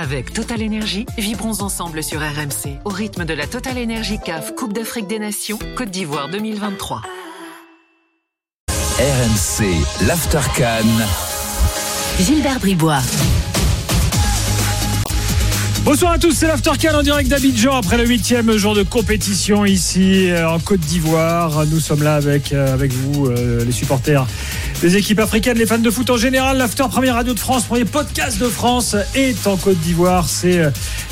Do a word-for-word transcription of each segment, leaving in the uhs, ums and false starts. Avec TotalEnergies, vibrons ensemble sur R M C au rythme de la TotalEnergies C A F Coupe d'Afrique des Nations Côte d'Ivoire deux mille vingt-trois. R M C, l'After C A N. Gilbert Brisbois. Bonsoir à tous, c'est l'After C A N en direct d'Abidjan après le huitième jour de compétition ici en Côte d'Ivoire. Nous sommes là avec, avec vous, les supporters des équipes africaines, les fans de foot en général. L'After, première radio de France, premier podcast de France est en Côte d'Ivoire. C'est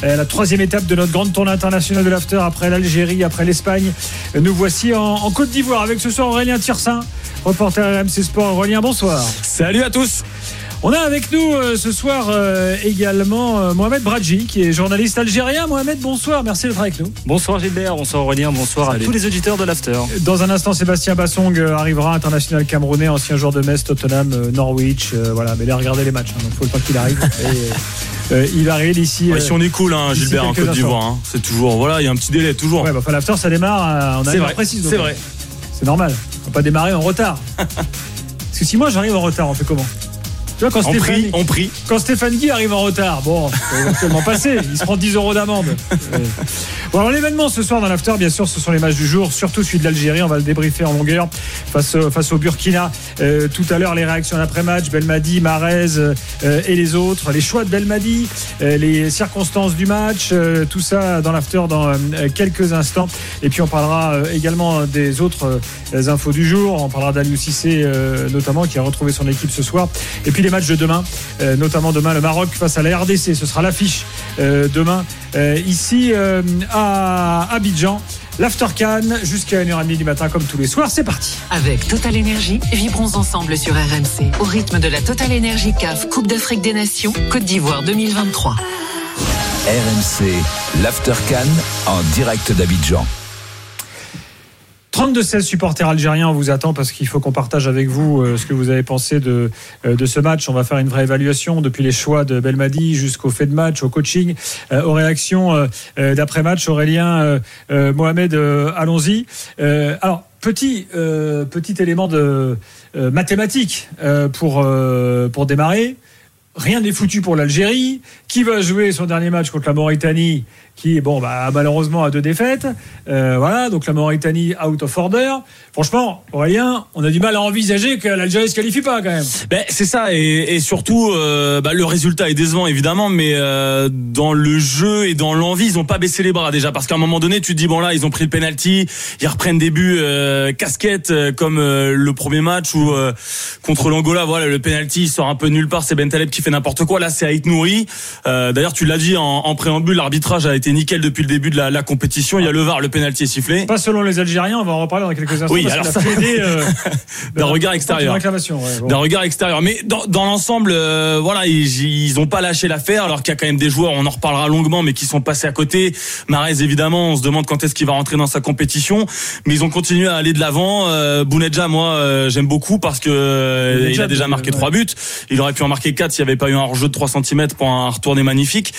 la troisième étape de notre grande tournée internationale de l'After après l'Algérie, après l'Espagne. Nous voici en, en Côte d'Ivoire avec ce soir Aurélien Tharsin, reporter R M C Sport. Aurélien, bonsoir. Salut à tous. On a avec nous euh, ce soir euh, également euh, Mohamed Bradji, qui est journaliste algérien. Mohamed, bonsoir, merci d'être avec nous. Bonsoir Gilbert, bonsoir Aurélien, bonsoir Salut. À tous les auditeurs de l'After. Dans un instant, Sébastien Bassong euh, arrivera, international camerounais, ancien joueur de Metz, Tottenham, euh, Norwich. Euh, voilà, mais là, regardez les matchs, hein, donc il ne faut pas qu'il arrive. Et, euh, il arrive ici. Ouais, euh, si on est cool, hein, Gilbert, en Côte d'Ivoire, hein, c'est toujours. Voilà, il y a un petit délai, toujours. Ouais, bah, enfin, l'After, ça démarre, euh, on a une heure précise. Donc, c'est vrai. C'est normal, on ne va pas démarrer en retard. Parce que si moi j'arrive en retard, on fait comment? Tu vois, quand on, Stéphane, prie, on prie. Quand Stéphane Guy arrive en retard, bon, c'est exactement passé. Il se prend dix euros d'amende. Ouais. Bon, alors l'événement ce soir dans l'After, bien sûr, ce sont les matchs du jour, surtout celui de l'Algérie. On va le débriefer en longueur face, face au Burkina. Euh, tout à l'heure, les réactions d'après-match, Belmadi, Mahrez euh, et les autres. Les choix de Belmadi, euh, les circonstances du match, euh, tout ça dans l'After dans euh, quelques instants. Et puis on parlera euh, également des autres euh, infos du jour. On parlera d'Aliou Cissé, euh, notamment, qui a retrouvé son équipe ce soir. Et puis les matchs de demain, euh, notamment demain le Maroc face à la R D C, ce sera l'affiche euh, demain euh, ici euh, à Abidjan. L'After C A N jusqu'à une heure trente du matin comme tous les soirs, c'est parti. Avec TotalEnergies, vibrons ensemble sur R M C au rythme de la TotalEnergies C A F Coupe d'Afrique des Nations Côte d'Ivoire deux mille vingt-trois. R M C, l'After C A N en direct d'Abidjan. trente-deux seize supporters algériens, on vous attend parce qu'il faut qu'on partage avec vous euh, ce que vous avez pensé de, euh, de ce match. On va faire une vraie évaluation depuis les choix de Belmadi jusqu'au fait de match, au coaching, euh, aux réactions euh, euh, d'après-match. Aurélien, euh, euh, Mohamed, euh, allons-y. Euh, alors, petit, euh, petit élément de euh, mathématique euh, pour, euh, pour démarrer. Rien n'est foutu pour l'Algérie, qui va jouer son dernier match contre la Mauritanie, qui, bon, bah, malheureusement, a deux défaites. Euh, voilà, donc la Mauritanie out of order. Franchement, Aurélien, on a du mal à envisager que l'Algérie se qualifie pas, quand même. Ben, c'est ça, et, et surtout, euh, bah, le résultat est décevant, évidemment, mais euh, dans le jeu et dans l'envie, ils ont pas baissé les bras, déjà, parce qu'à un moment donné, tu te dis, bon, là, ils ont pris le penalty, ils reprennent des buts euh, casquettes, euh, comme euh, le premier match où, euh, contre l'Angola, voilà, le penalty, il sort un peu nulle part, c'est Bentaleb qui fait n'importe quoi. Là, c'est Aït Nouri. Euh, d'ailleurs, tu l'as dit en, en préambule, l'arbitrage a été nickel depuis le début de la, la compétition. Il y a le V A R, le pénalty est sifflé. Pas selon les Algériens, on va en reparler dans quelques instants. Oui, parce alors ça... Plaidé, euh, d'un, d'un regard extérieur. Ouais, bon. D'un regard extérieur. Mais dans, dans l'ensemble, euh, voilà, ils n'ont pas lâché l'affaire, alors qu'il y a quand même des joueurs, on en reparlera longuement, mais qui sont passés à côté. Mahrez, évidemment, on se demande quand est-ce qu'il va rentrer dans sa compétition. Mais ils ont continué à aller de l'avant. Euh, Bounedjah, moi, euh, j'aime beaucoup parce que euh, il a déjà marqué trois buts. Il aurait pu en marquer quatre s'il n'y avait pas eu un hors-jeu de trois centimètres pour un retourné magnifique.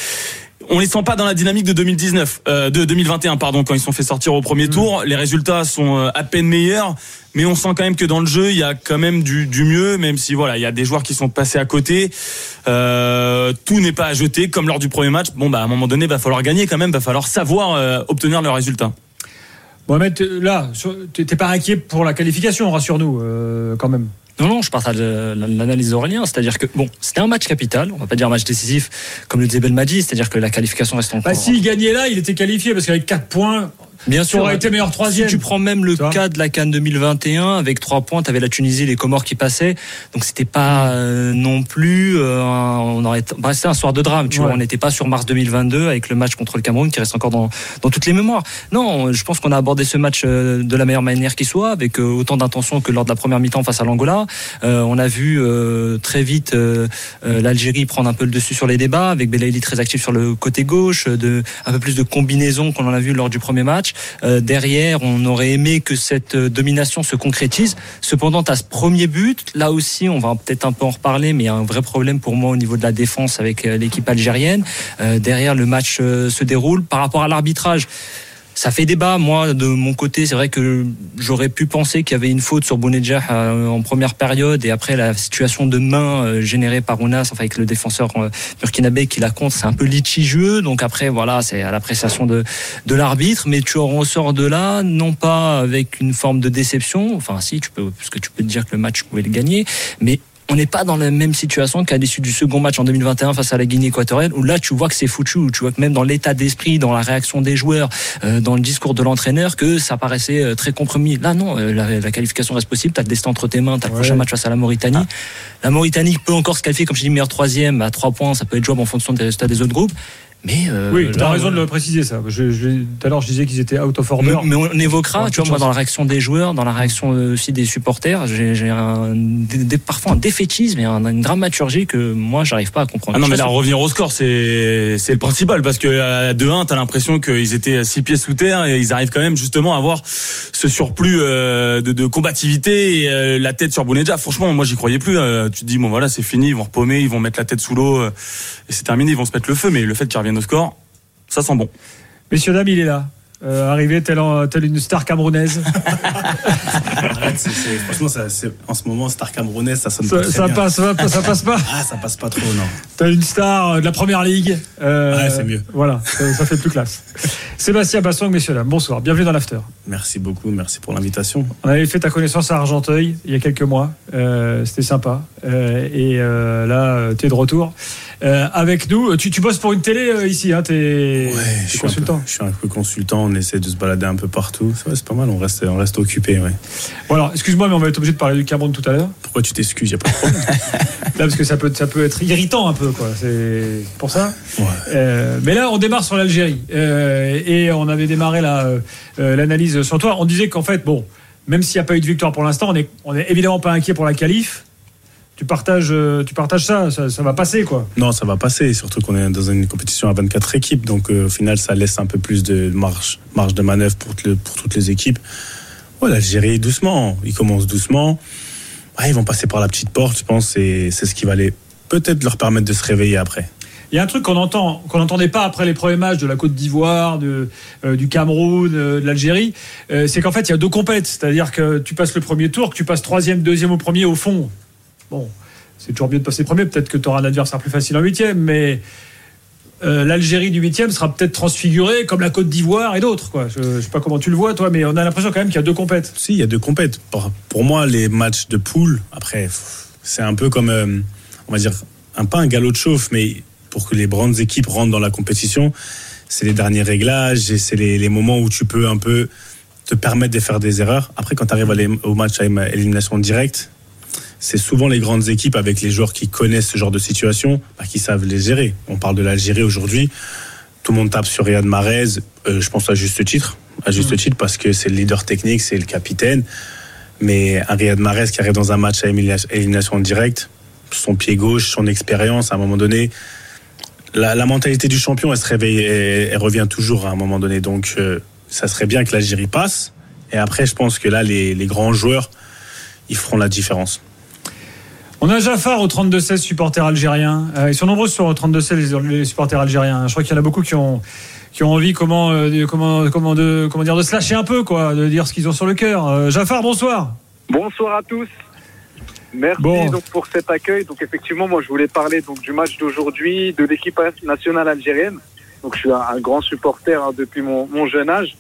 On les sent pas dans la dynamique de deux mille dix-neuf, euh, de deux mille vingt et un pardon, quand ils sont fait sortir au premier mmh. tour. Les résultats sont à peine meilleurs, mais on sent quand même que dans le jeu, il y a quand même du, du mieux, même si voilà, il y a des joueurs qui sont passés à côté. Euh, tout n'est pas à jeter, comme lors du premier match. Bon, bah à un moment donné, va falloir gagner quand même, va falloir savoir euh, obtenir le résultat. Mohamed, là, t'es pas inquiet pour la qualification, rassure-nous euh, quand même. Non, non, je partage l'analyse d'Aurélien. C'est-à-dire que, bon, c'était un match capital. On va pas dire un match décisif, comme le disait Belmadi. C'est-à-dire que la qualification reste en cours. Bah, s'il gagnait là, il était qualifié, parce qu'avec quatre points, bien sûr, aurait été meilleur troisième. Si tu prends même le cas de la C A N deux mille vingt et un, avec trois points, t'avais la Tunisie, les Comores qui passaient. Donc, c'était pas euh, non plus, euh, on aurait, bah, c'était un soir de drame, tu ouais. vois. On n'était pas sur mars deux mille vingt-deux avec le match contre le Cameroun qui reste encore dans, dans toutes les mémoires. Non, je pense qu'on a abordé ce match euh, de la meilleure manière qui soit, avec euh, autant d'intention que lors de la première mi-temps face à l'Angola. Euh, on a vu euh, très vite euh, euh, l'Algérie prendre un peu le dessus sur les débats, avec Belaïli très actif sur le côté gauche, de, un peu plus de combinaisons qu'on en a vu lors du premier match. Euh, derrière, on aurait aimé que cette euh, domination se concrétise. Cependant, à ce premier but, là aussi, on va peut-être un peu en reparler, mais il y a un vrai problème pour moi au niveau de la défense avec euh, l'équipe algérienne. Euh, derrière, le match euh, se déroule. Par rapport à l'arbitrage, ça fait débat. Moi, de mon côté, c'est vrai que j'aurais pu penser qu'il y avait une faute sur Bounedjah en première période, et après la situation de main générée par Ounas, enfin avec le défenseur burkinabé qui la compte, c'est un peu litigieux. Donc après, voilà, c'est à l'appréciation de, de l'arbitre. Mais tu en ressors de là, non pas avec une forme de déception, enfin si, tu peux, parce que tu peux te dire que le match, tu pouvais le gagner, mais on n'est pas dans la même situation qu'à l'issue du second match en deux mille vingt et un face à la Guinée équatoriale, où là tu vois que c'est foutu, où tu vois que même dans l'état d'esprit, dans la réaction des joueurs, euh, dans le discours de l'entraîneur, que ça paraissait euh, très compromis. Là non, euh, la, la qualification reste possible, t'as le destin entre tes mains, t'as le ouais. prochain match face à la Mauritanie. Ah. La Mauritanie peut encore se qualifier, comme je dis, meilleur troisième à trois points, ça peut être jouable en fonction des résultats des autres groupes. Mais euh, oui, tu as raison on... de le préciser ça. Je, je, tout à l'heure, je disais qu'ils étaient out of order. Mais, mais on évoquera, ah, tu vois, moi, dans la réaction des joueurs, dans la réaction aussi des supporters, j'ai, j'ai un, des, parfois un défaitisme et un, une dramaturgie que moi, j'arrive pas à comprendre. Ah non, mais là, revenir au score, c'est, c'est le principal, parce que à deux un, t'as l'impression qu'ils étaient six pieds sous terre et ils arrivent quand même justement à avoir ce surplus de, de combativité et la tête sur Bounedjah. Franchement, moi, j'y croyais plus. Tu te dis, bon, voilà, c'est fini, ils vont repaumer, ils vont mettre la tête sous l'eau et c'est terminé, ils vont se mettre le feu, mais le fait qu'ils nos scores, ça sent bon. Messieurs, dames, il est là. Euh, arrivé tel, en, tel une star camerounaise. Arrête, c'est, c'est, franchement, ça, c'est, en ce moment, star camerounaise, ça sonne ça, pas très ça bien. Passe, ça, ça passe pas. Ah, ça passe pas trop, non. T'as une star de la première ligue. Euh, ouais, c'est mieux. Voilà, ça, ça fait plus classe. Sébastien Bassong, messieurs, dames, bonsoir. Bienvenue dans l'After. Merci beaucoup, merci pour l'invitation. On avait fait ta connaissance à Argenteuil il y a quelques mois. Euh, c'était sympa. Euh, et euh, là, t'es de retour. Euh, avec nous, tu, tu bosses pour une télé euh, ici, hein, t'es, ouais, t'es je consultant. Peu, je suis un peu consultant, on essaie de se balader un peu partout. C'est, ouais, c'est pas mal, on reste, on reste occupé. Ouais. Bon alors, excuse-moi, mais on va être obligé de parler du Cameroun tout à l'heure. Pourquoi tu t'excuses, y a pas de problème. Là, parce que ça peut, ça peut être irritant un peu, quoi. C'est pour ça. Ouais. Euh, mais là, on démarre sur l'Algérie euh, et on avait démarré la, euh, l'analyse sur toi. On disait qu'en fait, bon, même s'il n'y a pas eu de victoire pour l'instant, on est, on est évidemment pas inquiet pour la qualif. Tu partages, tu partages ça, ça, ça va passer quoi. Non, ça va passer, surtout qu'on est dans une compétition à vingt-quatre équipes, donc euh, au final ça laisse un peu plus de marge, marge de manœuvre pour, le, pour toutes les équipes. Ouais, l'Algérie doucement, ils commencent doucement, ouais, ils vont passer par la petite porte, je pense, et c'est ce qui va les, peut-être leur permettre de se réveiller après. Il y a un truc qu'on entend, qu'on n'entendait pas après les premiers matchs de la Côte d'Ivoire, de, euh, du Cameroun, euh, de l'Algérie, euh, c'est qu'en fait il y a deux compètes, c'est-à-dire que tu passes le premier tour, que tu passes troisième, deuxième ou premier au fond. Bon, c'est toujours mieux de passer premier. Peut-être que tu auras un adversaire plus facile en huitième, mais euh, l'Algérie du huitième sera peut-être transfigurée comme la Côte d'Ivoire et d'autres, quoi. Je ne sais pas comment tu le vois, toi, mais on a l'impression quand même qu'il y a deux compètes. Si, il y a deux compètes. Pour, pour moi, les matchs de poule, après, c'est un peu comme, euh, on va dire, un, pas un galop de chauffe, mais pour que les grandes équipes rentrent dans la compétition, c'est les derniers réglages et c'est les, les moments où tu peux un peu te permettre de faire des erreurs. Après, quand tu arrives au match à élimination directe, c'est souvent les grandes équipes avec les joueurs qui connaissent ce genre de situation, bah, qui savent les gérer. On parle de l'Algérie aujourd'hui, tout le monde tape sur Riyad Mahrez, euh, je pense à juste titre, à juste titre parce que c'est le leader technique, c'est le capitaine. Mais un Riyad Mahrez qui arrive dans un match à élimination directe, son pied gauche, son expérience, à un moment donné, la, la mentalité du champion, elle se réveille, elle, elle revient toujours à un moment donné. Donc, euh, ça serait bien que l'Algérie passe. Et après, je pense que là, les, les grands joueurs, ils feront la différence. On a Jafar au trente-deux seize, supporters algériens. Euh, ils sont nombreux sur le trente-deux seize, les, les supporters algériens. Je crois qu'il y en a beaucoup qui ont, qui ont envie comment, euh, comment, comment, de, comment dire, de se lâcher un peu, quoi, de dire ce qu'ils ont sur le cœur. Euh, Jafar, bonsoir. Bonsoir à tous. Merci bon. donc, pour cet accueil. Donc, effectivement, moi, je voulais parler donc, du match d'aujourd'hui, de l'équipe nationale algérienne. Donc, je suis un, un grand supporter hein, depuis mon, mon jeune âge.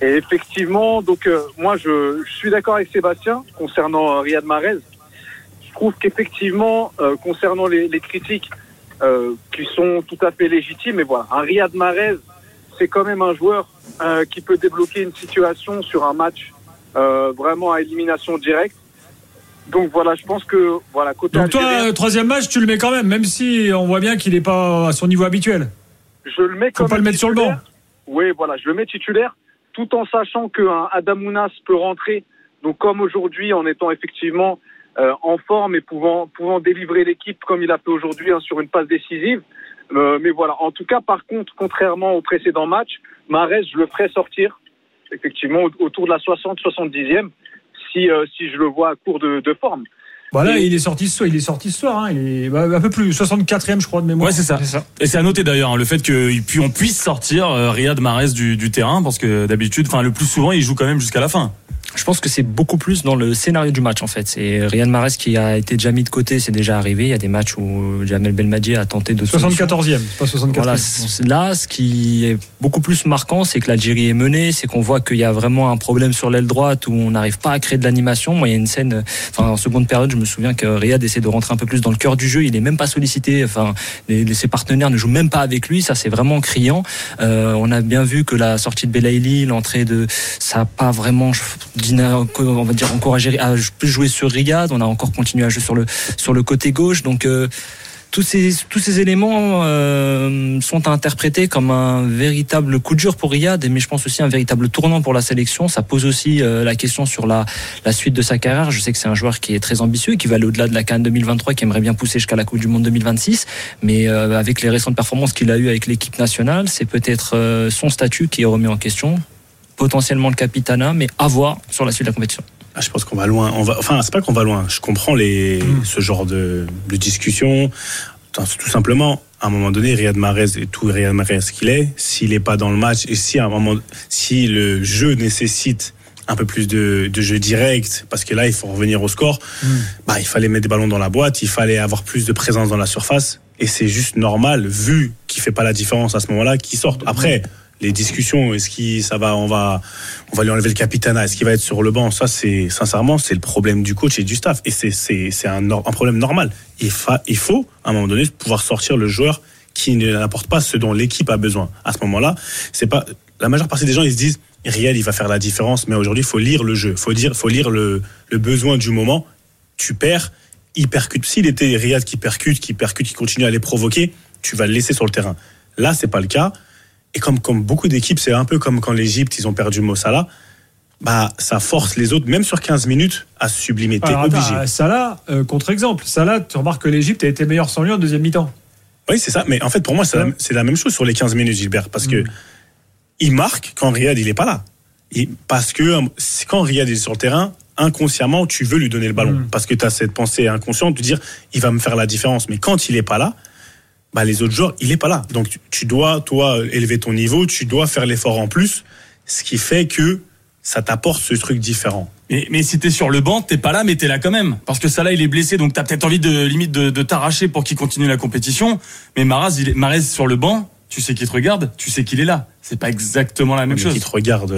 Et effectivement, donc, euh, moi, je, je suis d'accord avec Sébastien concernant euh, Riyad Mahrez. Je trouve qu'effectivement, euh, concernant les, les critiques euh, qui sont tout à fait légitimes, mais voilà, un Riyad Mahrez, c'est quand même un joueur euh, qui peut débloquer une situation sur un match euh, vraiment à élimination directe. Donc voilà, je pense que voilà. Côté Donc toi, euh, troisième match, tu le mets quand même, même si on voit bien qu'il n'est pas à son niveau habituel. Je le mets. Faut comme pas le mettre sur le banc. Oui, voilà, je le mets titulaire, tout en sachant qu'un Ada Ounas peut rentrer. Donc comme aujourd'hui, en étant effectivement Euh, en forme et pouvant, pouvant délivrer l'équipe comme il a fait aujourd'hui hein, sur une passe décisive. Euh, mais voilà, en tout cas, par contre, contrairement au précédent match, Mahrez, je le ferai sortir, effectivement, autour de la soixante soixante-dixième, si, euh, si je le vois à court de, de forme. Voilà, et... il est sorti ce soir, il est sorti ce soir, hein, il est bah, un peu plus soixante-quatrième, je crois, de mémoire. Ouais, c'est ça. C'est ça. Et c'est à noter d'ailleurs hein, le fait qu'on puisse sortir euh, Riyad Mahrez du, du terrain, parce que d'habitude, enfin le plus souvent, il joue quand même jusqu'à la fin. Je pense que c'est beaucoup plus dans le scénario du match en fait. C'est Riyad Mahrez qui a été déjà mis de côté, c'est déjà arrivé. Il y a des matchs où Djamel Belmadi a tenté de soixante-quatorzième, pas soixante-quatrième. Voilà, là, ce qui est beaucoup plus marquant, c'est que l'Algérie est menée, c'est qu'on voit qu'il y a vraiment un problème sur l'aile droite où on n'arrive pas à créer de l'animation. Moi, il y a une scène, enfin en seconde période, je me souviens que Riyad essaie de rentrer un peu plus dans le cœur du jeu. Il est même pas sollicité. Enfin, les, ses partenaires ne jouent même pas avec lui. Ça, c'est vraiment criant. Euh, on a bien vu que la sortie de Belaïli, l'entrée de, ça a pas vraiment. On va dire encourager à jouer sur Riyad, on a encore continué à jouer sur le, sur le côté gauche, donc euh, tous, ces, tous ces éléments euh, sont interprétés comme un véritable coup dur pour Riyad, mais je pense aussi un véritable tournant pour la sélection. Ça pose aussi euh, la question sur la, la suite de sa carrière. Je sais que c'est un joueur qui est très ambitieux, qui va aller au-delà de la CAN deux mille vingt-trois, qui aimerait bien pousser jusqu'à la Coupe du Monde deux mille vingt-six, mais euh, avec les récentes performances qu'il a eues avec l'équipe nationale, c'est peut-être euh, son statut qui est remis en question, potentiellement le capitana, mais à voir sur la suite de la compétition. Ah, je pense qu'on va loin. On va... Enfin, c'est pas qu'on va loin. Je comprends les... mmh. ce genre de, de discussion. Tout simplement, à un moment donné, Riyad Mahrez et tout Riyad Mahrez qu'il est, s'il n'est pas dans le match et si, à un moment... si le jeu nécessite un peu plus de, de jeu direct, parce que là, il faut revenir au score, mmh. bah, il fallait mettre des ballons dans la boîte, il fallait avoir plus de présence dans la surface. Et c'est juste normal, vu qu'il ne fait pas la différence à ce moment-là, qu'il sorte. Après, les discussions, est-ce qu'il ça va, on va, on va lui enlever le capitana, est-ce qu'il va être sur le banc, ça c'est sincèrement c'est le problème du coach et du staff et c'est c'est c'est un, un problème normal. Il, fa, il faut à un moment donné pouvoir sortir le joueur qui n'apporte pas ce dont l'équipe a besoin. À ce moment-là, c'est pas la majeure partie des gens ils se disent Riyad il va faire la différence, mais aujourd'hui il faut lire le jeu, faut dire, faut lire le le besoin du moment. Tu perds, il percute. S'il était Riyad qui percute, qui percute, qui continue à les provoquer, tu vas le laisser sur le terrain. Là c'est pas le cas. Et comme, comme beaucoup d'équipes, c'est un peu comme quand l'Égypte, ils ont perdu Mo Salah, bah, ça force les autres, même sur quinze minutes, à se sublimer. T'es Alors, obligé. Attends, Salah, euh, contre-exemple. Salah, tu remarques que l'Égypte a été meilleure sans lui en deuxième mi-temps. Oui, c'est ça. Mais en fait, pour moi, c'est, ouais. la, c'est la même chose sur les quinze minutes, Gilbert. Parce mmh. qu'il marque quand Riyad, il n'est pas là. Et parce que quand Riyad est sur le terrain, inconsciemment, tu veux lui donner le ballon. Mmh. Parce que tu as cette pensée inconsciente de dire, il va me faire la différence. Mais quand il n'est pas là, bah les autres joueurs, il est pas là. Donc tu, tu dois toi élever ton niveau, tu dois faire l'effort en plus, ce qui fait que ça t'apporte ce truc différent. Mais, mais si t'es sur le banc, t'es pas là, mais t'es là quand même, parce que Salah il est blessé, donc t'as peut-être envie de limite de, de t'arracher pour qu'il continue la compétition. Mais Mahrez, il est, Mahrez sur le banc, tu sais qu'il te regarde, tu sais qu'il est là. C'est pas exactement la même mais chose. Il te regarde,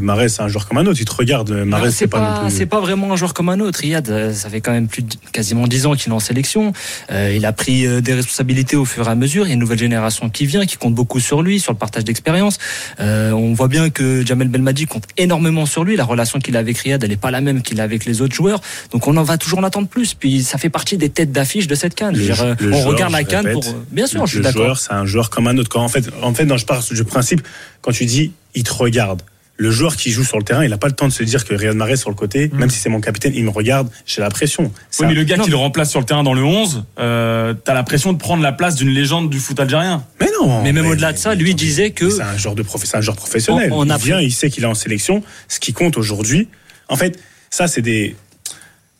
Mahrez, c'est un joueur comme un autre. Il te regarde, Mahrez, c'est, c'est pas, pas non plus... C'est pas vraiment un joueur comme un autre. Riyad, ça fait quand même plus de, quasiment dix ans qu'il est en sélection. Euh, il a pris des responsabilités au fur et à mesure. Il y a une nouvelle génération qui vient, qui compte beaucoup sur lui, sur le partage d'expérience. Euh, on voit bien que Djamel Belmadi compte énormément sur lui. La relation qu'il a avec Riyad, elle est pas la même qu'il a avec les autres joueurs. Donc on en va toujours en attendre plus. Puis ça fait partie des têtes d'affiche de cette CAN. Le, dire, le on joueur, regarde la CAN pour. Bien sûr, le, je suis le d'accord. Le joueur, c'est un joueur comme un autre. Quand en fait, en fait, non, je pars du principe. Quand tu dis il te regarde, le joueur qui joue sur le terrain, il n'a pas le temps de se dire que Riyad Mahrez sur le côté, mmh. même si c'est mon capitaine, il me regarde, j'ai la pression. C'est oui, un... mais le gars non. qui le remplace sur le terrain dans le onze, euh, t'as la pression de prendre la place d'une légende du foot algérien. Mais non. Mais même mais, au-delà mais, de ça, mais, lui mais, disait que c'est un joueur de prof... c'est un joueur professionnel. On, on il vient, pris... il sait qu'il est en sélection. Ce qui compte aujourd'hui, en fait, ça c'est des,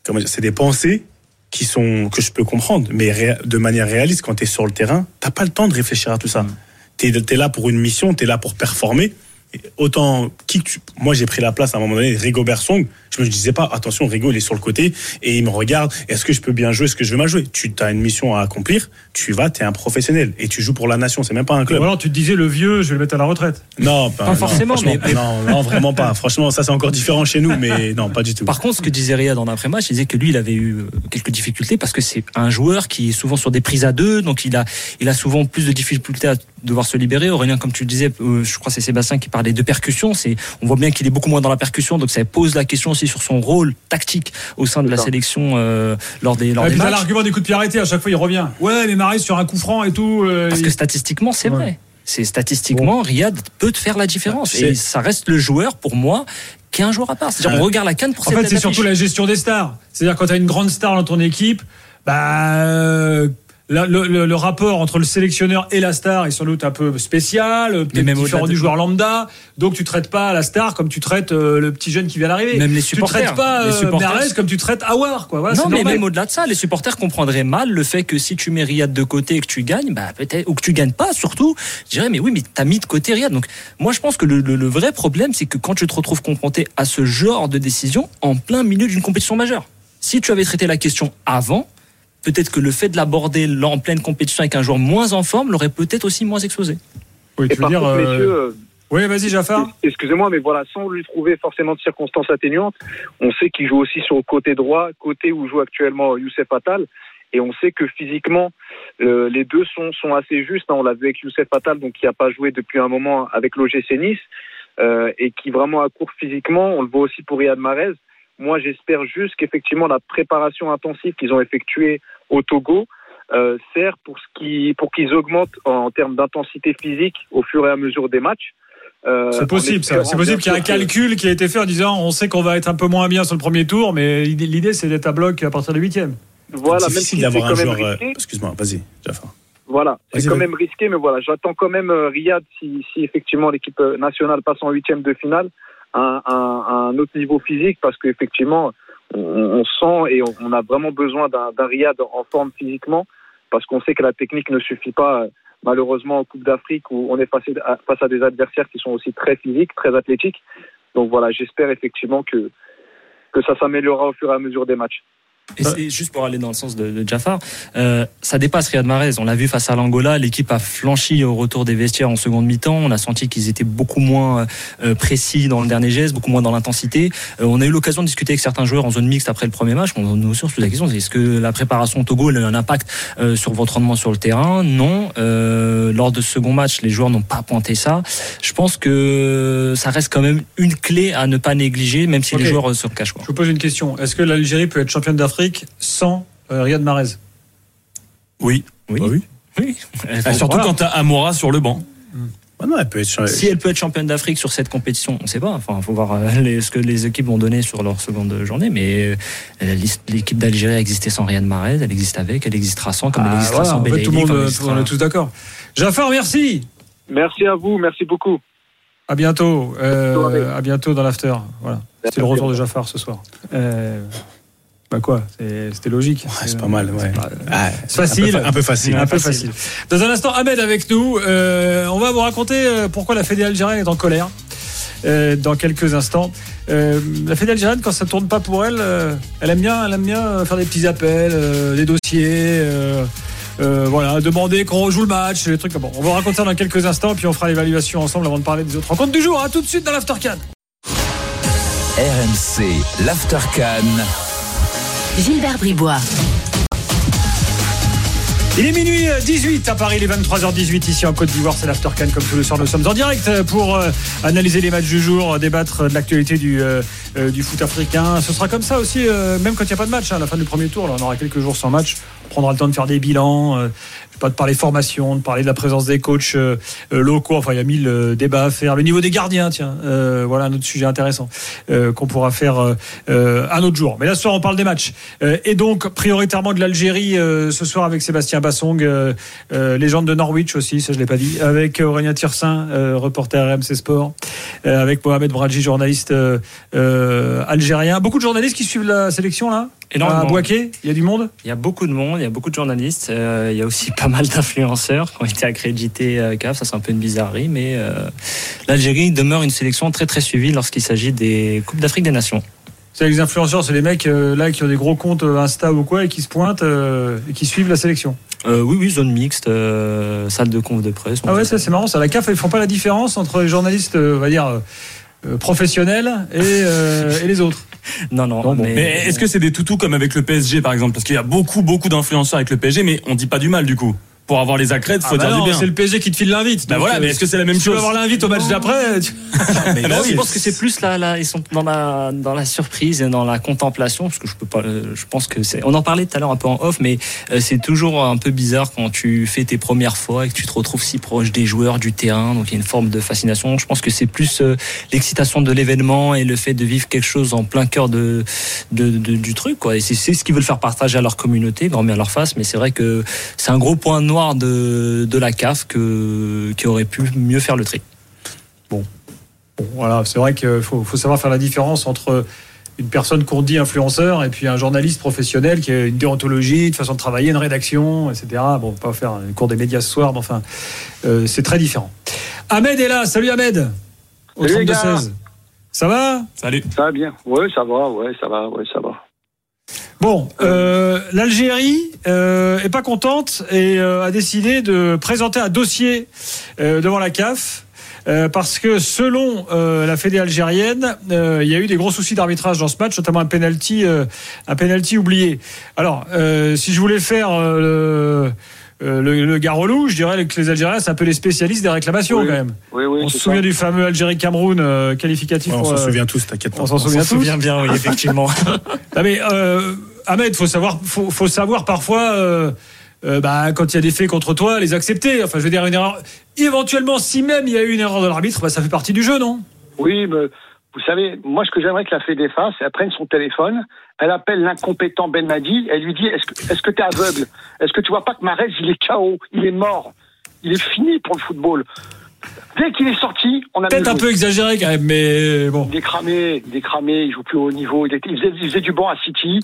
comment dire, c'est des pensées qui sont que je peux comprendre, mais ré... de manière réaliste, quand t'es sur le terrain, t'as pas le temps de réfléchir à tout ça. Mmh. T'es, t'es là pour une mission, t'es là pour performer. Et autant qui que tu... Moi, j'ai pris la place à un moment donné de Rigobert Song. Je me disais pas, attention, Rigo, il est sur le côté et il me regarde. Est-ce que je peux bien jouer? Est-ce que je vais mal jouer? Tu as une mission à accomplir. Tu vas, t'es un professionnel et tu joues pour la nation. C'est même pas un club. Ou alors tu te disais, le vieux, je vais le mettre à la retraite. Non, ben, pas non, forcément. Mais... Non, non, vraiment pas. Franchement, ça c'est encore différent chez nous, mais non, pas du tout. Par contre, ce que disait Riyad en après-match, il disait que lui, il avait eu quelques difficultés parce que c'est un joueur qui est souvent sur des prises à deux, donc il a, il a souvent plus de difficultés à devoir se libérer. Aurélien, comme tu le disais, je crois que c'est Sébastien qui parlait de percussion. C'est, on voit bien qu'il est beaucoup moins dans la percussion, donc ça pose la question aussi sur son rôle tactique au sein de la sélection euh, lors des, lors ouais, des matchs. L'argument des coups de pied arrêtés, à chaque fois il revient. Ouais, mais Mahrez sur un coup franc et tout. Euh, Parce il... que statistiquement, c'est ouais. vrai. C'est statistiquement, bon. Riyad peut te faire la différence. C'est... Et ça reste le joueur pour moi. Qu'un joueur à part. C'est-à-dire, ouais. on regarde la CAN pour. En fait, c'est surtout la gestion des stars. C'est-à-dire, quand t'as une grande star dans ton équipe, bah. Euh... la, le, le, le rapport entre le sélectionneur et la star est sans doute un peu spécial, peut-être différent du joueur lambda. Donc tu traites pas la star comme tu traites euh, le petit jeune qui vient d'arriver. Même les supporters. Tu traites pas euh, Mahrez comme tu traites Aouar, quoi. Voilà, non, mais même au-delà de ça, les supporters comprendraient mal le fait que si tu mets Riyad de côté et que tu gagnes, bah peut-être, ou que tu gagnes pas, surtout, je dirais mais oui, mais t'as mis de côté Riyad. Donc moi je pense que le, le, le vrai problème, c'est que quand tu te retrouves confronté à ce genre de décision en plein milieu d'une compétition majeure. Si tu avais traité la question avant, peut-être que le fait de l'aborder en pleine compétition avec un joueur moins en forme l'aurait peut-être aussi moins exposé. Oui, tu veux dire. Contre, euh... messieurs, oui, vas-y, Jafar. Excusez-moi, mais voilà, sans lui trouver forcément de circonstances atténuantes, on sait qu'il joue aussi sur le côté droit, côté où joue actuellement Youssef Attal. Et on sait que physiquement, euh, les deux sont, sont assez justes. Hein, on l'a vu avec Youssef Attal, donc qui n'a pas joué depuis un moment avec l'O G C Nice, euh, et qui vraiment a court physiquement. On le voit aussi pour Riyad Mahrez. Moi, j'espère juste qu'effectivement, la préparation intensive qu'ils ont effectuée au Togo euh, sert pour, ce qui, pour qu'ils augmentent en termes d'intensité physique au fur et à mesure des matchs. Euh, c'est possible, ça. C'est possible qu'il y ait un calcul qui a été fait en disant on sait qu'on va être un peu moins bien sur le premier tour, mais l'idée, c'est d'être à bloc à partir du huitième. Voilà, c'est difficile même si d'avoir c'est quand un joueur. Euh, excuse-moi, vas-y, Jafar. Voilà, vas-y, c'est quand vas-y. même risqué, mais voilà, j'attends quand même euh, Riyad si, si effectivement l'équipe nationale passe en huitième de finale. Un, un, un autre niveau physique parce qu'effectivement on, on sent et on, on a vraiment besoin d'un, d'un Riyad en forme physiquement parce qu'on sait que la technique ne suffit pas malheureusement en Coupe d'Afrique où on est face à, face à des adversaires qui sont aussi très physiques, très athlétiques. Donc voilà, j'espère effectivement que, que ça s'améliorera au fur et à mesure des matchs. Et c'est juste pour aller dans le sens de, de Jafar, euh, ça dépasse Riyad Mahrez. On l'a vu face à l'Angola, l'équipe a flanchi au retour des vestiaires en seconde mi-temps. On a senti qu'ils étaient beaucoup moins euh, précis dans le dernier geste, beaucoup moins dans l'intensité. Euh, on a eu l'occasion de discuter avec certains joueurs en zone mixte après le premier match. On nous pose la question, est-ce que la préparation au Togo a eu un impact euh, sur votre rendement sur le terrain ? Non. Euh, lors de ce second match, les joueurs n'ont pas pointé ça. Je pense que ça reste quand même une clé à ne pas négliger, même si okay. les joueurs se le cachent. Quoi. Je vous pose une question. Est-ce que l'Algérie peut être championne d'Afrique sans euh, Riyad Mahrez? Oui. Oui. Bah oui. oui. Ah, surtout voilà. Quand tu as Amoura sur le banc. Mm. Bah non, elle peut être... Si elle peut être championne d'Afrique sur cette compétition, on ne sait pas. Enfin, il faut voir euh, les, ce que les équipes vont donner sur leur seconde journée. Mais euh, l'équipe d'Algérie a existé sans Riyad Mahrez, elle existe avec, elle existera sans, comme ah, elle existera voilà, sans en Belaïli. Fait, tout le monde existera... on est tous d'accord. Jafar, merci. Merci à vous, merci beaucoup. À bientôt. Euh, à bientôt dans l'after. Voilà. C'était le retour de Jafar ce soir. Euh... Bah quoi, c'est, c'était logique. Ouais, c'est, c'est pas mal, ouais. C'est pas, ah, facile. Un peu, un peu facile. Un, un peu facile. facile. Dans un instant, Ahmed avec nous. Euh, on va vous raconter pourquoi la fédé algérienne est en colère euh, dans quelques instants. Euh, la fédé algérienne, quand ça ne tourne pas pour elle, euh, elle aime bien, elle aime bien faire des petits appels, euh, des dossiers, euh, euh, voilà, demander qu'on rejoue le match, des trucs. Bon, on va raconter ça dans quelques instants, puis on fera l'évaluation ensemble avant de parler des autres rencontres du jour. À tout de suite dans l'After CAN. R M C, l'After CAN. Gilbert Brisbois. Il est minuit dix-huit à Paris, il est vingt-trois heures dix-huit ici en Côte d'Ivoire, c'est l'After CAN comme tous les soirs, nous sommes en direct pour analyser les matchs du jour, débattre de l'actualité du, euh, du foot africain. Ce sera comme ça aussi, euh, même quand il n'y a pas de match, hein, à la fin du premier tour, là, on aura quelques jours sans match, on prendra le temps de faire des bilans, euh, de parler formation, de parler de la présence des coachs euh, locaux, enfin il y a mille euh, débats à faire. Le niveau des gardiens, tiens, euh, voilà un autre sujet intéressant euh, qu'on pourra faire euh, un autre jour. Mais là ce soir on parle des matchs. Euh, et donc prioritairement de l'Algérie euh, ce soir avec Sébastien Bassong, euh, euh, légende de Norwich aussi, ça je ne l'ai pas dit, avec Aurélien Tharsin, euh, reporter R M C Sport, euh, avec Mohamed Bradji, journaliste euh, euh, algérien. Beaucoup de journalistes qui suivent la sélection là ? À Bouaké, il y a du monde ? Il y a beaucoup de monde, il y a beaucoup de journalistes, euh, il y a aussi pas mal d'influenceurs qui ont été accrédités à C A F, ça c'est un peu une bizarrerie, mais euh, l'Algérie demeure une sélection très très suivie lorsqu'il s'agit des Coupes d'Afrique des Nations. C'est les influenceurs, c'est les mecs euh, là qui ont des gros comptes Insta ou quoi et qui se pointent euh, et qui suivent la sélection. Euh, oui, oui, zone mixte, euh, salle de conf de presse. Ah ouais, ça c'est marrant, ça. La C A F, ils font pas la différence entre les journalistes, euh, on va dire... Euh, Euh, professionnels et, euh, et les autres. Non, non. non bon. mais... mais est-ce que c'est des toutous comme avec le P S G par exemple ? Parce qu'il y a beaucoup, beaucoup d'influenceurs avec le P S G, mais on dit pas du mal du coup. pour avoir les accrètes, faut ah bah dire non, du bien. C'est le P S G qui te file l'invite. Bah voilà, mais est-ce que c'est la même si chose? Tu peux avoir l'invite au match d'après. Tu... mais non, oui. Je pense que c'est plus là, là, ils sont dans la dans la surprise et dans la contemplation, parce que je peux pas. Je pense que c'est. On en parlait tout à l'heure un peu en off, mais c'est toujours un peu bizarre quand tu fais tes premières fois et que tu te retrouves si proche des joueurs, du terrain. Donc il y a une forme de fascination. Je pense que c'est plus euh, l'excitation de l'événement et le fait de vivre quelque chose en plein cœur de, de, de du truc, quoi. Et c'est, c'est ce qu'ils veulent faire partager à leur communauté, grand bien à leur face. Mais c'est vrai que c'est un gros point noir de, de la C A F que, qui aurait pu mieux faire le tri. Bon, bon voilà, c'est vrai qu'il faut, faut savoir faire la différence entre une personne qu'on dit influenceur et puis un journaliste professionnel qui a une déontologie, une façon de travailler, une rédaction, et cetera. Bon, on va pas faire un cours des médias ce soir, mais enfin, euh, c'est très différent. Ahmed est là, salut Ahmed. Au salut les gars. Ça va ? Salut. Ça va bien. Ouais, ça va, ouais, ça va, ouais, ça va. Bon, euh, l'Algérie euh, est pas contente et euh, a décidé de présenter un dossier euh, devant la C A F euh, parce que selon euh, la fédé algérienne, euh, il y a eu des gros soucis d'arbitrage dans ce match, notamment un penalty, euh, un penalty oublié. Alors, euh, si je voulais faire euh, le, le, le gars relou, je dirais que les Algériens c'est un peu les spécialistes des réclamations, oui, quand même. Oui, oui, on se souvient ça. Du fameux Algérie-Cameroun euh, qualificatif. Ouais, on s'en euh, souvient tous, t'inquiète pas. On s'en on souvient s'en tous. Souvient bien, oui, effectivement. Non mais. Euh, Ahmed, faut savoir, faut, faut savoir parfois, euh, euh, bah, quand il y a des faits contre toi, les accepter. Enfin, je veux dire, une erreur. Éventuellement, si même il y a eu une erreur de l'arbitre, bah, ça fait partie du jeu, non ? Oui, mais vous savez, moi, ce que j'aimerais que la fédé fasse, elle prenne son téléphone, elle appelle l'incompétent Belmadi, elle lui dit, est-ce que, est-ce que t'es aveugle ? Est-ce que tu vois pas que Mahrez, il est K O, il est mort, il est fini pour le football ? Dès qu'il est sorti, on a peut-être un peu exagéré quand même, mais bon. Il est cramé, il est cramé, il joue plus au haut niveau. Il, était, il, faisait, il faisait du banc à City,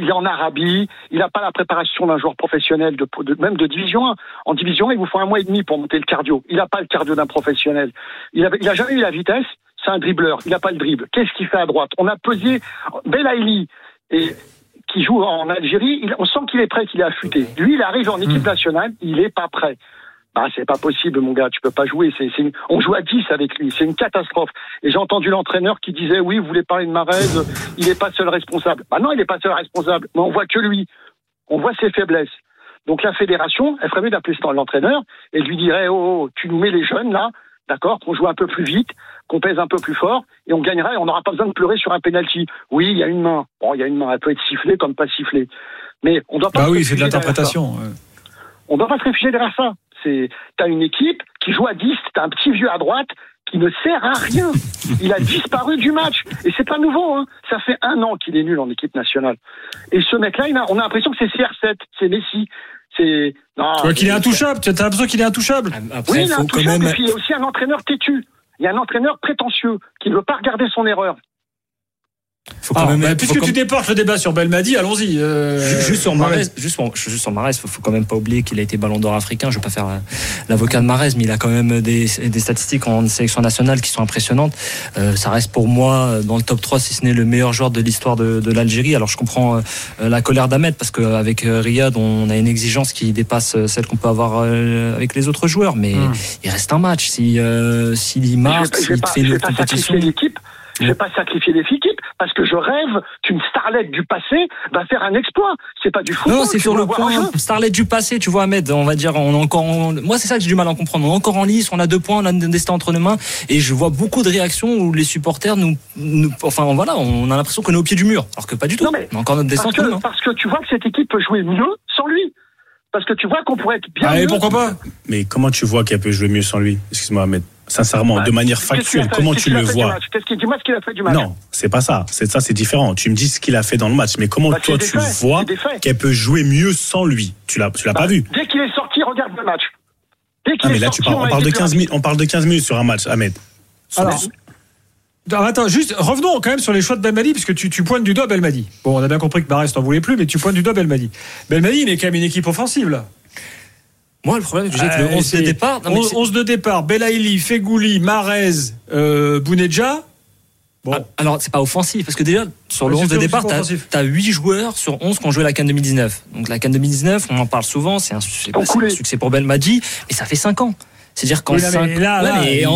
il est en Arabie, il n'a pas la préparation d'un joueur professionnel, de, de, même de division un. En division un, il vous faut un mois et demi pour monter le cardio. Il n'a pas le cardio d'un professionnel. Il n'a jamais eu la vitesse, c'est un dribbleur, il n'a pas le dribble. Qu'est-ce qu'il fait à droite ? On a pesé Belaïli et qui joue en Algérie, il, on sent qu'il est prêt, qu'il est affûté. Lui, il arrive en équipe nationale, il n'est pas prêt. Bah, c'est pas possible, mon gars, tu peux pas jouer. C'est, c'est une... On joue à dix avec lui, c'est une catastrophe. Et j'ai entendu l'entraîneur qui disait, oui, vous voulez parler de Mahrez, il est pas seul responsable. Bah non, il est pas seul responsable, mais on voit que lui. On voit ses faiblesses. Donc la fédération, elle ferait mieux d'appeler l'entraîneur et lui dirait, oh, oh, tu nous mets les jeunes, là, d'accord, qu'on joue un peu plus vite, qu'on pèse un peu plus fort, et on gagnera, et on n'aura pas besoin de pleurer sur un penalty. Oui, il y a une main. Bon, il y a une main, elle peut être sifflée comme pas sifflée. Mais on doit pas... Bah oui, c'est de l'interprétation. On doit pas se réfugier derrière ça. C'est, t'as une équipe qui joue à dix, t'as un petit vieux à droite qui ne sert à rien. Il a disparu du match. Et c'est pas nouveau, hein. Ça fait un an qu'il est nul en équipe nationale. Et ce mec-là, il a, on a l'impression que c'est C R sept, c'est Messi. C'est, non. Tu vois qu'il est intouchable. T'as l'impression qu'il est intouchable. Après, oui, il est faut intouchable. Quand même... Et puis, il y a aussi un entraîneur têtu. Il y a un entraîneur prétentieux qui ne veut pas regarder son erreur. Faut quand ah, même, bah, faut puisque faut tu com... déportes le débat sur Belmadi, allons-y. Euh... Juste sur Mahrez, juste sur, juste sur Mahrez, faut, faut quand même pas oublier qu'il a été Ballon d'Or africain. Je vais pas faire l'avocat de Mahrez, mais il a quand même des, des statistiques en sélection nationale qui sont impressionnantes. Euh, ça reste pour moi dans le top trois, si ce n'est le meilleur joueur de l'histoire de, de l'Algérie. Alors je comprends la colère d'Ahmed parce qu'avec Riyad, on a une exigence qui dépasse celle qu'on peut avoir avec les autres joueurs, mais hum. il reste un match. Si euh, s'il marque, s'il si fait une autre compétition. Je vais pas sacrifier les équipes parce que je rêve qu'une starlette du passé va faire un exploit. C'est pas du football. Non, c'est sur le point. Starlette du passé, tu vois, Ahmed. On va dire, on est encore. En... Moi, c'est ça que j'ai du mal à comprendre. On est encore en lice. On a deux points. On a un destin entre nos mains. Et je vois beaucoup de réactions où les supporters nous, nous... enfin, voilà, on a l'impression qu'on est au pied du mur, alors que pas du tout. Non mais on a encore notre destin entre nous. Parce que tu vois que cette équipe peut jouer mieux sans lui. Parce que tu vois qu'on pourrait être bien. Ah, mais pourquoi pas ? Mais comment tu vois qu'elle peut jouer mieux sans lui ? Excuse-moi, Ahmed. Sincèrement, bah, de manière factuelle, comment tu le vois ? Dis-moi ce qu'il a fait du match. Non, c'est pas ça. C'est ça, c'est différent. Tu me dis ce qu'il a fait dans le match, mais comment bah, toi tu faits, vois qu'elle peut jouer mieux sans lui ? Tu l'as, tu l'as bah, pas vu. Dès qu'il est sorti, regarde le match. Dès qu'il non, est mais là, sorti, tu parles, on, on parle de quinze minutes. On parle de quinze minutes sur un match, Ahmed. Alors, alors, attends, juste revenons quand même sur les choix de Belmadi, puisque tu, tu pointes du doigt Belmadi. Bon, on a bien compris que Barès t'en voulait plus, mais tu pointes du doigt Belmadi. Belmadi, il est quand même une équipe offensive là. Moi, le problème, c'est que le onze de départ. Non, onze de départ, Belaïli, Fegouli, Mahrez, euh, Bounedjah. Bon. Ah, alors, c'est pas offensif, parce que déjà, sur le onze de départ, t'as, t'as huit joueurs sur onze qui ont joué la C A N deux mille dix-neuf. Donc, la C A N deux mille dix-neuf, on en parle souvent, c'est un, c'est pas, c'est un succès pour Belmadi, et ça fait cinq ans. C'est-à-dire qu'en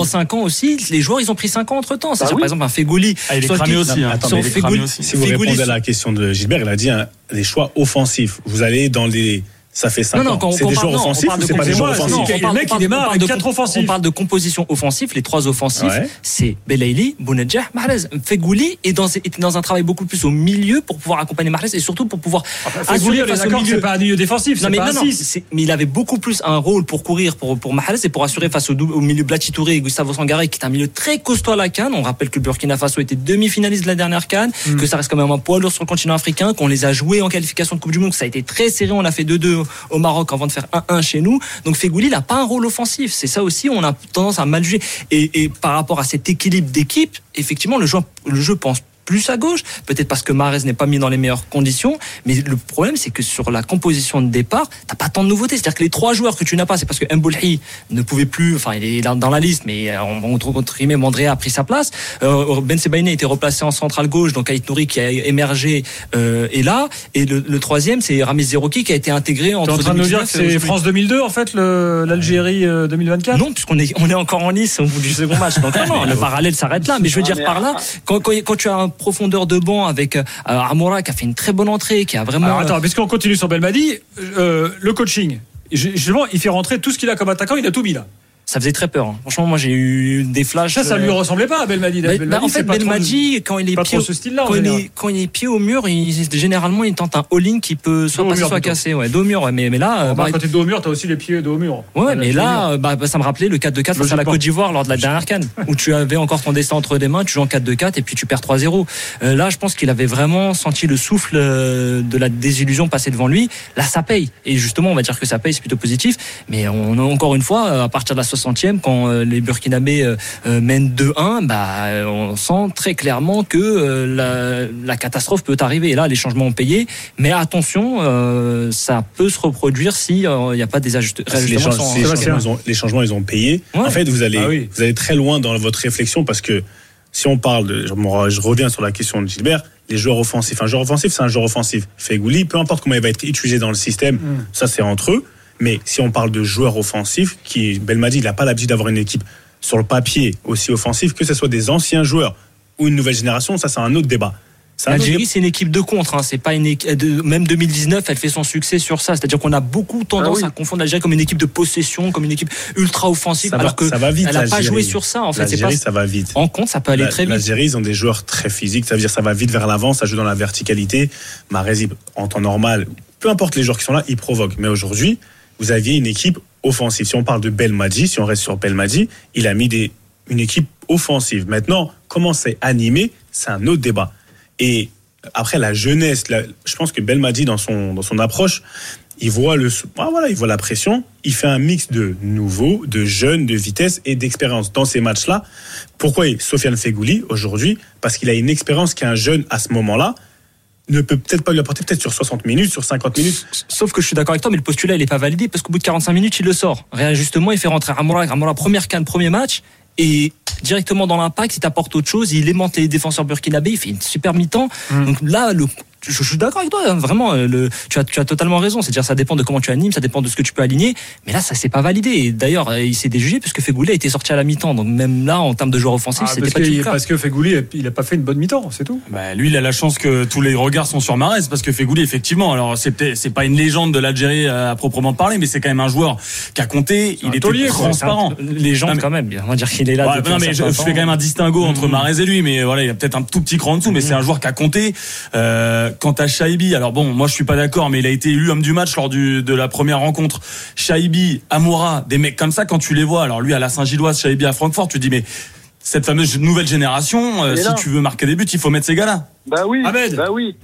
cinq ans aussi, les joueurs, ils ont pris cinq ans entre temps. C'est-à-dire, bah oui. Par exemple, un Fegouli. Ah, il est cramé aussi. Hein. Attends, il est cramé aussi. Si vous répondez à la question de Gilbert, il a dit hein, les choix offensifs. Vous allez dans les ça fait cinq ans. C'est des joueurs offensifs ou c'est pas des joueurs offensifs? Il y a des mecs qui démarrent avec quatre offensifs. On parle de composition offensive, les trois offensifs, ouais. c'est Belaïli, Bounedjah, Mahrez. Fegouli est dans, est dans un travail beaucoup plus au milieu pour pouvoir accompagner Mahrez et surtout pour pouvoir. Enfin, Fegouli, on est d'accord, c'est pas un milieu défensif, c'est non, mais pas non, un six. Mais il avait beaucoup plus un rôle pour courir pour, pour Mahrez et pour assurer face au, au milieu Blati Touré et Gustavo Sangaré, qui est un milieu très costaud à la CAN. On rappelle que le Burkina Faso était demi-finaliste de la dernière CAN, mm. que ça reste quand même un poids lourd sur le continent africain, qu'on les a joués en qualification de Coupe du Monde, que ça a été très serré, on a fait deux deux au Maroc avant de faire un un chez nous. Donc Fegouli n'a pas un rôle offensif, c'est ça aussi, on a tendance à mal juger. Et, et par rapport à cet équilibre d'équipe, effectivement le jeu, le jeu pense plus à gauche, peut-être parce que Mahrez n'est pas mis dans les meilleures conditions, mais le problème c'est que sur la composition de départ, t'as pas tant de nouveautés, c'est-à-dire que les trois joueurs que tu n'as pas, c'est parce que Mboulhi ne pouvait plus, enfin il est dans la liste, mais on trouve entre guillemets Mandrea a pris sa place, euh, Ben Sebaïne a été replacé en centrale gauche, donc Aït Nouri qui a émergé euh, est là, et le, le troisième c'est Ramiz Zerouki qui a été intégré entre. T'es en train de nous dire que c'est France deux mille deux en fait, le, l'Algérie euh, deux mille vingt-quatre? Non, puisqu'on est on est encore en lice au bout du second match, donc non, non, le parallèle s'arrête là, mais je veux dire par là, quand quand, quand tu as un profondeur de banc avec euh, Amoura qui a fait une très bonne entrée, qui a vraiment. Alors attends, puisqu'on continue sur Belmadi, euh, le coaching, justement, il fait rentrer tout ce qu'il a comme attaquant, il a tout mis là. Ça faisait très peur. Hein. Franchement, moi j'ai eu des flashs. Ça, ça lui ressemblait pas à Belmadi. Bah, Belmadi bah, en fait, Belmadi, trop, quand il est pied, quand il est, quand il est pied au mur, il, généralement il tente un all-in qui peut soit passer, soit casser. Ouais, dos au mur. Ouais, mais mais là, oh, bah, bah, quand t'es dos au mur, t'as aussi les pieds dos au mur. Ouais, ouais mais là, bah, bah ça me rappelait le quatre deux quatre face à la Côte d'Ivoire lors de la dernière CAN, où tu avais encore ton destin entre les mains, tu joues en quatre deux quatre et puis tu perds trois zéro. Euh, là, je pense qu'il avait vraiment senti le souffle de la désillusion passer devant lui. Là, ça paye. Et justement, on va dire que ça paye, c'est plutôt positif. Mais on a encore une fois, à partir de la soixantième, quand les Burkinabés mènent deux un, bah, on sent très clairement que la, la catastrophe peut arriver. Et là, les changements ont payé. Mais attention, euh, ça peut se reproduire s'il n'y euh, a pas des ajust- ah, ajustements. Les, sans, les, changements, ils ont, les changements, ils ont payé. Ouais. En fait, vous allez, ah, oui. vous allez très loin dans votre réflexion parce que si on parle de. Je reviens sur la question de Gilbert. Les joueurs offensifs. Un joueur offensif, c'est un joueur offensif. Fegouli, peu importe comment il va être utilisé dans le système, mm. ça, c'est entre eux. Mais si on parle de joueurs offensifs, qui, Belmadi, il n'a pas l'habitude d'avoir une équipe sur le papier aussi offensive, que ce soit des anciens joueurs ou une nouvelle génération, ça c'est un autre débat. C'est L'Algérie, autre... c'est une équipe de contre, hein. C'est pas une équipe de... Même deux mille dix-neuf, elle fait son succès sur ça. C'est-à-dire qu'on a beaucoup tendance ah oui. à confondre l'Algérie comme une équipe de possession, comme une équipe ultra offensive, va, alors que ça va vite, elle n'a pas joué sur ça. En fait, c'est pas... ça va vite. En compte, ça peut aller la, très vite. L'Algérie, ils ont des joueurs très physiques. Ça veut dire ça va vite vers l'avant, ça joue dans la verticalité. Mahrez, en temps normal, peu importe les joueurs qui sont là, ils provoquent. Mais aujourd'hui, vous aviez une équipe offensive. Si on parle de Belmadi, si on reste sur Belmadi, il a mis des, une équipe offensive. Maintenant, comment c'est animé, c'est un autre débat. Et après, la jeunesse, la, je pense que Belmadi, dans son, dans son approche, il voit, le, ah voilà, il voit la pression, il fait un mix de nouveaux, de jeunes, de vitesse et d'expérience. Dans ces matchs-là, pourquoi Sofiane Fegouli, aujourd'hui? Parce qu'il a une expérience qu'un jeune, à ce moment-là, ne peut peut-être pas lui apporter, peut-être sur soixante minutes, sur cinquante minutes. Sauf que je suis d'accord avec toi, mais le postulat, il n'est pas validé, parce qu'au bout de quarante-cinq minutes, il le sort. Réajustement, il fait rentrer Amoura, Amoura, première canne, premier match, et directement dans l'impact, il t'apporte autre chose, il aimante les défenseurs burkinabés, il fait une super mi-temps. Mmh. Donc là, le... Je, je, je suis d'accord avec toi, hein, vraiment. Le, tu as, tu as totalement raison. C'est-à-dire, ça dépend de comment tu animes, ça dépend de ce que tu peux aligner. Mais là, ça s'est pas validé. Et d'ailleurs, il s'est déjugé puisque Fegouli a été sorti à la mi-temps. Donc même là, en termes de joueur offensif, ah, c'était pas du tout. Parce que Fegouli, il a pas fait une bonne mi-temps, c'est tout. Bah, lui, il a la chance que tous les regards sont sur Mahrez parce que Fegouli, effectivement, alors c'est peut-être, c'est pas une légende de l'Algérie à proprement parler, mais c'est quand même un joueur qui a compté. Il est taulier, transparent. Un, légende non, mais, quand même. On va dire qu'il est là. Bah, non, mais je, je fais quand même un distinguo mmh. entre Mahrez et lui, mais voilà, il a peut-être un tout petit cran en dessous, mmh. mais c'est un joueur qui a compté. Euh, Quant à Shaibi, alors bon, moi je suis pas d'accord, mais il a été élu homme du match lors du, de la première rencontre. Shaibi, Amoura, des mecs comme ça, quand tu les vois, alors lui à la Saint-Gilloise, Shaibi à Francfort, tu te dis mais cette fameuse nouvelle génération, euh, si là. tu veux marquer des buts, il faut mettre ces gars-là. Bah oui, Ahmed. bah oui.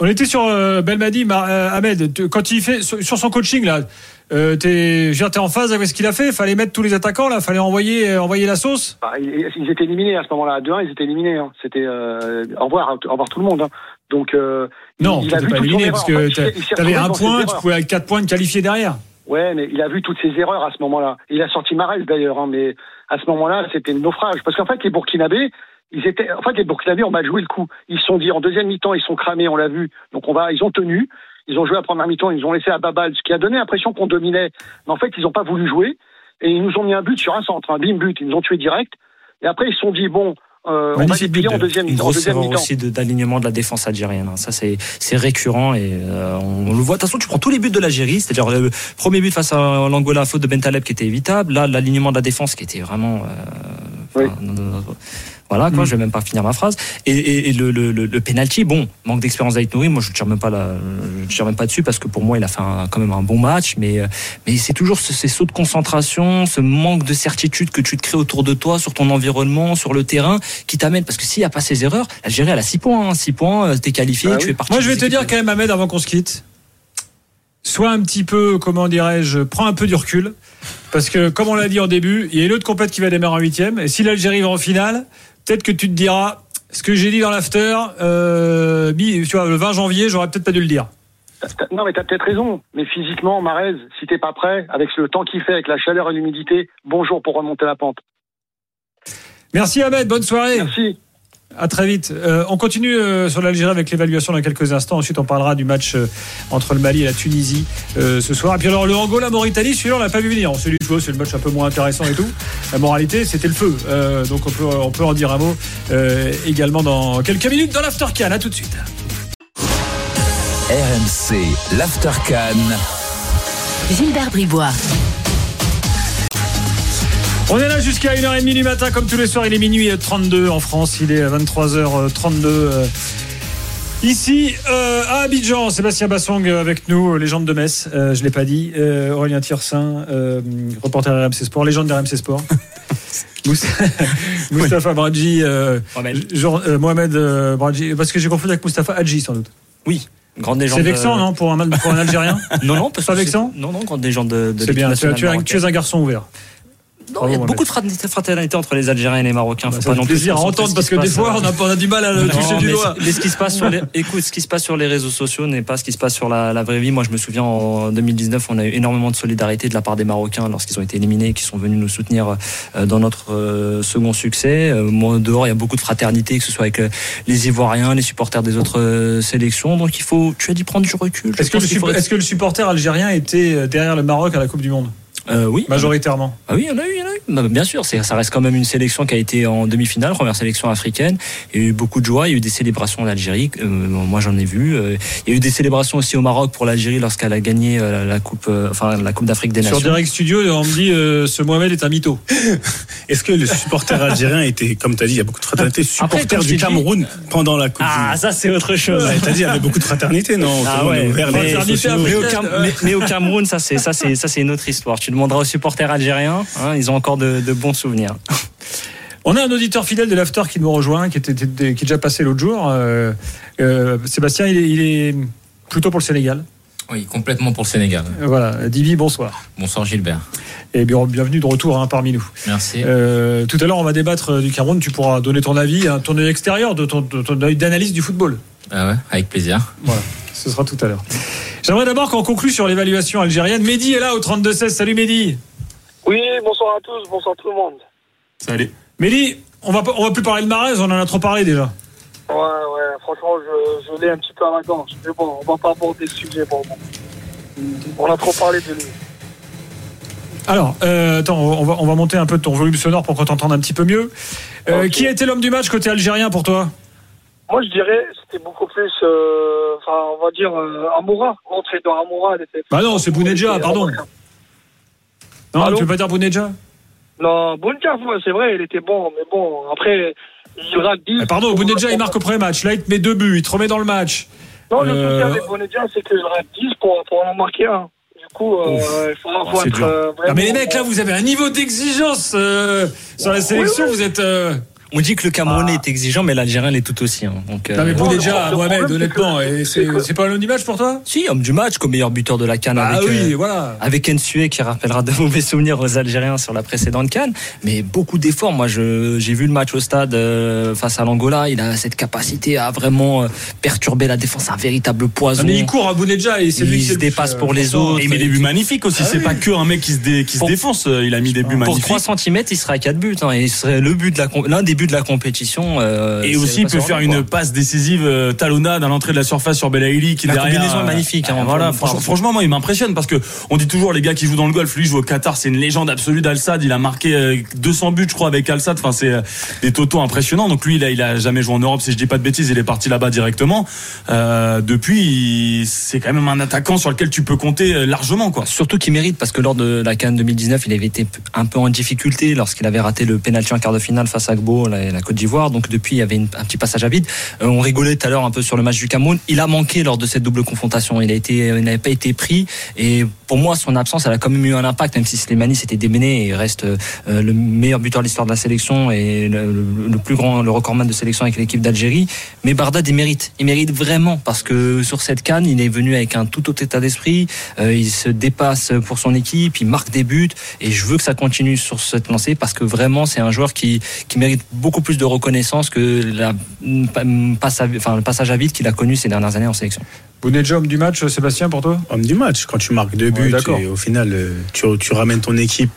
On était sur euh, Belmadi, Mar- euh, Ahmed, t- quand il fait sur, sur son coaching là, euh, t'es, je veux dire, t'es en phase avec ce qu'il a fait. Fallait mettre tous les attaquants là, fallait envoyer, euh, envoyer la sauce. Bah, ils étaient éliminés à ce moment-là, à deux un, ils étaient éliminés. Hein. C'était euh, au revoir, au revoir tout le monde. Hein. Donc euh, non, il, il a vu pas éliminé parce que t'a, t'a, t'avais un point, tu pouvais avec quatre points te qualifier derrière. Ouais, mais il a vu toutes ses erreurs à ce moment-là. Il a sorti Mahrez d'ailleurs, hein, mais à ce moment-là, c'était le naufrage parce qu'en fait, les Burkinabés. Ils étaient, en fait, les Burkinabés ont mal joué le coup. Ils se sont dit, en deuxième mi-temps, ils sont cramés, on l'a vu. Donc, on va, ils ont tenu. Ils ont joué la première mi-temps, ils ont laissé à Babal, ce qui a donné l'impression qu'on dominait. Mais en fait, ils n'ont pas voulu jouer. Et ils nous ont mis un but sur un centre, un bim but. Ils nous ont tués direct. Et après, ils se sont dit, bon, Euh, on va les payer en deuxième mi-temps. Une grosse erreur aussi d'alignement de la défense algérienne. Ça, c'est, c'est récurrent et euh, on, on le voit. De toute façon, tu prends tous les buts de l'Algérie. C'est-à-dire le premier but face à l'Angola, faute de Bentaleb qui était évitable. Là, l'alignement de la défense qui était vraiment... Euh, oui. Voilà, quoi, mmh. je vais même pas finir ma phrase. Et, et, et le, le, le, le penalty, bon, manque d'expérience d'Aït Nouri. Moi, je tire même pas la, je tire même pas dessus parce que pour moi, il a fait un, quand même un bon match. Mais, mais c'est toujours ce, ces sauts de concentration, ce manque de certitude que tu te crées autour de toi, sur ton environnement, sur le terrain, qui t'amène. Parce que s'il n'y a pas ces erreurs, l'Algérie elle a six points, hein, six points, t'es qualifié, ah, tu oui. es parti. Moi, je vais te dire quand même, Ahmed, avant qu'on se quitte, sois un petit peu, comment dirais-je, prends un peu du recul, parce que comme on l'a dit en début, il y a une autre compète qui va démarrer en huitième, et si l'Algérie va en finale. Peut-être que tu te diras, ce que j'ai dit dans l'after, euh, tu vois, le vingt janvier, j'aurais peut-être pas dû le dire. Non, mais t'as peut-être raison. Mais physiquement, Mahrez, si t'es pas prêt, avec le temps qu'il fait, avec la chaleur et l'humidité, bonjour pour remonter la pente. Merci Ahmed, bonne soirée. Merci. À très vite. Euh, on continue euh, sur l'Algérie avec l'évaluation dans quelques instants. Ensuite, on parlera du match euh, entre le Mali et la Tunisie euh, ce soir. Et puis alors, le Angola-Mauritanie, celui-là, on l'a pas vu venir. On s'est dit, c'est le match un peu moins intéressant et tout. La moralité, c'était le feu. Euh, donc, on peut, on peut en dire un mot euh, également dans quelques minutes dans l'After CAN. À tout de suite. R M C, l'After CAN. Gilbert Brisbois. On est là jusqu'à une heure trente du matin, comme tous les soirs. Il est minuit trente-deux en France, il est vingt-trois heures trente-deux ici euh, à Abidjan. Sébastien Bassong avec nous, légende de Metz, euh, je ne l'ai pas dit, euh, Aurélien Tharsin, euh, reporter R M C Sport, légende de R M C Sport. Moustapha Bradji, euh, Jean, euh, Mohamed euh, Bradji, parce que j'ai confondu avec Moustapha Hadji sans doute. Oui. Grande légende. C'est vexant, non, pour un, pour un Algérien? Non, non, parce pas que vexant. Non, non, grande légende de, de c'est bien, tu, tu, tu es un garçon ouvert. Non, il y a beaucoup de fraternité entre les Algériens et les Marocains. Faut bah, pas non plaisir plus à entendre parce que des fois on a, on a du mal à le non, toucher du doigt. Mais ce qui se passe sur les, écoute, ce qui se passe sur les réseaux sociaux n'est pas ce qui se passe sur la, la vraie vie. Moi, je me souviens en deux mille dix-neuf, on a eu énormément de solidarité de la part des Marocains lorsqu'ils ont été éliminés, qui sont venus nous soutenir dans notre second succès. Moi, dehors, il y a beaucoup de fraternité, que ce soit avec les Ivoiriens, les supporters des autres sélections. Donc, il faut, tu as dit prendre du recul. Est-ce que, le, qu'il faut... est-ce que le supporter algérien était derrière le Maroc à la Coupe du Monde? Euh, oui. Majoritairement. Ah oui, il y en a eu, il y en a eu. Bah, bien sûr, c'est, ça reste quand même une sélection qui a été en demi-finale, première sélection africaine. Il y a eu beaucoup de joie, il y a eu des célébrations en Algérie, euh, moi j'en ai vu. Euh, il y a eu des célébrations aussi au Maroc pour l'Algérie lorsqu'elle a gagné euh, la coupe, euh, enfin la Coupe d'Afrique des Nations. Sur Direct Studio, on me dit euh, ce Mohamed est un mytho. Est-ce que le supporter algérien était, comme tu as dit, il y a beaucoup de fraternité, supporter Après, du Cameroun dit... pendant la Coupe Ah, du... ça c'est autre chose. Ouais, tu as dit il y avait beaucoup de fraternité, non? Ah ouais. Mais, mais, mais, au Cam... mais, mais au Cameroun, ça c'est ça c'est ça c'est une autre histoire. Tu demanderas aux supporters algériens, hein, ils ont encore de, de bons souvenirs. On a un auditeur fidèle de l'After qui nous rejoint, qui, était, qui est déjà passé l'autre jour. Euh, euh, Sébastien, il est, il est plutôt pour le Sénégal. Oui, complètement pour le Sénégal. Voilà, Divi, bonsoir. Bonsoir Gilbert. Et bien, bienvenue de retour hein, parmi nous. Merci. Euh, tout à l'heure, on va débattre du Cameroun. Tu pourras donner ton avis, hein, ton œil extérieur, de ton, de ton œil d'analyse du football. Ah ouais, avec plaisir. Voilà, ce sera tout à l'heure. J'aimerais d'abord qu'on conclue sur l'évaluation algérienne. Mehdi est là au trente-deux seize. Salut Mehdi. Oui, bonsoir à tous, bonsoir tout le monde. Salut. Mehdi, on va, on va plus parler de Mahrez, on en a trop parlé déjà. Ouais, ouais, franchement, je, je l'ai un petit peu à la gorge. Mais bon, on va pas aborder ce sujet pour le moment. On a trop parlé de lui. Alors, euh, attends, on va, on va monter un peu ton volume sonore pour qu'on t'entende un petit peu mieux. Euh, okay. Qui a été l'homme du match côté algérien pour toi ? Moi, je dirais, c'était beaucoup plus, euh, enfin, on va dire, euh, Amoura. L'entrée dans Amoura, elle était. Bah non, c'est Bounedjah, pardon. Non, Allô tu veux pas dire Bounedjah? Non, Bounedjah, c'est vrai, il était bon, mais bon, après, il rate dix. Mais pardon, Bounedjah, il marque au premier match. Là, il te met deux buts, il te remet dans le match. Non, le euh... souci avec Bounedjah, c'est qu'il rate dix pour, pour en marquer un. Du coup, euh, il faudra oh, être. Euh, non, mais les mecs, là, vous avez un niveau d'exigence euh, sur la sélection, oui, oui. Vous êtes. Euh... On dit que le Camerounais ah. est exigeant, mais l'Algérien l'est tout aussi. Hein. Donc, euh... non, mais pour déjà, Mohamed, honnêtement, c'est, c'est, c'est, c'est pas l'homme du match pour toi? Si, homme du match, comme meilleur buteur de la CAN ah, avec, oui, euh, voilà. avec Nsue, qui rappellera de mauvais souvenirs aux Algériens sur la précédente CAN. Mais beaucoup d'efforts. Moi, je, j'ai vu le match au stade euh, face à l'Angola. Il a cette capacité à vraiment euh, perturber la défense, un véritable poison. Non, mais il court à Bounedjah et c'est il lui se dépasse pour euh, les autres. Il met des buts magnifiques aussi. Ah, c'est oui. pas que un mec qui se, dé, qui pour, se défonce. Il a mis des buts pour magnifiques. Pour trois centimètres, il serait à quatre buts. Hein. Et il serait le but de la l'un des début de la compétition. Euh, et aussi, il peut faire une passe décisive euh, talonnade à l'entrée de la surface sur Belaïli. Qui la derrière, combinaison est magnifique. Euh, hein, voilà, franchement, franchement, moi, il m'impressionne parce que on dit toujours les gars qui jouent dans le golf. Lui, il joue au Qatar, c'est une légende absolue d'Al-Sadd. Il a marqué euh, deux cents buts, je crois, avec Al-Sadd. Enfin, c'est euh, des totaux impressionnants. Donc lui, il a, il a jamais joué en Europe, si je dis pas de bêtises. Il est parti là-bas directement. Euh, depuis, il, c'est quand même un attaquant sur lequel tu peux compter largement, quoi. Surtout qu'il mérite parce que lors de la C A N deux mille dix-neuf, il avait été un peu en difficulté lorsqu'il avait raté le pénalty en quart de finale face à Gbo, la, la Côte d'Ivoire. Donc depuis, il y avait une, un petit passage à vide. Euh, on rigolait tout à l'heure un peu sur le match du Cameroun. Il a manqué lors de cette double confrontation. Il a été, il n'avait pas été pris. Et pour moi, son absence, elle a quand même eu un impact, même si Slimani s'était démené et reste euh, le meilleur buteur de l'histoire de la sélection et le, le, le plus grand, le recordman de sélection avec l'équipe d'Algérie. Mais Barda, il mérite. Il mérite vraiment parce que sur cette C A N, il est venu avec un tout autre état d'esprit. Euh, il se dépasse pour son équipe. Il marque des buts. Et je veux que ça continue sur cette lancée parce que vraiment, c'est un joueur qui, qui mérite beaucoup plus de reconnaissance que la, passe à, enfin, le passage à vide qu'il a connu ces dernières années en sélection. Bounedjah, homme du match, Sébastien, pour toi ? Homme du match, quand tu marques deux buts, ouais, et au final, tu, tu ramènes ton équipe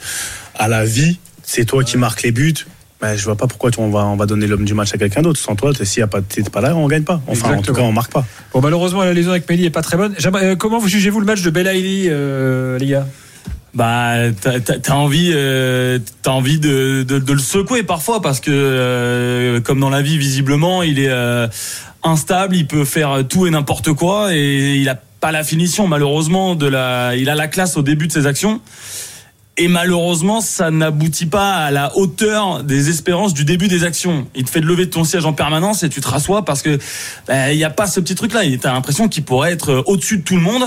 à la vie, c'est toi qui marques les buts. Ben, je vois pas pourquoi on va, on va donner l'homme du match à quelqu'un d'autre. Sans toi, si t'es pas là, on gagne pas. Enfin, exactement. En tout cas, on marque pas. Bon, malheureusement, la liaison avec Mehdi est pas très bonne. Euh, comment vous jugez-vous le match de Belaïli, euh, les gars ? Bah, t'as, t'as envie, euh, t'as envie de, de, de le secouer parfois parce que, euh, comme dans la vie, visiblement, il est euh, instable, il peut faire tout et n'importe quoi et il a pas la finition, malheureusement, de la, il a la classe au début de ses actions. Et malheureusement, ça n'aboutit pas à la hauteur des espérances du début des actions. Il te fait lever de ton siège en permanence et tu te rassois parce que, bah, y a pas ce petit truc-là. T'as l'impression qu'il pourrait être au-dessus de tout le monde.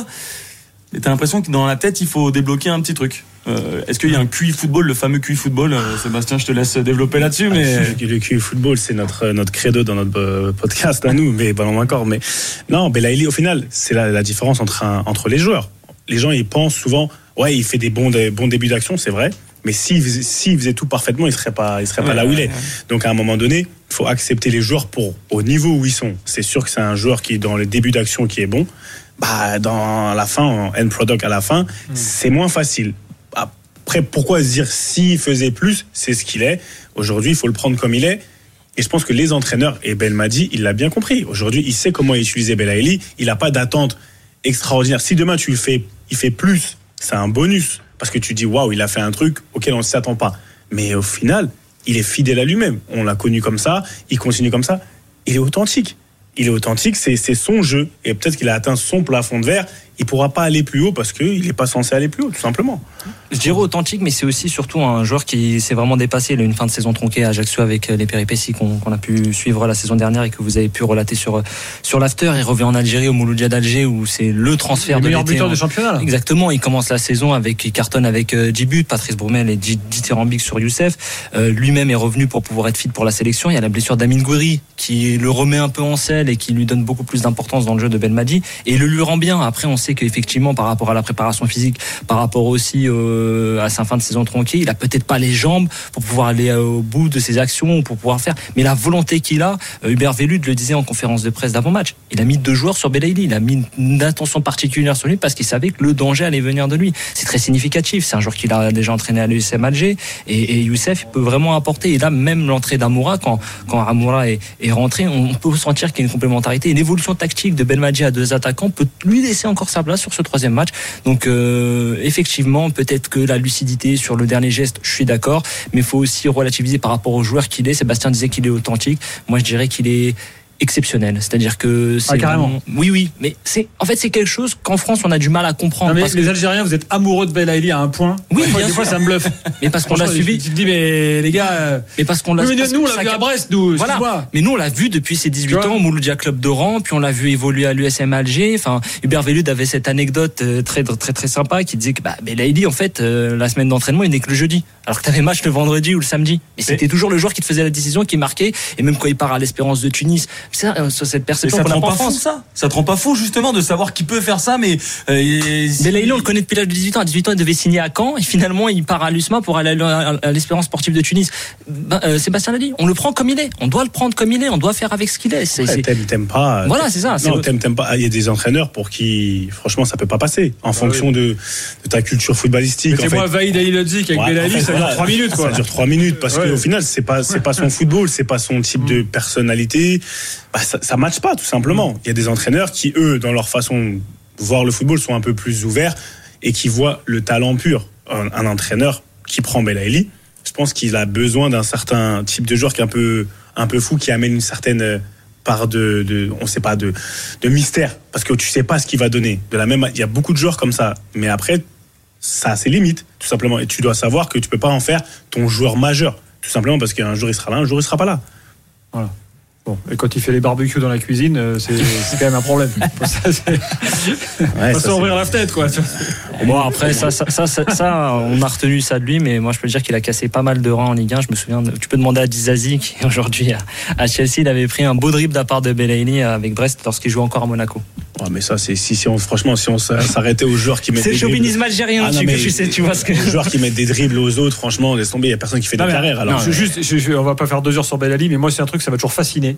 Et t'as l'impression que dans la tête, il faut débloquer un petit truc. Euh, est-ce qu'il y a un Q I football, le fameux Q I football, euh, Sébastien, je te laisse développer là-dessus, mais le Q I football, c'est notre notre credo dans notre podcast à nous, mais pas non encore. Mais non, Belaïli, au final, c'est la, la différence entre un, entre les joueurs. Les gens, ils pensent souvent, ouais, il fait des bons des bons débuts d'action, c'est vrai. Mais s'il faisait, s'il faisait tout parfaitement, il serait pas, il serait ouais, pas là où il est. Ouais. Donc à un moment donné, il faut accepter les joueurs pour au niveau où ils sont. C'est sûr que c'est un joueur qui dans les débuts d'action qui est bon. Bah, dans la fin, en end product à la fin, mmh. c'est moins facile. Après, pourquoi se dire s'il faisait plus, c'est ce qu'il est. Aujourd'hui, il faut le prendre comme il est. Et je pense que les entraîneurs, et Belmadi, il l'a bien compris. Aujourd'hui, il sait comment utiliser Belaïli. Il n'a pas d'attente extraordinaire. Si demain, tu le fais, il fait plus, c'est un bonus. Parce que tu dis, waouh, il a fait un truc auquel on ne s'attend pas. Mais au final, il est fidèle à lui-même. On l'a connu comme ça, il continue comme ça. Il est authentique. Il est authentique, c'est, c'est son jeu. Et peut-être qu'il a atteint son plafond de verre. Il ne pourra pas aller plus haut parce qu'il n'est pas censé aller plus haut, tout simplement. Je dirais authentique, mais c'est aussi surtout un joueur qui s'est vraiment dépassé. Il a eu une fin de saison tronquée à Ajaccio avec les péripéties qu'on, qu'on a pu suivre la saison dernière et que vous avez pu relater sur, sur l'after. Il revient en Algérie, au Mouloudia d'Alger, où c'est le transfert de l'été. Le meilleur buteur du championnat, là. Exactement. Il commence la saison avec, il cartonne avec dix buts, Patrice Broumel et dithyrambique sur Youssef. Euh, lui-même est revenu pour pouvoir être fit pour la sélection. Il y a la blessure d'Amin Gouiri qui le remet un peu en selle et qui lui donne beaucoup plus d'importance dans le jeu de Belmadi. Et il le lui rend bien. Après, on c'est qu'effectivement par rapport à la préparation physique, par rapport aussi euh, à sa fin de saison tronquée, il a peut-être pas les jambes pour pouvoir aller au bout de ses actions, pour pouvoir faire, mais la volonté qu'il a, euh, Hubert Velud le disait en conférence de presse d'avant-match, il a mis deux joueurs sur Belaïli, il a mis une attention particulière sur lui parce qu'il savait que le danger allait venir de lui. C'est très significatif, c'est un joueur qu'il a déjà entraîné à l'U S M Alger et, et Youssef peut vraiment apporter, et là même l'entrée d'Amoura, quand, quand Amoura est, est rentré, on peut sentir qu'il y a une complémentarité et l'évolution tactique de Belmadi à deux attaquants peut lui laisser encore sa place sur ce troisième match. Donc euh, effectivement, peut-être que la lucidité sur le dernier geste, je suis d'accord, mais il faut aussi relativiser par rapport au joueur qu'il est. Sébastien disait qu'il est authentique, moi je dirais qu'il est exceptionnel, c'est-à-dire que c'est ah, carrément. Bon... oui oui, mais c'est en fait c'est quelque chose qu'en France on a du mal à comprendre. Non, mais parce les que... Algériens, vous êtes amoureux de Belaïli à un point. Oui, ouais, bien des sûr. Fois ça me bluffe. Mais parce qu'on l'a subi. Tu te dis mais les gars. Mais parce qu'on l'a. Mais nous on l'a vu à Brest, nous. Voilà. Mais nous on l'a vu depuis ses dix-huit ans au Mouloudia Club d'Oran, puis on l'a vu évoluer à l'U S M Alger. Enfin, Hubert Velud avait cette anecdote très très très sympa qui disait que bah, Belaïli en fait euh, la semaine d'entraînement il n'est que le jeudi, alors que t'avais match le vendredi ou le samedi. Mais, mais... c'était toujours le joueur qui te faisait la décision, qui marquait, et même quand il part à l'Espérance de Tunis. ça, euh, sur cette perception qu'on a en France. Ça ne te rend pas fou, justement, de savoir qui peut faire ça, mais... Euh, Belaïli, on le connaît depuis l'âge de dix-huit ans. À dix-huit ans, il devait signer à Caen, et finalement, il part à l'U S M A pour aller à l'Espérance sportive de Tunis. Ben, euh, Sébastien l'a dit, on le prend comme il est. On doit le prendre comme il est, on doit faire avec ce qu'il est. C'est, ouais, c'est... T'aimes, t'aimes pas... Voilà, c'est ça. C'est non, le... t'aimes, t'aimes pas. Il y a des entraîneurs pour qui, franchement, ça ne peut pas passer, en ah, fonction oui. de, de ta culture footballistique. C'est moi, Vaïd Aïlodzik avec ouais, Belaïli, en fait, ça dure trois minutes, quoi. Ça dure trois minutes, parce ouais. qu'au final, c'est pas, c'est pas son football, c'est pas son type de personnalité. Bah, ça, ça matche pas, tout simplement. Il y a des entraîneurs qui, eux, dans leur façon de voir le football, sont un peu plus ouverts et qui voient le talent pur. Un, un entraîneur qui prend Belaïli, je pense qu'il a besoin d'un certain type de joueur qui est un peu, un peu fou, qui amène une certaine part de, de on sait pas, de, de mystère, parce que tu sais pas ce qu'il va donner. De la même, il y a beaucoup de joueurs comme ça, mais après, ça a ses limites, tout simplement. Et tu dois savoir que tu peux pas en faire ton joueur majeur, tout simplement, parce qu'un jour il sera là, un jour il sera pas là. Voilà. Bon, et quand il fait les barbecues dans la cuisine, c'est, c'est quand même un problème. Ça, c'est... Ouais, faut ça, s'ouvrir la fenêtre, quoi. Bon, après, ça, ça, ça, ça, ça, on a retenu ça de lui, mais moi, je peux dire qu'il a cassé pas mal de reins en Ligue un. Je me souviens, de... tu peux demander à Dizazi, qui aujourd'hui à Chelsea, il avait pris un beau dribble de la part de Belaïli avec Brest lorsqu'il jouait encore à Monaco. Ouais, mais ça, c'est si, si on, franchement, si on s'arrêtait aux joueurs qui mettent. C'est le chauvinisme algérien, ah, tu, mais, tu sais, tu vois ce que. Les joueurs qui mettent des dribbles aux autres, franchement, laisse tomber, il n'y a personne qui fait des carrières. Alors, non, je, juste, je, je, on va pas faire deux heures sur Belaïli, mais moi, c'est un truc, ça va toujours fasciner.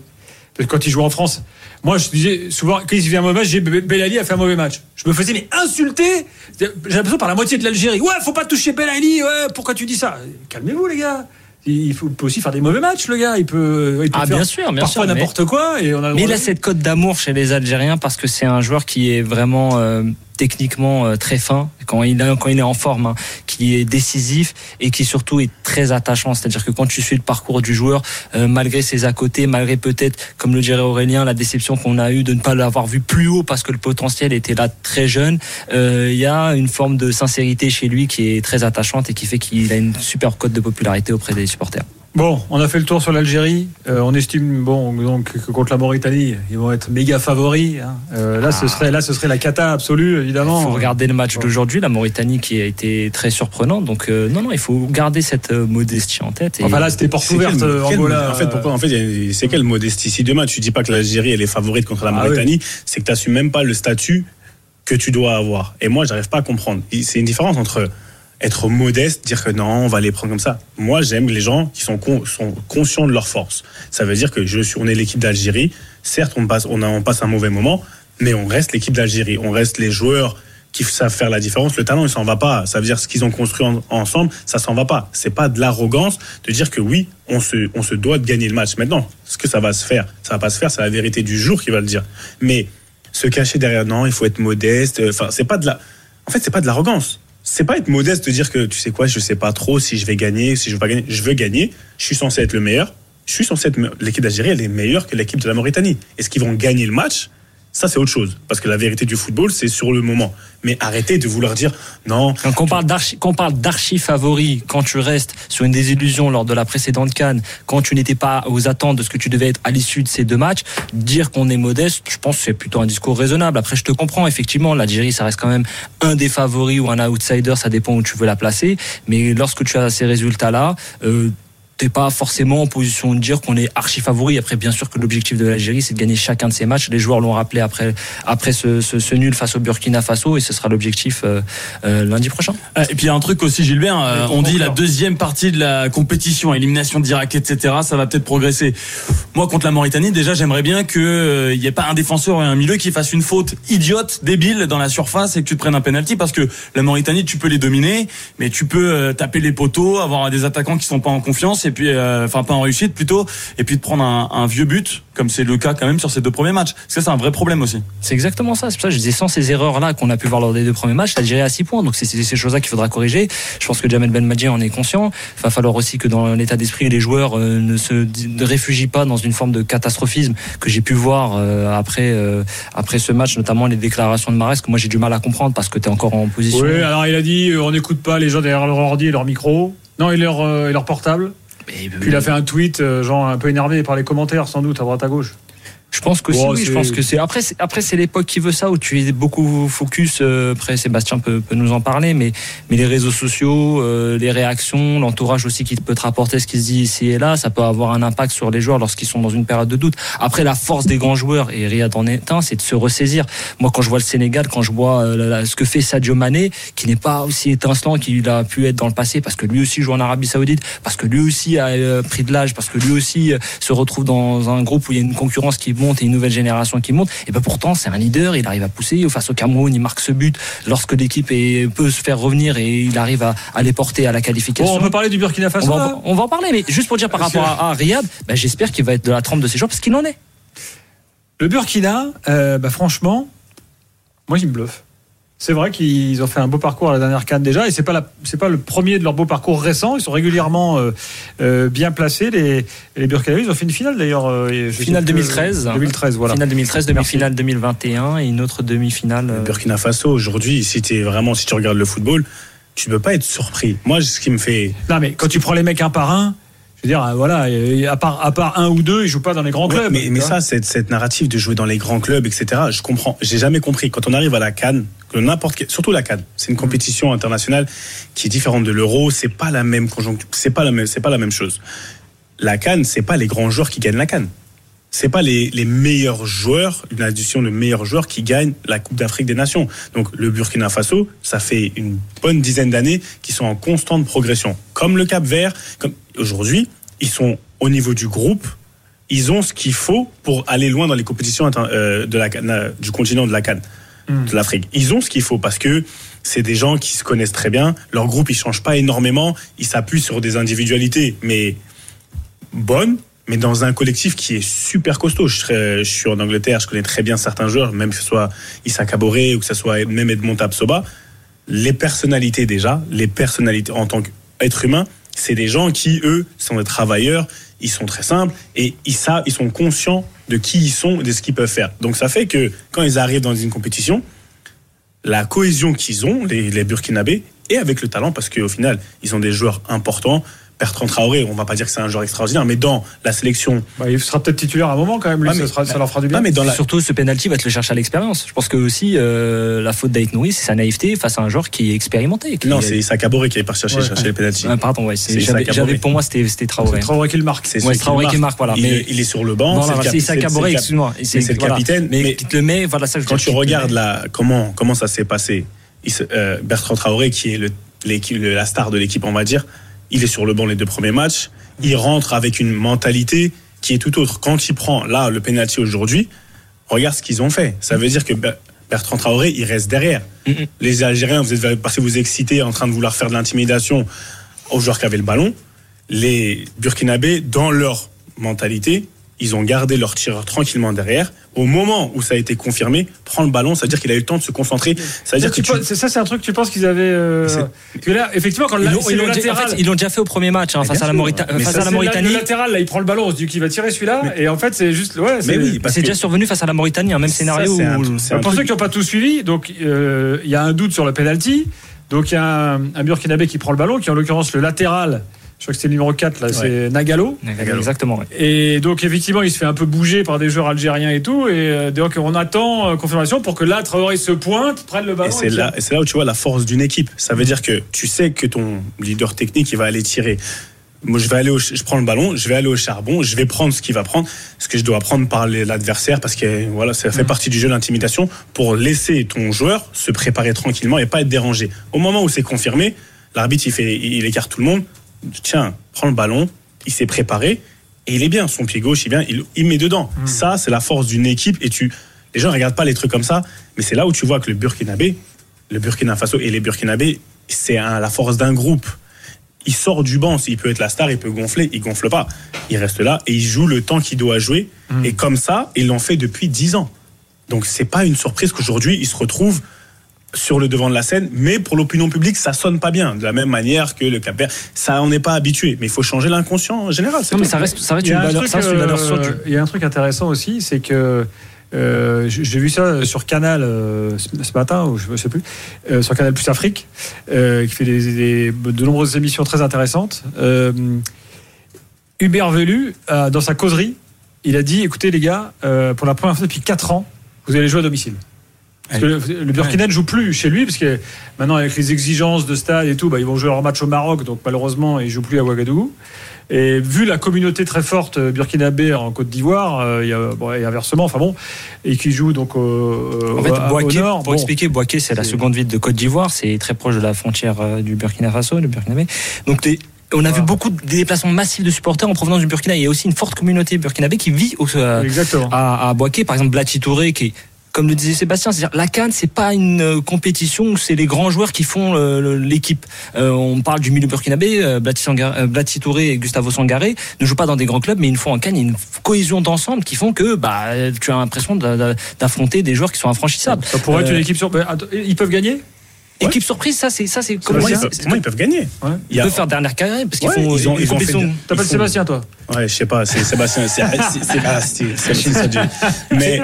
Quand il joue en France, moi je disais souvent, quand il fait un mauvais match, j'ai Belaïli a fait un mauvais match. Je me faisais mais insulter, j'ai l'impression par la moitié de l'Algérie. Ouais, faut pas toucher Belaïli. Ouais, pourquoi tu dis ça ? Calmez-vous les gars. Il peut aussi faire des mauvais matchs, le gars. Il peut, il peut ah, faire bien sûr, bien parfois sûr, n'importe mais... quoi. Et on a mais il a cette cote d'amour chez les Algériens parce que c'est un joueur qui est vraiment euh, techniquement euh, très fin quand il, a, quand il est en forme, hein, qui est décisif et qui surtout est très attachant. C'est-à-dire que quand tu suis le parcours du joueur, euh, malgré ses à côté, malgré peut-être, comme le dirait Aurélien, la déception qu'on a eue de ne pas l'avoir vu plus haut parce que le potentiel était là très jeune, il euh, y a une forme de sincérité chez lui qui est très attachante et qui fait qu'il a une super cote de popularité auprès des supporters. Bon, on a fait le tour sur l'Algérie. Euh, on estime bon, donc, que contre la Mauritanie, ils vont être méga favoris. Hein. Euh, là, ah. ce serait, là, ce serait la cata absolue, évidemment. Il faut regarder le match d'aujourd'hui, la Mauritanie qui a été très surprenante. Donc, euh, non, non, il faut garder cette modestie en tête. Et... Enfin là, c'était porte ouverte, Angola. En fait, pourquoi en fait, y a, c'est quelle modestie ? Si demain, tu dis pas que l'Algérie, elle est favorite contre la Mauritanie, ah, oui. c'est que tu n'assumes même pas le statut que tu dois avoir. Et moi, je n'arrive pas à comprendre. C'est une différence entre... être modeste, dire que non, on va les prendre comme ça. Moi, j'aime les gens qui sont, con, sont conscients de leurs forces. Ça veut dire que je suis, on est l'équipe d'Algérie. Certes, on passe, on, a, on passe un mauvais moment, mais on reste l'équipe d'Algérie. On reste les joueurs qui savent faire la différence. Le talent, il s'en va pas. Ça veut dire ce qu'ils ont construit en, ensemble, ça s'en va pas. C'est pas de l'arrogance de dire que oui, on se, on se doit de gagner le match. Maintenant, ce que ça va se faire, ça va pas se faire. C'est la vérité du jour qui va le dire. Mais se cacher derrière, non, il faut être modeste. Enfin, c'est pas de la. En fait, c'est pas de l'arrogance. C'est pas être modeste de dire que tu sais quoi, je sais pas trop si je vais gagner, si je veux pas gagner. Je veux gagner, je suis censé être le meilleur. Je suis censé être me... l'équipe d'Algérie, elle est meilleure que l'équipe de la Mauritanie. Est-ce qu'ils vont gagner le match ? Ça, c'est autre chose. Parce que la vérité du football, c'est sur le moment. Mais arrêtez de vouloir dire non. Quand on parle d'archi, quand on parle d'archi favori, quand tu restes sur une désillusion lors de la précédente CAN, quand tu n'étais pas aux attentes de ce que tu devais être à l'issue de ces deux matchs, dire qu'on est modeste, je pense que c'est plutôt un discours raisonnable. Après, je te comprends, effectivement, l'Algérie, ça reste quand même un des favoris ou un outsider, ça dépend où tu veux la placer. Mais lorsque tu as ces résultats-là, euh, t'es pas forcément en position de dire qu'on est archi favori. Après, bien sûr que l'objectif de l'Algérie, c'est de gagner chacun de ses matchs. Les joueurs l'ont rappelé après, après ce, ce, ce nul face au Burkina Faso, et ce sera l'objectif euh, euh, lundi prochain. Et puis il y a un truc aussi, Gilbert, euh, on dit la deuxième partie de la compétition, élimination directe, et cetera. Ça va peut-être progresser. Moi, contre la Mauritanie, déjà, j'aimerais bien qu'il n'y euh, ait pas un défenseur et un milieu qui fassent une faute idiote, débile, dans la surface et que tu te prennes un penalty, parce que la Mauritanie, tu peux les dominer, mais tu peux euh, taper les poteaux, avoir des attaquants qui sont pas en confiance. Et puis, euh, enfin, pas en réussite plutôt, et puis de prendre un, un vieux but, comme c'est le cas quand même sur ces deux premiers matchs. Parce que c'est un vrai problème aussi. C'est exactement ça. C'est pour ça que je disais, sans ces erreurs-là qu'on a pu voir lors des deux premiers matchs, l'Algérie a six points. Donc, c'est, c'est ces choses-là qu'il faudra corriger. Je pense que Djamel Belmadi en est conscient. Il va falloir aussi que dans l'état d'esprit, les joueurs euh, ne se ne réfugient pas dans une forme de catastrophisme que j'ai pu voir euh, après, euh, après ce match, notamment les déclarations de Mahrez, que moi j'ai du mal à comprendre parce que tu es encore en position. Oui, alors il a dit euh, on n'écoute pas les gens derrière leur ordi et leur micro. Non, et leur, euh, et leur portable. Puis il a fait un tweet, genre un peu énervé par les commentaires, sans doute, à droite à gauche. Je pense que oh, oui, je pense que c'est après c'est... après c'est l'époque qui veut ça, où tu es beaucoup focus, après Sébastien peut, peut nous en parler, mais mais les réseaux sociaux, euh, les réactions, l'entourage aussi qui peut te rapporter ce qui se dit ici et là, ça peut avoir un impact sur les joueurs lorsqu'ils sont dans une période de doute. Après, la force des grands joueurs, et Riyad en est un, c'est de se ressaisir. Moi, quand je vois le Sénégal, quand je vois euh, ce que fait Sadio Mané, qui n'est pas aussi étincelant qu'il a pu être dans le passé, parce que lui aussi joue en Arabie Saoudite, parce que lui aussi a euh, pris de l'âge, parce que lui aussi euh, se retrouve dans un groupe où il y a une concurrence qui monte et une nouvelle génération qui monte, et ben pourtant c'est un leader, il arrive à pousser. Face au Cameroun, il marque ce but lorsque l'équipe est, peut se faire revenir, et il arrive à, à les porter à la qualification. Bon, on peut parler du Burkina Faso, on va, on va en parler, mais juste pour dire par rapport à, à Riyad, ben j'espère qu'il va être de la trempe de ses joueurs, parce qu'il en est. Le Burkina, euh, bah franchement, moi il me bluffe. C'est vrai qu'ils ont fait un beau parcours à la dernière CAN déjà, et c'est pas la, c'est pas le premier de leur beau parcours récent. Ils sont régulièrement euh, euh, bien placés, les les Burkinabés. Ils ont fait une finale d'ailleurs. Euh, finale deux mille treize. deux mille treize, voilà. Finale deux mille treize, demi-finale deux mille vingt et un et une autre demi-finale. Euh... Burkina Faso aujourd'hui, si t'es vraiment, si tu regardes le football, tu ne peux pas être surpris. Moi, ce qui me fait. Non mais quand tu prends les mecs un par un. Je veux dire, voilà, à part, à part un ou deux, ils jouent pas dans les grands clubs. Ouais, mais, mais ça, cette, cette narrative de jouer dans les grands clubs, et cetera, je comprends. J'ai jamais compris. Quand on arrive à la CAN, que n'importe quel, surtout la CAN, c'est une compétition internationale qui est différente de l'Euro. C'est pas la même conjoncture. C'est pas la même, c'est pas la même chose. La CAN, c'est pas les grands joueurs qui gagnent la CAN. C'est pas les, les meilleurs joueurs, une addition de meilleurs joueurs qui gagnent la Coupe d'Afrique des Nations. Donc le Burkina Faso, ça fait une bonne dizaine d'années qu'ils sont en constante progression. Comme le Cap-Vert, comme aujourd'hui, ils sont au niveau du groupe, ils ont ce qu'il faut pour aller loin dans les compétitions de la, du continent de la CAN, mmh. de l'Afrique. Ils ont ce qu'il faut parce que c'est des gens qui se connaissent très bien. Leur groupe, ils changent pas énormément. Ils s'appuient sur des individualités, mais bonnes. Mais dans un collectif qui est super costaud. Je, serais, je suis en Angleterre, je connais très bien certains joueurs, même que ce soit Issa Kaboré ou que ce soit même Edmond Tapsoba. Les personnalités déjà, les personnalités en tant qu'être humain, c'est des gens qui, eux, sont des travailleurs, ils sont très simples et ils, savent, ils sont conscients de qui ils sont et de ce qu'ils peuvent faire. Donc ça fait que quand ils arrivent dans une compétition, la cohésion qu'ils ont, les, les Burkinabés, et avec le talent, parce qu'au final, ils ont des joueurs importants, Bertrand Traoré, on ne va pas dire que c'est un joueur extraordinaire, mais dans la sélection. Bah, il sera peut-être titulaire à un moment quand même, lui, ah, mais, ça, sera, bah, ça leur fera du bien. Ah, mais dans la... Surtout, ce pénalty va te le chercher à l'expérience. Je pense que aussi, euh, la faute d'Aït Nouri, c'est sa naïveté face à un joueur qui est expérimenté. Qui non, est... c'est Issa Kaboré qui est parti chercher, ouais. chercher ah, les pénalty. Ah, pardon, ouais, c'est, c'est j'avais, j'avais, pour moi, c'était, c'était Traoré. C'est Traoré qui le marque. C'est, ouais, c'est Traoré qui le marque, voilà. Il, mais... il est sur le banc. Non, c'est Issa Kaboré, excuse-moi. C'est le capitaine. Mais qui te le met, voilà ça. Quand tu regardes comment ça s'est passé, Bertrand Traoré, qui est la star de l'équipe, on va dire. Il est sur le banc les deux premiers matchs. Il rentre avec une mentalité qui est tout autre. Quand il prend là le penalty aujourd'hui, regarde ce qu'ils ont fait. Ça veut dire que Bertrand Traoré, il reste derrière. Mm-hmm. Les Algériens, vous êtes parce que vous excitez en train de vouloir faire de l'intimidation aux joueurs qui avaient le ballon. Les Burkinabés, dans leur mentalité, ils ont gardé leur tireur tranquillement derrière. Au moment où ça a été confirmé, prend le ballon, ça veut dire qu'il a eu le temps de se concentrer. Ça veut dire que tu... ça, c'est un truc. Tu penses qu'ils avaient euh... que là, effectivement, quand ils l'ont, ils l'ont latéral... en fait, ils l'ont déjà fait au premier match hein, face, à la, Maurita... face ça, à la Mauritanie. Le latéral, là, il prend le ballon, on se dit qu'il va tirer celui-là, mais... et en fait, c'est juste. Ouais, c'est... Mais oui, c'est que... déjà survenu face à la Mauritanie, hein, même scénario. Ça, c'est un... où... c'est un pour truc... ceux qui n'ont pas tout suivi, donc il euh, y a un doute sur le penalty. Donc il y a un, un Burkinabé qui prend le ballon, qui est en l'occurrence le latéral. Je crois que c'est le numéro quatre, là, ouais. C'est Nagalo. Nagalo. Exactement. Ouais. Et donc, effectivement, il se fait un peu bouger par des joueurs algériens et tout. Et donc, on attend confirmation pour que là, Traoré se pointe, prenne le ballon. Et c'est, et là, et c'est là où tu vois la force d'une équipe. Ça veut dire que tu sais que ton leader technique, il va aller tirer. Moi, je vais aller, au, je prends le ballon, je vais aller au charbon, je vais prendre ce qu'il va prendre, ce que je dois prendre par l'adversaire, parce que voilà, ça fait partie du jeu, l'intimidation, pour laisser ton joueur se préparer tranquillement et pas être dérangé. Au moment où c'est confirmé, l'arbitre, il, fait, il écarte tout le monde. Tiens, prends le ballon, il s'est préparé et il est bien, son pied gauche, il vient, il, il met dedans. Mmh. Ça, c'est la force d'une équipe et tu, les gens ne regardent pas les trucs comme ça, mais c'est là où tu vois que le Burkinabé, le Burkina Faso et les Burkinabés, c'est un, la force d'un groupe. Il sort du banc, il peut être la star, il peut gonfler, il gonfle pas. Il reste là et il joue le temps qu'il doit jouer. Mmh. Et comme ça, ils l'ont fait depuis dix ans. Donc, c'est pas une surprise qu'aujourd'hui, ils se retrouvent sur le devant de la scène, mais pour l'opinion publique, ça sonne pas bien. De la même manière que le Cap-Vert, ça, on n'est pas habitué. Mais il faut changer l'inconscient en général. Non, mais ça reste, ça reste une valeur. Il y a un truc intéressant aussi, c'est que euh, j'ai vu ça sur Canal euh, ce matin, ou je sais plus, euh, sur Canal Plus Afrique, euh, qui fait des, des, de nombreuses émissions très intéressantes. Euh, Hubert Velud, euh, dans sa causerie, il a dit, écoutez les gars, euh, pour la première fois depuis quatre ans, vous allez jouer à domicile. Parce que le, le Burkina ne joue plus chez lui, parce que maintenant, avec les exigences de stade et tout, bah, ils vont jouer leur match au Maroc, donc malheureusement, ils ne jouent plus à Ouagadougou. Et vu la communauté très forte burkinabé en Côte d'Ivoire, euh, y a, bon, et inversement, enfin bon, et qui joue donc au, en fait, à, Bouaké, au nord. Pour bon, expliquer, Bouaké, c'est, c'est la seconde ville de Côte d'Ivoire, c'est très proche de la frontière euh, du Burkina Faso, du Burkinabé. Donc, t'es... On a ah. vu beaucoup de déplacements massifs de supporters en provenance du Burkina. Il y a aussi une forte communauté burkinabé qui vit au, euh, à, à Bouaké. Par exemple, Blati Touré, qui, comme le disait Sébastien, c'est-à-dire la CAN, c'est pas une euh, compétition où c'est les grands joueurs qui font euh, l'équipe. Euh, on parle du milieu burkinabé. Euh, Blati, Sangar, euh, Blati Touré et Gustavo Sangaré ne jouent pas dans des grands clubs, mais une fois en CAN, il y a une cohésion d'ensemble qui font que bah, tu as l'impression d'affronter des joueurs qui sont infranchissables. Ça pourrait euh, être une équipe sur. Ils peuvent gagner? Ouais. Équipe surprise, ça, c'est, ça, c'est, comment, ça, ils, c'est, comment ils peuvent gagner. Ouais. Ils peuvent faire dernière carrière parce qu'ils ouais, font, ils ont, ils ils ont fait de, t'appelles font... Sébastien, toi? Ouais, je sais pas, c'est Sébastien, c'est, c'est, c'est, ah, c'est, c'est, c'est, c'est, c'est mais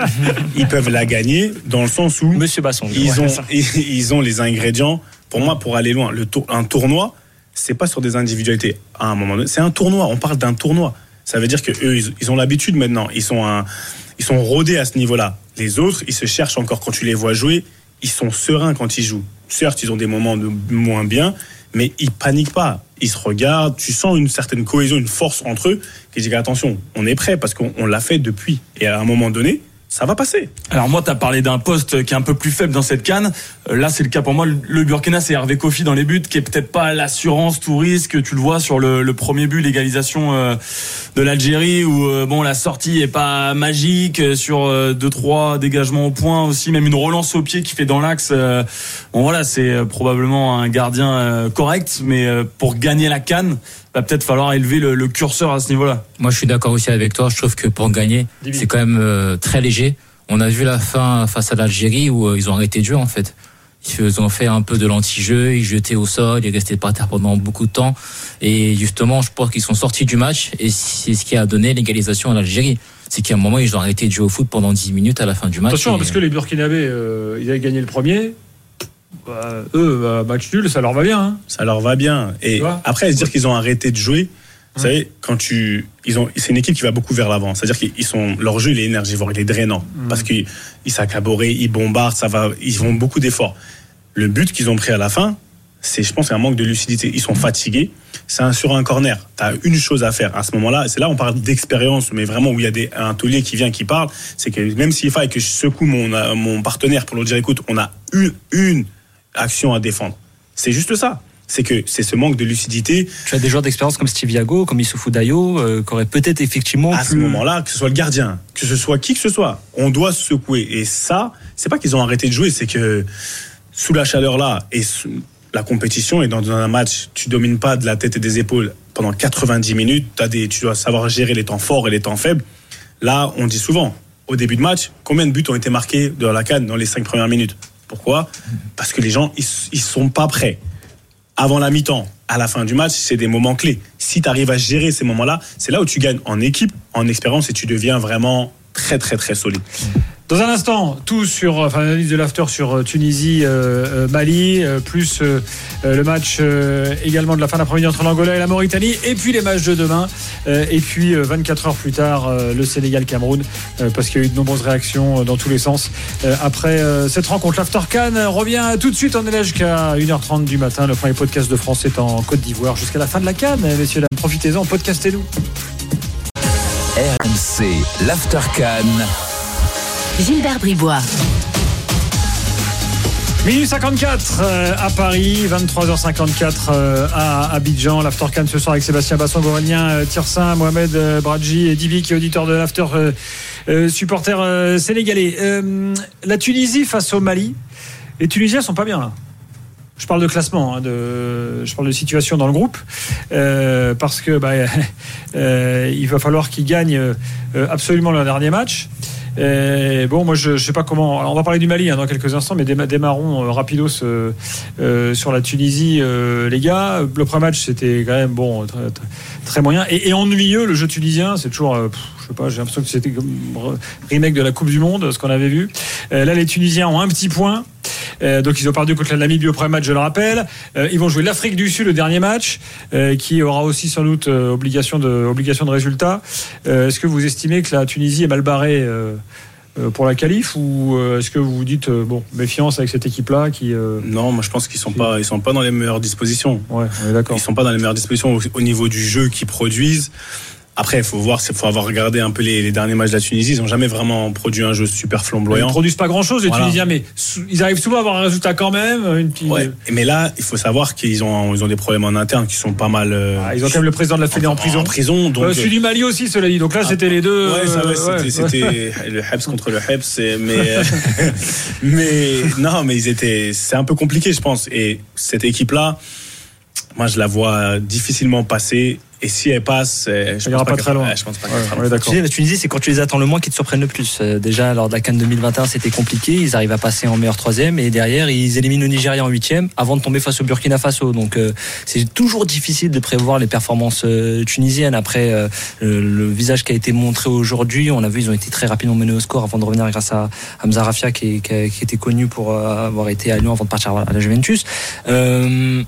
ils peuvent la gagner dans le sens où Monsieur Bassong, ils ont, ils, ils ont les ingrédients. Pour moi, pour aller loin, le tour, un tournoi, c'est pas sur des individualités. À un moment donné, c'est un tournoi. On parle d'un tournoi. Ça veut dire que eux, ils, ils ont l'habitude maintenant. Ils sont, un, ils sont rodés à ce niveau-là. Les autres, ils se cherchent encore quand tu les vois jouer. Ils sont sereins quand ils jouent. Certes, ils ont des moments de moins bien, mais ils paniquent pas. Ils se regardent. Tu sens une certaine cohésion, une force entre eux. Qui dit attention, on est prêt parce qu'on on l'a fait depuis. Et à un moment donné, ça va passer. Alors moi, t'as parlé d'un poste qui est un peu plus faible dans cette CAN. Là, c'est le cas pour moi. Le Burkina, c'est Hervé Kofi dans les buts, qui est peut-être pas l'assurance tout risque. Tu le vois sur le, le premier but, l'égalisation euh, de l'Algérie, où euh, bon, la sortie est pas magique. Sur euh, deux trois dégagements au point aussi, même une relance au pied qui fait dans l'axe. Euh, bon voilà, c'est euh, probablement un gardien euh, correct, mais euh, pour gagner la CAN, va peut-être falloir élever le, le curseur à ce niveau-là. Moi, je suis d'accord aussi avec toi. Je trouve que pour gagner, c'est quand même euh, très léger. On a vu la fin face à l'Algérie où euh, ils ont arrêté de jouer, en fait. Ils ont fait un peu de l'anti-jeu, ils jetaient au sol, ils restaient par terre pendant beaucoup de temps. Et justement, je pense qu'ils sont sortis du match et c'est ce qui a donné l'égalisation à l'Algérie. C'est qu'à un moment, ils ont arrêté de jouer au foot pendant dix minutes à la fin du match. Attention, et... parce que les Burkinabés, euh, ils avaient gagné le premier. Bah, eux, bah, match nul, ça leur va bien. Hein. Ça leur va bien. Et après, se dire qu'ils ont arrêté de jouer, vous mmh. savez, quand tu, ils ont, c'est une équipe qui va beaucoup vers l'avant. C'est-à-dire qu'ils sont, leur jeu, il est énergivore, il est drainant, mmh. parce qu'ils s'accaborent, ils bombardent, ça va, ils font beaucoup d'efforts. Le but qu'ils ont pris à la fin, c'est, je pense, un manque de lucidité. Ils sont fatigués. C'est un sur un corner. T'as une chose à faire à ce moment-là. C'est là où on parle d'expérience, mais vraiment où il y a des, un taulier qui vient, qui parle. C'est que même s'il faille que je secoue mon, mon partenaire pour lui dire, écoute, on a une, une action à défendre. C'est juste ça. C'est que c'est ce manque de lucidité. Tu as des joueurs d'expérience comme Steve Yago, comme Issoufou Dayo, euh, qui auraient peut-être effectivement. À ce plus... moment-là, que ce soit le gardien, que ce soit qui que ce soit, on doit se secouer. Et ça, c'est pas qu'ils ont arrêté de jouer, c'est que sous la chaleur là et sous la compétition, et dans un match, tu domines pas de la tête et des épaules pendant quatre-vingt-dix minutes. T'as des, tu dois savoir gérer les temps forts et les temps faibles. Là, on dit souvent, au début de match, combien de buts ont été marqués dans la CAN dans les cinq premières minutes? Pourquoi? Parce que les gens, ils, ils sont pas prêts. Avant la mi-temps, à la fin du match, c'est des moments clés. Si tu arrives à gérer ces moments-là, c'est là où tu gagnes en équipe, en expérience, et tu deviens vraiment très, très, très solide. Dans un instant, tout sur enfin, l'analyse de l'after sur Tunisie, euh, Mali, euh, plus euh, le match euh, également de la fin d'après-midi entre l'Angola et la Mauritanie, et puis les matchs de demain, euh, et puis euh, vingt-quatre heures plus tard, euh, le Sénégal-Cameroun, euh, parce qu'il y a eu de nombreuses réactions euh, dans tous les sens. Euh, après euh, cette rencontre, l'After CAN revient tout de suite, on est là jusqu'à une heure trente du matin. Le premier podcast de France est en Côte d'Ivoire jusqu'à la fin de la CAN. Messieurs, dames, profitez-en, podcastez-nous. R M C, l'After CAN. Gilbert Brisbois. minuit cinquante-quatre euh, à Paris, vingt-trois heures cinquante-quatre euh, à Abidjan. L'After CAN ce soir avec Sébastien Bassong, Aurélien euh, Tharsin, Mohamed euh, Bradji et Divi, qui est auditeur de l'After, euh, euh, supporter euh, sénégalais. Euh, la Tunisie face au Mali. Les Tunisiens sont pas bien là. Je parle de classement, hein, de, je parle de situation dans le groupe, euh, parce que bah, euh, il va falloir qu'ils gagnent euh, absolument leur dernier match. Et bon, moi je ne sais pas comment. Alors, on va parler du Mali hein, dans quelques instants, mais démarrons euh, rapidos euh, euh, sur la Tunisie, euh, les gars. Le premier match c'était quand même bon, très, très moyen et, et ennuyeux. Le jeu tunisien, c'est toujours, euh, pff, je sais pas, j'ai l'impression que c'était comme remake de la Coupe du Monde, ce qu'on avait vu. Euh, là, les Tunisiens ont un petit point. Euh, donc ils ont perdu contre la Namibie au premier match, je le rappelle. Euh, ils vont jouer l'Afrique du Sud le dernier match, euh, qui aura aussi sans doute euh, obligation de obligation de résultat. Euh, est-ce que vous estimez que la Tunisie est mal barrée euh, pour la qualif, ou est-ce que vous vous dites bon, méfiance avec cette équipe-là qui euh... Non, moi je pense qu'ils sont pas, ils sont pas dans les meilleures dispositions. Ouais, on est d'accord. Ils sont pas dans les meilleures dispositions au, au niveau du jeu qu'ils produisent. Après, il faut voir, il faut avoir regardé un peu les, les derniers matchs de la Tunisie. Ils n'ont jamais vraiment produit un jeu super flamboyant. Ils ne produisent pas grand-chose, les voilà. Tunisiens, mais ils arrivent souvent à avoir un résultat quand même. Une petite... ouais. Mais là, il faut savoir qu'ils ont, ils ont des problèmes en interne qui sont pas mal. Euh... Ah, ils ont quand même le président de la Fédé en, en prison. En prison donc... euh, celui du Mali aussi, cela dit. Donc là, ah, c'était les deux. Ouais, ça, ouais, euh, c'était, ouais. c'était le H E P S contre le H E P S. Mais, mais non, mais ils étaient. C'est un peu compliqué, je pense. Et cette équipe-là, moi, je la vois difficilement passer. Et si elle passe, je ne pense pas très loin. La Tunisie, c'est quand tu les attends le moins qu'ils te surprennent le plus. Déjà, lors de la CAN deux mille vingt et un, c'était compliqué. Ils arrivent à passer en meilleur troisième. Et derrière, ils éliminent le Nigeria en huitième avant de tomber face au Burkina Faso. Donc, euh, c'est toujours difficile de prévoir les performances euh, tunisiennes. Après, euh, le, le visage qui a été montré aujourd'hui, on a vu, ils ont été très rapidement menés au score avant de revenir grâce à Hamza Raffia, qui, qui, a, qui était connu pour euh, avoir été à Lyon avant de partir à la Juventus. Euh,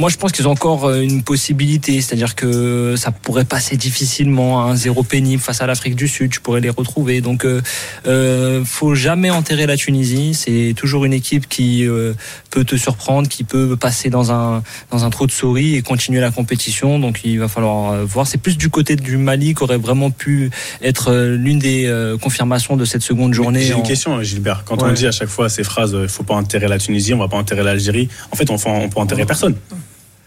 Moi, je pense qu'ils ont encore une possibilité, c'est-à-dire que ça pourrait passer difficilement à un zéro pénible face à l'Afrique du Sud. Tu pourrais les retrouver. Donc, euh, faut jamais enterrer la Tunisie. C'est toujours une équipe qui euh, peut te surprendre, qui peut passer dans un dans un trou de souris et continuer la compétition. Donc, il va falloir voir. C'est plus du côté du Mali qu'aurait vraiment pu être l'une des confirmations de cette seconde journée. Mais j'ai en... une question, Gilbert. Quand ouais. on dit à chaque fois ces phrases, il faut pas enterrer la Tunisie, on va pas enterrer l'Algérie. En fait, on, on peut enterrer ouais. personne.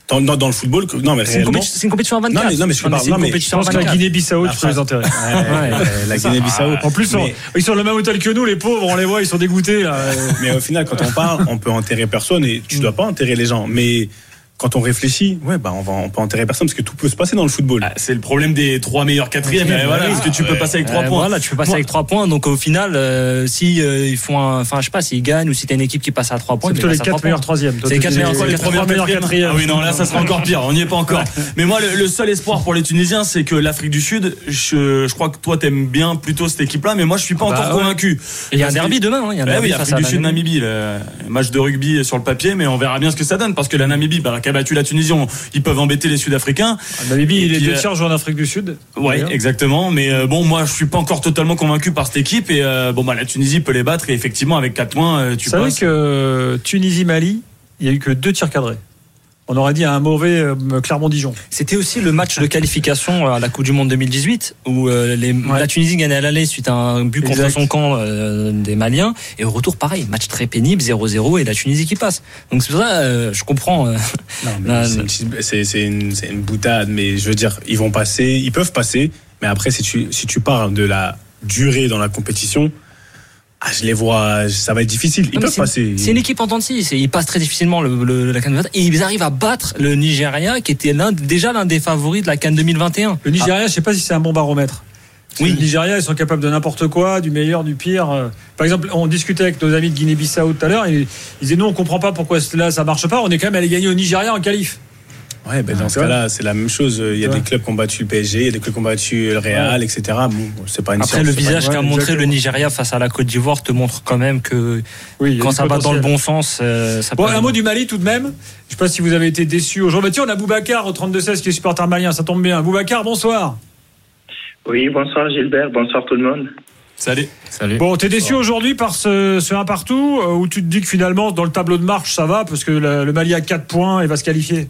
Dans, dans, dans le football, non mais c'est réellement... une, compétition, c'est une compétition à vingt-quatre. Non mais, non, mais je, non, mais c'est une compétition je pense vingt-quatre. Que la Guinée-Bissau, tu peux les enterrer. Ouais, ouais, la Guinée-Bissau. Ah, en plus, mais... on, ils sont le même hôtel que nous, les pauvres. On les voit, ils sont dégoûtés. Là. Mais au final, quand on parle, on peut enterrer personne et tu dois pas enterrer les gens. Mais quand on réfléchit, ouais, bah on va, on peut enterrer personne parce que tout peut se passer dans le football. Ah, c'est le problème des trois meilleurs quatrièmes. Ouais, voilà, parce que tu peux ouais. passer avec trois euh, points. Voilà, tu peux passer moi. avec trois points. Donc au final, euh, si euh, ils font, enfin je sais pas, s'ils gagnent ou si t'as une équipe qui passe à trois points, c'est plutôt les quatre meilleurs troisièmes. C'est les quatre meilleurs quatrièmes. Ah oui, non, là ça sera encore pire. On n'y est pas encore. Mais moi, le, le seul espoir pour les Tunisiens, c'est que l'Afrique du Sud. Je, je crois que toi t'aimes bien plutôt cette équipe-là, mais moi je suis pas bah, encore ouais. convaincu. Il y a un derby demain. Il y a l'Afrique du Sud Namibie, match de rugby sur le papier, mais on verra bien ce que ça donne parce que la Namibie, a battu la Tunisie, ils peuvent embêter les Sud-Africains. La Namibie, il est deux tiers joué en Afrique du Sud. Oui, exactement. Mais euh, bon, moi, je suis pas encore totalement convaincu par cette équipe. Et euh, bon, bah, la Tunisie peut les battre. Et effectivement, avec quatre points, tu passes. Vous savez que Tunisie-Mali, il y a eu que deux tirs cadrés. On aurait dit un mauvais Clermont-Dijon. C'était aussi le match de qualification à la Coupe du Monde deux mille dix-huit où les, ouais. la Tunisie gagnait à l'aller suite à un but contre exact. son camp euh, des Maliens. Et au retour, pareil, match très pénible, zéro zéro et la Tunisie qui passe. Donc c'est pour ça, euh, je comprends. Euh, non, mais la, c'est, une petite, c'est, c'est, une, c'est une boutade, mais je veux dire, ils vont passer, ils peuvent passer, mais après, si tu, si tu parles de la durée dans la compétition. Ah, je les vois, ça va être difficile. Ils non, peuvent c'est, passer. C'est une équipe en temps de scie. Ils passent très difficilement le, le, la CAN deux mille vingt et un. Et ils arrivent à battre le Nigeria, qui était l'un, déjà l'un des favoris de la CAN deux mille vingt et un. Le Nigeria, ah. je ne sais pas si c'est un bon baromètre. Parce oui. Le Nigeria, ils sont capables de n'importe quoi, du meilleur, du pire. Par exemple, on discutait avec nos amis de Guinée-Bissau tout à l'heure. Ils disaient, nous, on ne comprend pas pourquoi là, ça ne marche pas. On est quand même allé gagner au Nigeria en qualif. Ouais, ben dans ah, ce cas-là, c'est la même chose. Il y a ouais. des clubs qui ont battu le P S G, il y a des clubs qui ont battu le Real, et cetera. Bon, c'est pas une Après, science, le visage qu'a montré le Nigeria face à la Côte d'Ivoire te montre quand même que oui, quand ça va dans le bon sens, euh, ça bon, peut. Un mot du Mali tout de même. Je ne sais pas si vous avez été déçus aujourd'hui. Tiens, on a Aboubacar au trente-deux seize qui est supporter malien, ça tombe bien. Aboubacar, bonsoir. Oui, bonsoir Gilbert, bonsoir tout le monde. Salut. Salut. Bon, t'es déçu aujourd'hui par ce, ce un partout où tu te dis que finalement, dans le tableau de marche, ça va parce que le, le Mali a quatre points et va se qualifier.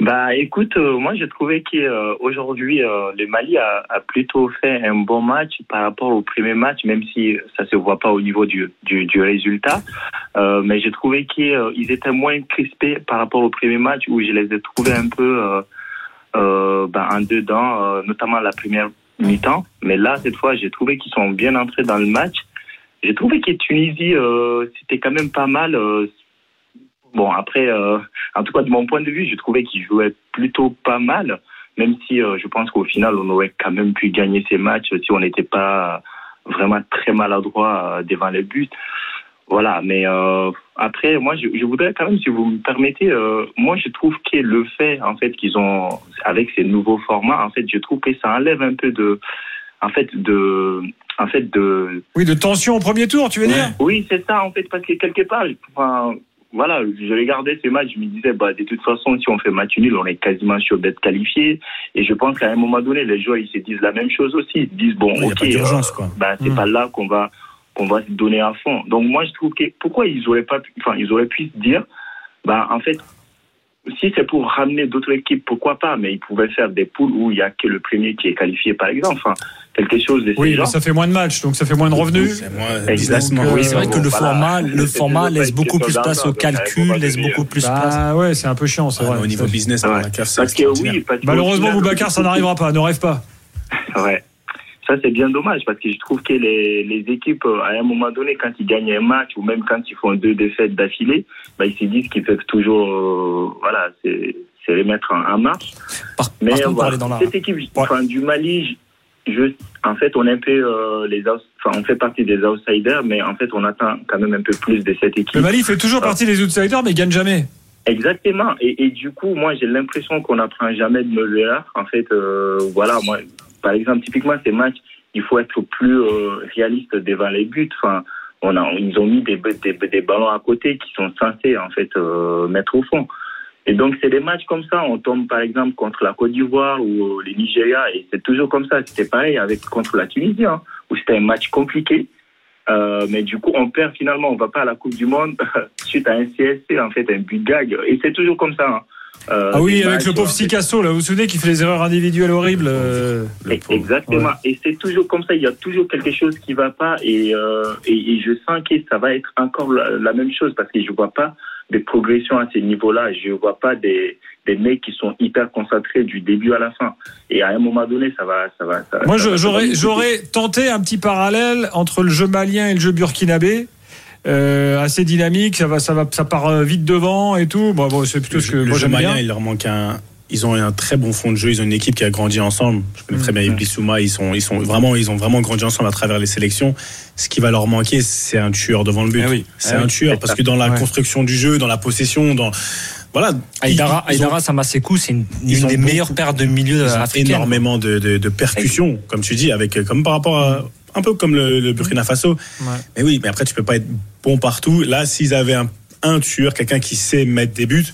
Bah, écoute, euh, moi j'ai trouvé qu'aujourd'hui euh, euh, le Mali a, a plutôt fait un bon match par rapport au premier match, même si ça se voit pas au niveau du du, du résultat. Euh, mais j'ai trouvé qu'ils euh, étaient moins crispés par rapport au premier match où je les ai trouvés un peu euh, euh, bah, en dedans, euh, notamment la première mi-temps. Mais là, cette fois, j'ai trouvé qu'ils sont bien entrés dans le match. J'ai trouvé que Tunisie, euh, c'était quand même pas mal. Euh, Bon, après, euh, en tout cas, de mon point de vue, je trouvais qu'ils jouaient plutôt pas mal, même si euh, je pense qu'au final, on aurait quand même pu gagner ces matchs si on n'était pas vraiment très maladroit euh, devant les buts. Voilà, mais euh, après, moi, je, je voudrais quand même, si vous me permettez, euh, moi, je trouve que le fait, en fait, qu'ils ont, avec ces nouveaux formats, en fait, je trouve que ça enlève un peu de, en fait, de... en fait de... Oui, de tension au premier tour, tu veux dire ? Oui, c'est ça, en fait, parce que quelque part, enfin, voilà, je regardais ces matchs, je me disais, bah, de toute façon, si on fait match nul, on est quasiment sûr d'être qualifié. Et je pense qu'à un moment donné, les joueurs, ils se disent la même chose aussi. Ils disent, bon, oui, ok, euh, quoi. Bah, c'est mmh. pas là qu'on va, qu'on va se donner à fond. Donc, moi, je trouve que pourquoi ils auraient pas pu, enfin, ils auraient pu se dire, bah, en fait, si c'est pour ramener d'autres équipes, pourquoi pas, mais ils pouvaient faire des poules où il n'y a que le premier qui est qualifié, par exemple. Enfin, quelque chose de ce genre. Oui, mais ça fait moins de matchs, donc ça fait moins de revenus. C'est, moins... donc, euh, oui, c'est vrai bon, que le voilà. format, le c'est format laisse beaucoup plus place au calcul, laisse beaucoup plus bah, place. Ah ouais, c'est un peu chiant, c'est ah, vrai. Au niveau business, ouais. la C A F, parce que oui, parce malheureusement, Boubacar, ça n'arrivera pas, ne rêve pas. Ouais. Ça, c'est bien dommage, parce que je trouve que les, les équipes, à un moment donné, quand ils gagnent un match, ou même quand ils font deux défaites d'affilée, bah, ils se disent qu'ils peuvent toujours euh, voilà, c'est, c'est les mettre en, en marche. Par, Mais par voilà, cette la... équipe ouais. enfin, du Mali, je, je, en fait, on, est un peu, euh, les, enfin, on fait partie des outsiders, mais en fait, on attend quand même un peu plus de cette équipe. Le Mali fait toujours partie des outsiders, mais il ne gagne jamais. Exactement. Et, et du coup, moi, j'ai l'impression qu'on n'apprend jamais de nos erreurs. En fait, euh, voilà, moi... Par exemple, typiquement, ces matchs, il faut être plus euh, réaliste devant les buts. Enfin, on a, ils ont mis des, des, des ballons à côté qui sont censés en fait, euh, mettre au fond. Et donc, c'est des matchs comme ça. On tombe, par exemple, contre la Côte d'Ivoire ou le Nigeria. Et c'est toujours comme ça. C'était pareil avec, contre la Tunisie, hein, où c'était un match compliqué. Euh, mais du coup, on perd finalement. On ne va pas à la Coupe du Monde suite à un C S C, en fait, un but gag. Et c'est toujours comme ça. Hein. Euh, ah oui, avec le pauvre Sicasso, là, vous vous souvenez qui fait les erreurs individuelles horribles euh, exactement, ouais. Et c'est toujours comme ça, il y a toujours quelque chose qui ne va pas et, euh, et, et je sens que ça va être encore la, la même chose parce que je ne vois pas de progression à ces niveaux-là, je ne vois pas des, des mecs qui sont hyper concentrés du début à la fin et à un moment donné ça va... Ça va ça, moi ça je, va, j'aurais, j'aurais tenté un petit parallèle entre le jeu malien et le jeu burkinabé. Euh, assez dynamique, ça va, ça va, ça part vite devant et tout. Bon, bon c'est plutôt ce que le moi jeu j'aime malien, bien. Il leur manque un. Ils ont un très bon fond de jeu. Ils ont une équipe qui a grandi ensemble. Je connais mmh. très bien Iblis Souma. Ils sont, ils sont vraiment, ils ont vraiment grandi ensemble à travers les sélections. Ce qui va leur manquer, c'est un tueur devant le but. Eh oui. C'est eh un oui. tueur parce que dans la ouais. construction du jeu, dans la possession, dans voilà. Aïdara, ils, ils Aïdara ont... Samasekou, c'est une, une des meilleures paires de milieux africains. Énormément de, de, de percussions, et... comme tu dis, avec comme par rapport à. Un peu comme le, le Burkina Faso. Ouais. Mais oui, mais après, tu peux pas être bon partout. Là, s'ils avaient un, un tueur, quelqu'un qui sait mettre des buts,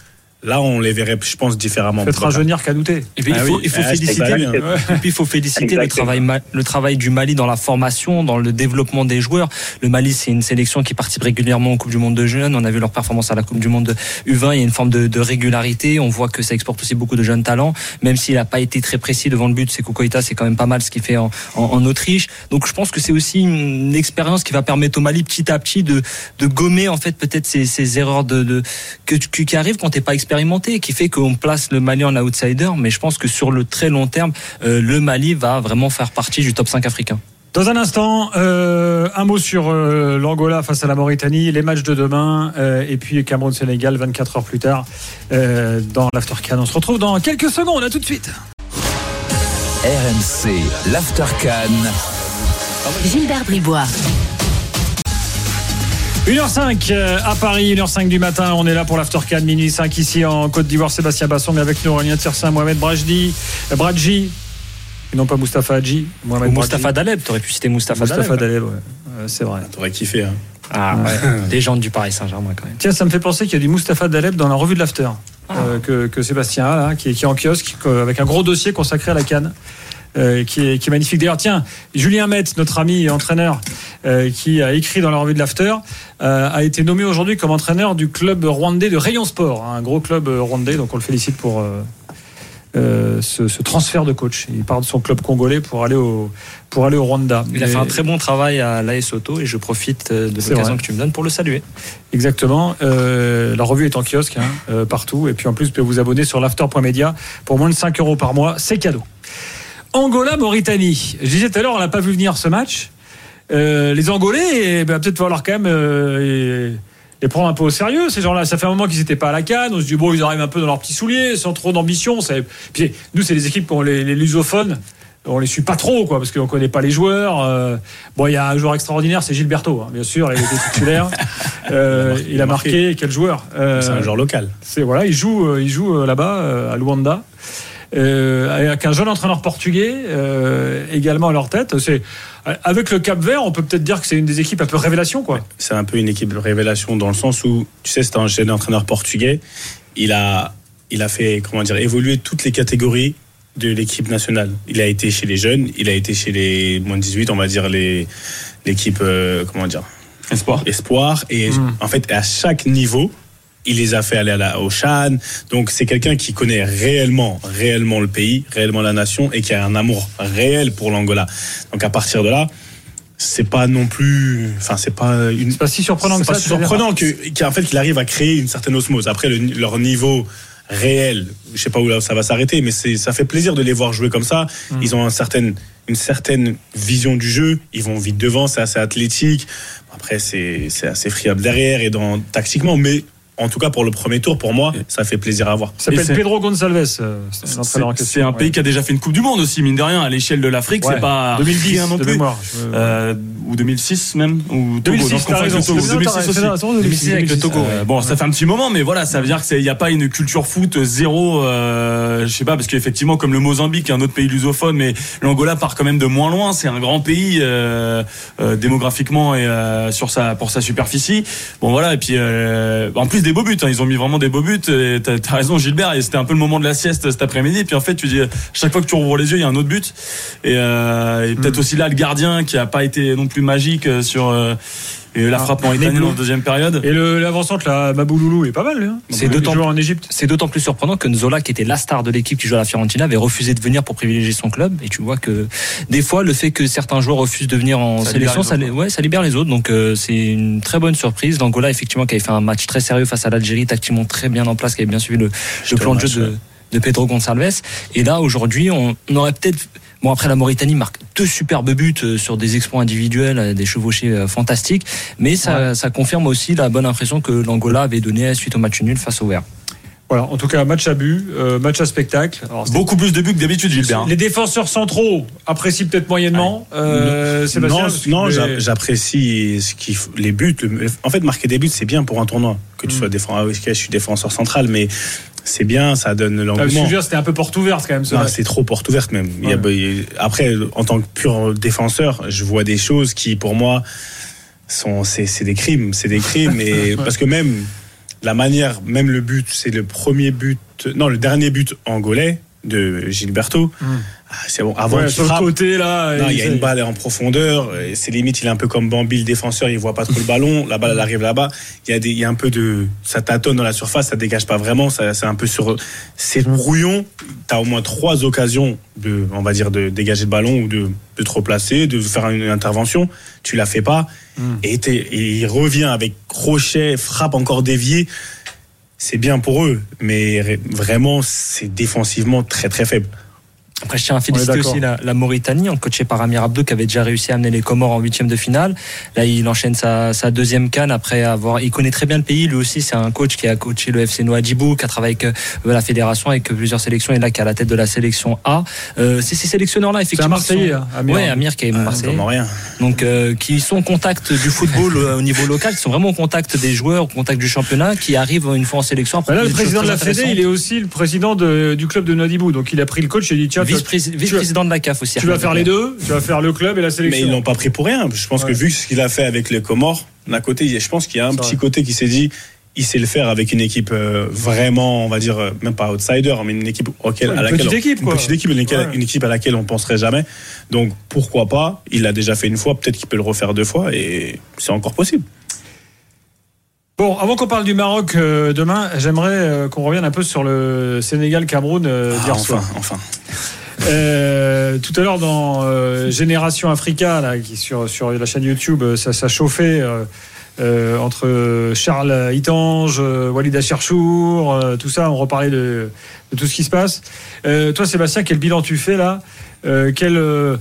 là, on les verrait, je pense, différemment. Peut-être rajeunir qu'à douter. Et puis, ah il faut, oui. il faut ah, féliciter, bien, hein. et puis, il faut féliciter le, travail, le travail du Mali dans la formation, dans le développement des joueurs. Le Mali, c'est une sélection qui participe régulièrement aux Coupes du Monde de jeunes. On a vu leur performance à la Coupe du Monde U vingt. Il y a une forme de, de régularité. On voit que ça exporte aussi beaucoup de jeunes talents. Même s'il n'a pas été très précis devant le but, c'est Sekou Koïta, c'est quand même pas mal ce qu'il fait en, en, en Autriche. Donc, je pense que c'est aussi une expérience qui va permettre au Mali, petit à petit, de, de gommer, en fait, peut-être ces, ces erreurs de, de, que, qui arrivent quand t'es pas expert. Qui fait qu'on place le Mali en outsider, mais je pense que sur le très long terme, euh, le Mali va vraiment faire partie du top cinq africain. Dans un instant, euh, un mot sur euh, l'Angola face à la Mauritanie, les matchs de demain, euh, et puis Cameroun-Sénégal vingt-quatre heures plus tard euh, dans l'After C A N. On se retrouve dans quelques secondes, à tout de suite. R M C, l'After C A N. Gilbert Brisbois. une heure cinq à Paris, une heure cinq du matin. On est là pour l'After C A N, minuit cinq ici en Côte d'Ivoire. Sébastien Bassong, mais avec nous Aurélien Tharsin, Mohamed Bradji, Bradji, et non pas Moustapha Hadji. Mohamed Ou Moustapha Daleb, t'aurais pu citer Moustapha Daleb. Moustapha Daleb, Daleb ouais. ouais. C'est vrai. Ah, t'aurais kiffé, hein. Ah ouais, légende du Paris Saint-Germain quand même. Tiens, ça me fait penser qu'il y a du Moustapha Daleb dans la revue de l'After, ah. euh, que, que Sébastien a, là, qui, qui est en kiosque, avec un gros dossier consacré à la C A N. Euh, qui, est, qui est magnifique. D'ailleurs, tiens, Julien Metz, notre ami et entraîneur, euh, qui a écrit dans la revue de l'After, euh, a été nommé aujourd'hui comme entraîneur du club rwandais de Rayon Sport, hein, un gros club rwandais. Donc, on le félicite pour euh, euh, ce, ce transfert de coach. Il part de son club congolais pour aller au, pour aller au Rwanda. Il a et... fait un très bon travail à l'A S Oto et je profite de l'occasion que tu me donnes pour le saluer. Exactement. Euh, la revue est en kiosque, hein, euh, partout. Et puis, en plus, vous pouvez vous abonner sur l'after point media pour moins de cinq euros par mois. C'est cadeau. Angola-Mauritanie. Je disais tout à l'heure, on l'a pas vu venir ce match. Euh, les Angolais, eh ben, peut-être falloir quand même euh, les prendre un peu au sérieux. Ces gens-là, ça fait un moment qu'ils n'étaient pas à la C A N. On se dit, bon, ils arrivent un peu dans leurs petits souliers, sans trop d'ambition. Ça... Puis, nous, c'est des équipes, les, les lusophones, on les suit pas trop, quoi, parce qu'on connaît pas les joueurs. Euh... Bon, il y a un joueur extraordinaire, c'est Gilbert Brisbois, hein, bien sûr, il était titulaire. Euh, il a marqué, il a marqué. Quel joueur euh... C'est un joueur local. C'est, voilà, il joue, il joue là-bas, à Luanda. euh, avec un jeune entraîneur portugais euh, également à leur tête. C'est, avec le Cap-Vert, on peut peut-être dire que c'est une des équipes un peu révélation, quoi. C'est un peu une équipe révélation dans le sens où, tu sais, c'est un jeune entraîneur portugais. Il a, il a fait, comment dire, évoluer toutes les catégories de l'équipe nationale. Il a été chez les jeunes, il a été chez les moins de dix-huit, on va dire les, l'équipe, euh, comment dire, Espoir. Espoir. Et mmh. en fait, à chaque niveau, il les a fait aller à la, au CAN. Donc, c'est quelqu'un qui connaît réellement, réellement le pays, réellement la nation et qui a un amour réel pour l'Angola. Donc, à partir de là, c'est pas non plus, enfin, c'est pas une. C'est pas si surprenant que ça. C'est pas si surprenant que, qu'en fait, qu'il arrive à créer une certaine osmose. Après, le, leur niveau réel, je sais pas où ça va s'arrêter, mais c'est, ça fait plaisir de les voir jouer comme ça. Mmh. Ils ont un certain. Une certaine vision du jeu, ils vont vite devant, c'est assez athlétique. Après, c'est, c'est assez friable derrière et dans, tactiquement, mais en tout cas pour le premier tour, pour moi, ça fait plaisir à voir. Ça s'appelle c'est... Pedro Gonçalves. C'est, c'est, c'est un pays ouais. qui a déjà fait une Coupe du Monde aussi, mine de rien, à l'échelle de l'Afrique, ouais. c'est pas deux mille dix hein, non plus, mémoire, veux... euh, ou deux mille six même, ou Togo. deux mille six, t'as raison. deux mille six avec le Togo. Euh, bon, ouais. ça fait un petit moment, mais voilà, ça veut dire qu'il n'y a pas une culture foot zéro. Euh, je sais pas, parce qu'effectivement, comme le Mozambique, un autre pays lusophone, mais l'Angola part quand même de moins loin. C'est un grand pays euh, euh, démographiquement et euh, sur sa pour sa superficie. Bon voilà, et puis euh, en plus. Des beaux buts, hein. Ils ont mis vraiment des beaux buts. Et t'as, t'as raison, Gilbert. Et c'était un peu le moment de la sieste cet après-midi. Et puis en fait, tu dis, chaque fois que tu rouvres les yeux, il y a un autre but. Et, euh, et peut-être mmh. aussi là, le gardien qui a pas été non plus magique sur. Euh Et la frappe en Italie en deuxième période. Et le, l'avancante, la Mabouloulou, est pas mal. Hein. C'est, d'autant, en Égypte. C'est d'autant plus surprenant que Nzola, qui était la star de l'équipe qui jouait à la Fiorentina, avait refusé de venir pour privilégier son club. Et tu vois que des fois, le fait que certains joueurs refusent de venir en ça sélection, ça, ouais, ça libère les autres. Donc euh, c'est une très bonne surprise. L'Angola, effectivement, qui avait fait un match très sérieux face à l'Algérie, tactiquement très bien en place, qui avait bien suivi le, le plan de jeu de, de Pedro Gonçalves. Et là, aujourd'hui, on, on aurait peut-être... Bon, après, la Mauritanie marque deux superbes buts sur des exploits individuels, des chevauchés fantastiques, mais ça, ouais. ça confirme aussi la bonne impression que l'Angola avait donnée suite au match nul face au Vert. Voilà, en tout cas, match à but, euh, match à spectacle. Alors, beaucoup plus de buts que d'habitude, Gilbert. Les défenseurs centraux apprécient peut-être moyennement. Ouais. Euh, Sébastien, non, non les... j'apprécie ce qui, les buts. Le, en fait, marquer des buts, c'est bien pour un tournoi. Que tu mmh. sois défenseur, je suis défenseur central, mais. C'est bien, ça donne l'engouement. Je suis sûr, c'était un peu porte ouverte quand même. Ce non, c'est trop porte ouverte même. Ouais. Il y a, après, en tant que pur défenseur, je vois des choses qui, pour moi, sont c'est, c'est des crimes, c'est des crimes. Et parce que même la manière, même le but, c'est le premier but, non, le dernier but angolais de Gilberto. Hum. C'est bon. Avant ouais, qu'il sur frappe, le côté là, non, il y a une balle en profondeur. Et c'est limite, il est un peu comme Bambi, le défenseur, il voit pas trop le ballon. La balle elle arrive là-bas. Il y a des, il y a un peu de, ça tâtonne dans la surface, ça dégage pas vraiment. Ça, c'est un peu sur, c'est brouillon. T'as au moins trois occasions de, on va dire, de dégager le ballon ou de, de trop placer, de faire une intervention. Tu la fais pas. Mm. Et, et il revient avec crochet, frappe encore déviée. C'est bien pour eux, mais vraiment, c'est défensivement très très faible. Après, je tiens à féliciter aussi la, la Mauritanie, coachée par Amir Abdou, qui avait déjà réussi à amener les Comores en huitième de finale. Là, il enchaîne sa, sa deuxième CAN après avoir. Il connaît très bien le pays. Lui aussi, c'est un coach qui a coaché le F C Nouadhibou, qui a travaillé avec euh, la fédération, avec plusieurs sélections, et là, qui est à la tête de la sélection A. Euh, c'est ces sélectionneurs-là, effectivement. C'est un Marseillais, hein, Amir. Oui, Amir, qui est Marseillais. Euh, Donc, euh, qui sont au contact du football au niveau local, qui sont vraiment au contact des joueurs, au contact du championnat, qui arrivent une fois en sélection. Après, là, le président de la Fédé, il est aussi le président de, du club de Nouadhibou. Donc, il a pris le coach et dit tiens, vice-président de la C A F aussi. Tu vas faire les deux, tu vas faire le club et la sélection. Mais ils l'ont pas pris pour rien. Je pense ouais. que vu ce qu'il a fait avec les Comores, d'un côté, je pense qu'il y a un c'est petit vrai. côté qui s'est dit, il sait le faire avec une équipe vraiment, on va dire, même pas outsider, mais une équipe auquel, ouais, une à laquelle, petite équipe, quoi. Une petite équipe, une, ouais. une équipe à laquelle on penserait jamais. Donc pourquoi pas? Il l'a déjà fait une fois, peut-être qu'il peut le refaire deux fois et c'est encore possible. Bon, avant qu'on parle du Maroc euh, demain, j'aimerais euh, qu'on revienne un peu sur le Sénégal-Cameroun euh, ah, d'hier soir. Enfin, enfin. Euh, tout à l'heure dans euh, Génération Africa, là, qui sur sur la chaîne YouTube, ça, ça chauffait euh, euh, entre Charles Ittange, euh, Walid Acharchour, euh, tout ça. On reparlait de, de tout ce qui se passe. Euh, toi, Sébastien, quel bilan tu fais là euh, Quel euh,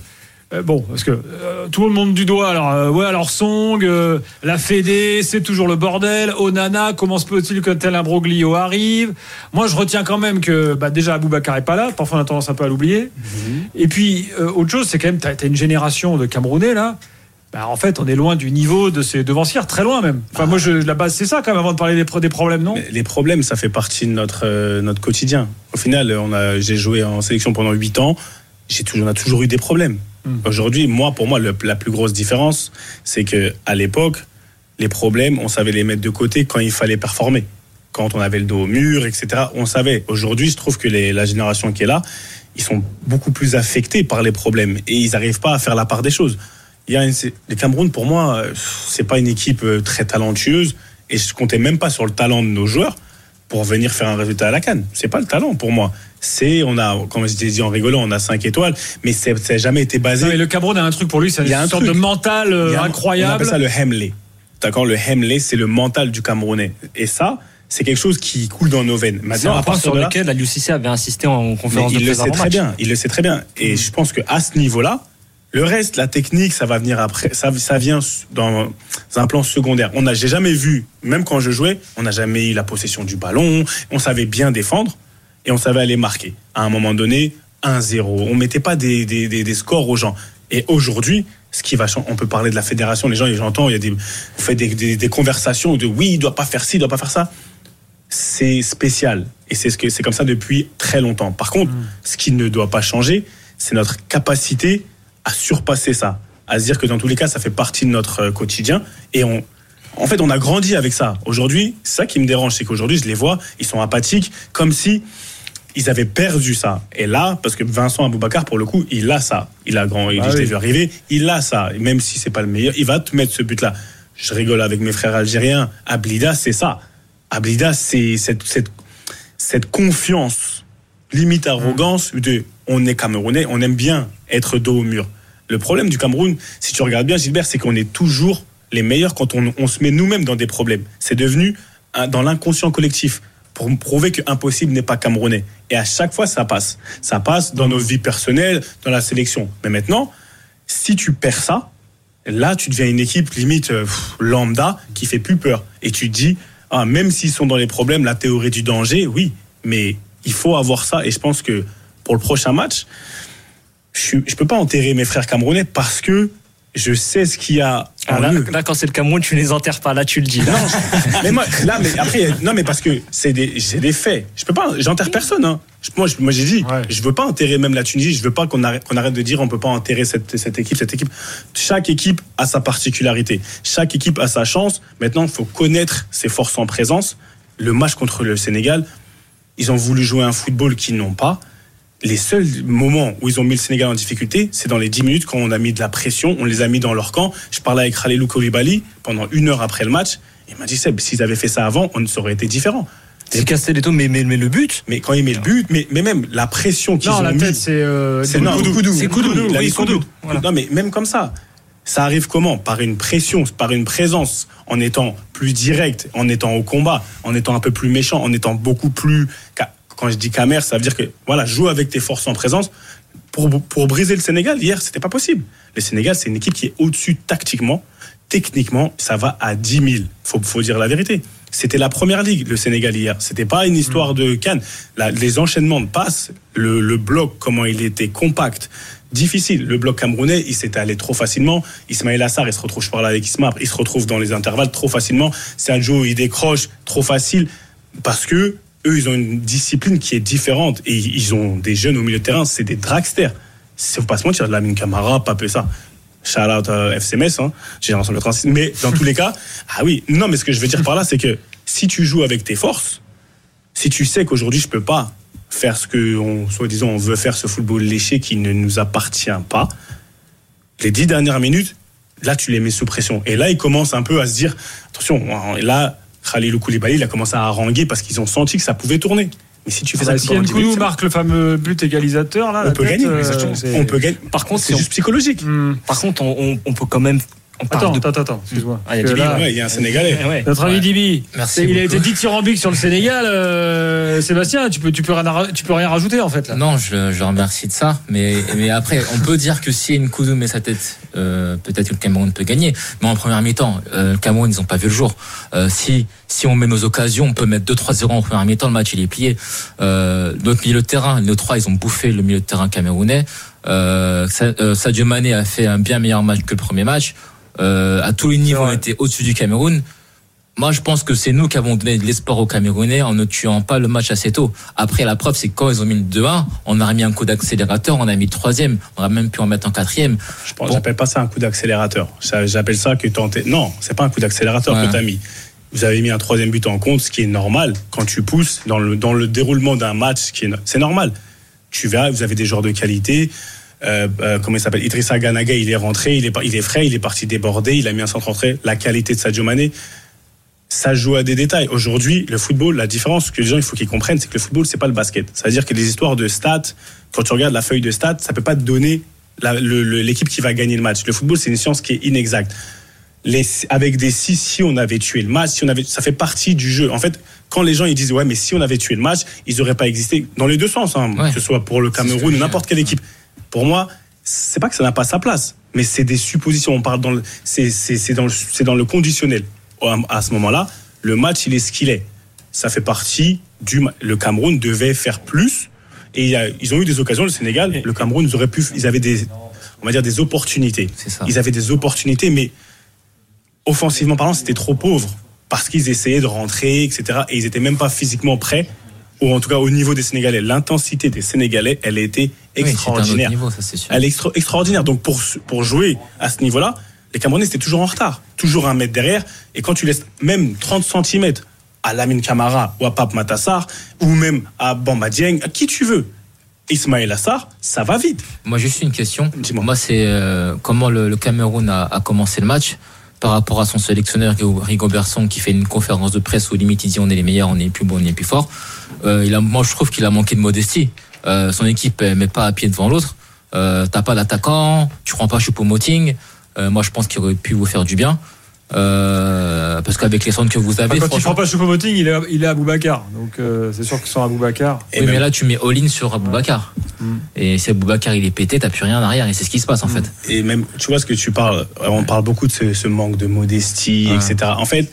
Bon, parce que euh, tout le monde monte du doigt. Alors, euh, ouais, alors Song, euh, la Fédé, c'est toujours le bordel. Onana, comment se peut-il que tel imbroglio arrive? Moi, je retiens quand même que bah, déjà Aboubacar n'est pas là. Parfois, on a tendance un peu à l'oublier. Mm-hmm. Et puis, euh, autre chose, c'est quand même, tu as une génération de Camerounais, là, Bah, en fait, on est loin du niveau de ces devancières, très loin même. Enfin, ah. moi, je, la base, c'est ça quand même, avant de parler des, des problèmes, non ? Mais les problèmes, ça fait partie de notre, euh, notre quotidien. Au final, on a, j'ai joué en sélection pendant huit ans, j'ai toujours, on a toujours eu des problèmes. Hum. Aujourd'hui, moi, pour moi, le, la plus grosse différence, c'est qu'à l'époque, les problèmes, on savait les mettre de côté quand il fallait performer. Quand on avait le dos au mur, et cetera, on savait. Aujourd'hui, je trouve que les, la génération qui est là, ils sont beaucoup plus affectés par les problèmes et ils n'arrivent pas à faire la part des choses. Il y a une, les Cameroun, pour moi, c'est pas une équipe très talentueuse et je comptais même pas sur le talent de nos joueurs pour venir faire un résultat à la CAN. C'est pas le talent pour moi. C'est, on a, comme je t'ai dit en rigolant, on a cinq étoiles, mais ça n'a jamais été basé. Non, mais le Cameroun a un truc pour lui, c'est une un sorte truc. de mental euh, un, incroyable. On appelle ça le Hemley. D'accord, le Hemley, c'est le mental du Camerounais. Et ça, c'est quelque chose qui coule dans nos veines. Maintenant, à part sur lequel la U C C avait insisté en conférence de presse avant le match. Il le sait très bien. Et mmh. je pense qu'à ce niveau-là, le reste, la technique, ça va venir après. Ça, ça vient dans un plan secondaire. On n'a, j'ai jamais vu, même quand je jouais, on n'a jamais eu la possession du ballon. On savait bien défendre et on savait aller marquer. À un moment donné, un zéro. On mettait pas des, des, des, des scores aux gens. Et aujourd'hui, ce qui va, on peut parler de la fédération. Les gens, j'entends, il y a des, vous faites des, des, des conversations de oui, il doit pas faire ci, il doit pas faire ça. C'est spécial et c'est ce que c'est comme ça depuis très longtemps. Par contre, mmh. ce qui ne doit pas changer, c'est notre capacité à surpasser ça, à se dire que dans tous les cas, ça fait partie de notre quotidien et on. En fait, on a grandi avec ça. Aujourd'hui, c'est ça qui me dérange, c'est qu'aujourd'hui, je les vois, ils sont apathiques, comme si ils avaient perdu ça. Et là, parce que Vincent Aboubacar, pour le coup, il a ça. Il a grand, il ah, je oui. l'ai vu arriver, il a ça. Et même si c'est pas le meilleur, il va te mettre ce but-là. Je rigole avec mes frères algériens. Ablida, c'est ça. Ablida, c'est cette, cette, cette confiance, limite arrogance, de on est Camerounais, on aime bien être dos au mur. Le problème du Cameroun, si tu regardes bien, Gilbert, c'est qu'on est toujours les meilleurs quand on, on se met nous-mêmes dans des problèmes. C'est devenu dans l'inconscient collectif pour prouver que impossible n'est pas Camerounais. Et à chaque fois, ça passe. Ça passe dans nos vies personnelles, dans la sélection. Mais maintenant, si tu perds ça, là, tu deviens une équipe limite pff, lambda qui fait plus peur. Et tu te dis... Ah, même s'ils sont dans les problèmes, la théorie du danger, oui, mais il faut avoir ça. Et je pense que pour le prochain match, je ne peux pas enterrer mes frères camerounais parce que je sais ce qu'il y a. Ah, là, là, quand c'est le Cameroun, tu ne les enterres pas. Là, tu le dis. Là. Non, mais moi, là, mais après, non, mais parce que c'est des, c'est des faits. Je peux pas, j'enterre personne. Hein. Moi, je, moi, j'ai dit, ouais. je veux pas enterrer même la Tunisie. Je veux pas qu'on arrête, qu'on arrête de dire, on peut pas enterrer cette, cette équipe, cette équipe. Chaque équipe a sa particularité. Chaque équipe a sa chance. Maintenant, il faut connaître ses forces en présence. Le match contre le Sénégal, ils ont voulu jouer un football qu'ils n'ont pas. Les seuls moments où ils ont mis le Sénégal en difficulté, c'est dans les dix minutes quand on a mis de la pression, on les a mis dans leur camp. Je parlais avec Khalilou Koulibaly pendant une heure après le match. Il m'a dit, Seb, s'ils avaient fait ça avant, on aurait été différent. C'est Castelletto, mais, mais, mais le but. Mais quand il met le but, mais, mais même la pression qu'ils non, ont mis. Non, la tête, mis, c'est. Euh, c'est Koudou. C'est Koudou. Oui, Koudou. Voilà. Non, mais même comme ça. Ça arrive comment ? Par une pression, par une présence, en étant plus direct, en étant au combat, en étant un peu plus méchant, en étant beaucoup plus. Quand je dis Camer, ça veut dire que voilà, joue avec tes forces en présence pour, pour briser le Sénégal. Hier, c'était pas possible. Le Sénégal, c'est une équipe qui est au-dessus tactiquement, techniquement, ça va à dix mille. Faut, faut dire la vérité. C'était la première ligue, le Sénégal hier. C'était pas une histoire de CAN. La, les enchaînements de passes, le, le bloc, comment il était compact, difficile. Le bloc camerounais, il s'est allé trop facilement. Ismaïla Sarr, il se retrouve, je parle avec Ismar, il se retrouve dans les intervalles trop facilement. Sadio, il décroche trop facile parce que eux, ils ont une discipline qui est différente et ils ont des jeunes au milieu de terrain, c'est des dragsters. Il ne faut pas se mentir, Lamine Camara, pas peu ça. Shout out à F C M S, hein, génération de trente-six. Mais dans tous les cas, ah oui, non, mais ce que je veux dire par là, c'est que si tu joues avec tes forces, si tu sais qu'aujourd'hui, je ne peux pas faire ce que, on, soi-disant, on veut faire, ce football léché qui ne nous appartient pas, les dix dernières minutes, là, tu les mets sous pression. Et là, ils commencent un peu à se dire, attention, là, Khalilou Koulibaly, il a commencé à haranguer parce qu'ils ont senti que ça pouvait tourner. Mais si tu fais ça, si Nkoulou marque le fameux but égalisateur, là, on peut tête, gagner. Euh, on peut gagner. Par contre, c'est, c'est juste on... psychologique. Mmh. Par contre, on, on peut quand même. On attends, de... attends, attends, excuse-moi. Ah, il ouais, y a un Sénégalais. Euh, ouais. Notre ami ouais. Dibi. Merci il beaucoup. A été dithyrambique sur le Sénégal. Euh, Sébastien, tu peux, tu peux, tu peux rien rajouter en fait là. Non, je, je remercie de ça. Mais, mais après, on peut dire que si Nkoudou met sa tête, euh, peut-être que le Cameroun peut gagner. Mais en première mi-temps, euh, le Cameroun, ils n'ont pas vu le jour. Euh, si, si on met nos occasions, on peut mettre deux trois zéro en première mi-temps. Le match, il est plié. Euh, notre milieu de terrain, nos trois, ils ont bouffé le milieu de terrain camerounais. Euh, Sadio Mané a fait un bien meilleur match que le premier match. euh, à tous les niveaux, ouais. étaient au-dessus du Cameroun. Moi, je pense que c'est nous qui avons donné de l'espoir aux Camerounais en ne tuant pas le match assez tôt. Après, la preuve, c'est que quand ils ont mis le deux à un, on a mis un coup d'accélérateur, on a mis le troisième, on a même pu en mettre un quatrième. Je pense, bon. J'appelle pas ça un coup d'accélérateur. Ça, j'appelle ça que tenter. Non, c'est pas un coup d'accélérateur ouais. que t'as mis. Vous avez mis un troisième but en compte, ce qui est normal quand tu pousses dans le dans le déroulement d'un match, ce qui est c'est normal. Tu verras, vous avez des joueurs de qualité. Euh, euh, comment il s'appelle, Idrissa Ganaga, il est rentré, il est il est frais, il est parti déborder, il a mis un centre entrée. La qualité de Sadio Mané. Ça joue à des détails. Aujourd'hui, le football, la différence que les gens il faut qu'ils comprennent, c'est que le football, c'est pas le basket. C'est-à-dire que les histoires de stats, quand tu regardes la feuille de stats, ça peut pas te donner la, le, le, l'équipe qui va gagner le match. Le football, c'est une science qui est inexacte. Les, avec des si, si on avait tué le match, si on avait, ça fait partie du jeu. En fait, quand les gens ils disent ouais, mais si on avait tué le match, ils auraient pas existé. Dans les deux sens, hein, ouais. que ce soit pour le Cameroun ou n'importe quelle équipe. Pour moi, c'est pas que ça n'a pas sa place, mais c'est des suppositions. On parle dans le, c'est, c'est, c'est dans le, c'est dans le conditionnel. À ce moment-là, le match, il est ce qu'il est. Ça fait partie du... Le Cameroun devait faire plus. Et ils ont eu des occasions, le Sénégal. Le Cameroun, ils auraient pu... Ils avaient des... On va dire des opportunités. C'est ça. Ils avaient des opportunités, mais... Offensivement parlant, c'était trop pauvre. Parce qu'ils essayaient de rentrer, et cetera. Et ils n'étaient même pas physiquement prêts. Ou en tout cas, au niveau des Sénégalais. L'intensité des Sénégalais, elle était extraordinaire. Oui, c'est un autre niveau, ça, c'est sûr. Elle est extra- extraordinaire. Donc, pour, pour jouer à ce niveau-là... Les Camerounais, c'était toujours en retard. Toujours un mètre derrière. Et quand tu laisses même trente centimètres à Lamine Camara ou à Pape Matar Sarr, ou même à Bamba Dieng, à qui tu veux, Ismaïla Sarr, ça va vite. Moi, juste une question. Dis-moi. Moi, c'est euh, comment le, le Cameroun a, a commencé le match par rapport à son sélectionneur Rigobert Song qui fait une conférence de presse où limite il dit on est les meilleurs, on est les plus bons, on est les plus forts. Euh, il a, moi, je trouve qu'il a manqué de modestie. Euh, son équipe ne met pas à pied devant l'autre. Euh, t'as pas d'attaquant, tu prends pas Choupo-Moting. Euh, moi, je pense qu'il aurait pu vous faire du bien. Euh, parce qu'avec les centres que vous avez. Enfin, quand il prend pas Choupo-Moting, il est, il est Aboubacar. Donc, euh, c'est sûr que sans Aboubacar. Oui, même... mais là, tu mets all-in sur Aboubacar. Ouais. Et si Aboubacar, il est pété, t'as plus rien en arrière. Et c'est ce qui se passe, en mm. fait. Et même, tu vois ce que tu parles. On parle beaucoup de ce, ce manque de modestie, ouais. et cetera. En fait,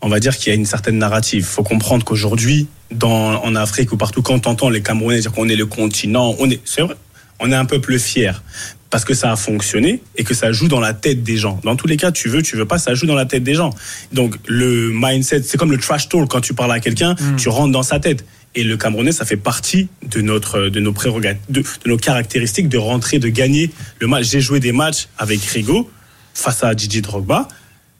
on va dire qu'il y a une certaine narrative. Faut comprendre qu'aujourd'hui, dans, en Afrique ou partout, quand t'entends les Camerounais dire qu'on est le continent, on est, c'est vrai, on est un peuple fier. Parce que ça a fonctionné et que ça joue dans la tête des gens. Dans tous les cas, tu veux, tu veux pas, ça joue dans la tête des gens. Donc, le mindset, c'est comme le trash talk. Quand tu parles à quelqu'un, mmh. tu rentres dans sa tête. Et le Camerounais, ça fait partie de notre, de nos prérogatives, de, de nos caractéristiques de rentrer, de gagner le match. J'ai joué des matchs avec Rigo face à Didier Drogba.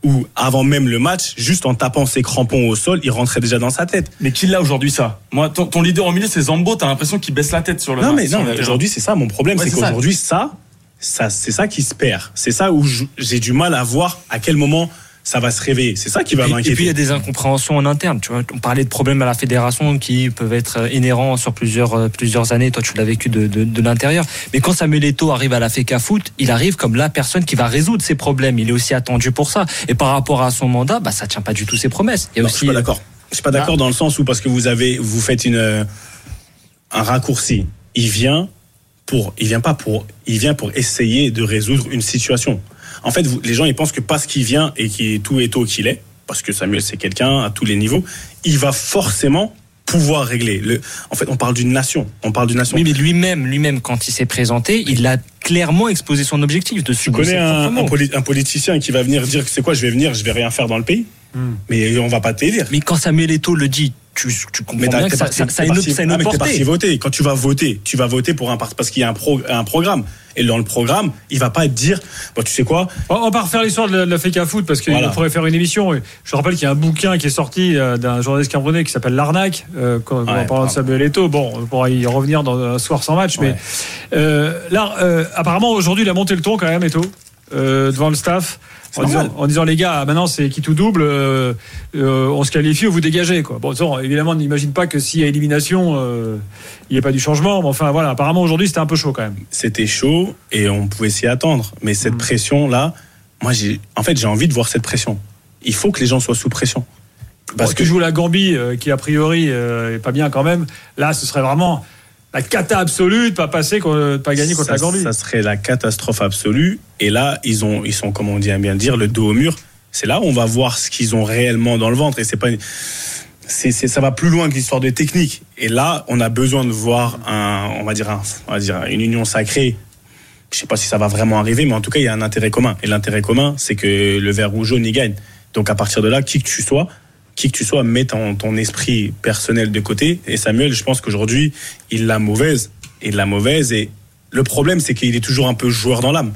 Ou avant même le match, juste en tapant ses crampons au sol, il rentrait déjà dans sa tête. Mais qui l'a aujourd'hui, ça ? Moi, ton, ton leader au milieu, c'est Zambo, t'as l'impression qu'il baisse la tête sur le match. Non, mais non, aujourd'hui, c'est ça mon problème, ouais, c'est, c'est qu'aujourd'hui, ça, ça, c'est ça qui se perd. C'est ça où j'ai du mal à voir à quel moment ça va se réveiller. C'est ça qui va et m'inquiéter. Et puis, il y a des incompréhensions en interne. Tu vois, on parlait de problèmes à la fédération qui peuvent être inhérents sur plusieurs, plusieurs années. Toi, tu l'as vécu de, de, de l'intérieur. Mais quand Samuel Eto'o arrive à la F E C A Foot, il arrive comme la personne qui va résoudre ses problèmes. Il est aussi attendu pour ça. Et par rapport à son mandat, bah, ça ne tient pas du tout ses promesses. Il y a non, aussi... Je ne suis pas d'accord. Je ne suis pas d'accord ah. dans le sens où, parce que vous, avez, vous faites une, un raccourci. Il vient... Pour, il vient pas pour, il vient pour essayer de résoudre une situation. En fait, vous, les gens, ils pensent que parce qu'il vient et qu'il est tout et tout qu'il est, parce que Samuel c'est quelqu'un à tous les niveaux, il va forcément pouvoir régler. Le, en fait, on parle d'une nation, on parle d'une nation. Oui, mais lui-même, lui-même, quand il s'est présenté, il a clairement exposé son objectif. De tu connais un, un, poli- un politicien qui va venir dire que c'est quoi, je vais venir, je vais rien faire dans le pays, mmh. mais on va pas te dire. Mais quand Samuel Eto'o le dit. Tu, tu comprends bien que ça, parti, ça, ça, parti, ça a une autre ah, portée. Mais t'es parti voter. Quand tu vas voter, tu vas voter pour un parti parce qu'il y a un, pro, un programme. Et dans le programme, il va pas dire, bah, tu sais quoi. On va refaire l'histoire de la, de la F E C A Foot parce qu'on voilà. pourrait faire une émission. Je rappelle qu'il y a un bouquin qui est sorti d'un journaliste camerounais qui s'appelle L'Arnaque, euh, en ouais, parlant de Samuel Eto'o. Bon, on pourra y revenir dans un soir sans match. Ouais. Mais euh, là, euh, apparemment, aujourd'hui, il a monté le ton quand même, Eto'o, euh, devant le staff. En disant, en disant les gars, maintenant c'est qui tout double, euh, euh, on se qualifie ou vous dégagez quoi. Bon, non, évidemment, on n'imagine pas que s'il y a élimination, euh, il n'y a pas du changement. Mais enfin voilà, apparemment aujourd'hui c'était un peu chaud quand même. C'était chaud et on pouvait s'y attendre. Mais cette mmh. pression là, moi j'ai, en fait j'ai envie de voir cette pression. Il faut que les gens soient sous pression. Parce bon, que joue la Gambie, euh, qui a priori euh, est pas bien quand même. Là, ce serait vraiment la cata absolue de pas passer, de pas gagner contre ça, la Gambie. Ça serait la catastrophe absolue. Et là, ils ont, ils sont, comme on dit à bien le dire, le dos au mur. C'est là où on va voir ce qu'ils ont réellement dans le ventre. Et c'est pas, c'est, c'est, ça va plus loin que l'histoire des techniques. Et là, on a besoin de voir un, on va dire, un, on va dire une union sacrée. Je ne sais pas si ça va vraiment arriver, mais en tout cas, il y a un intérêt commun. Et l'intérêt commun, c'est que le vert ou jaune, il gagne. Donc à partir de là, qui que tu sois, qui que tu sois, mets ton, ton esprit personnel de côté. Et Samuel, je pense qu'aujourd'hui, il l'a mauvaise. Il l'a mauvaise. Et le problème, c'est qu'il est toujours un peu joueur dans l'âme.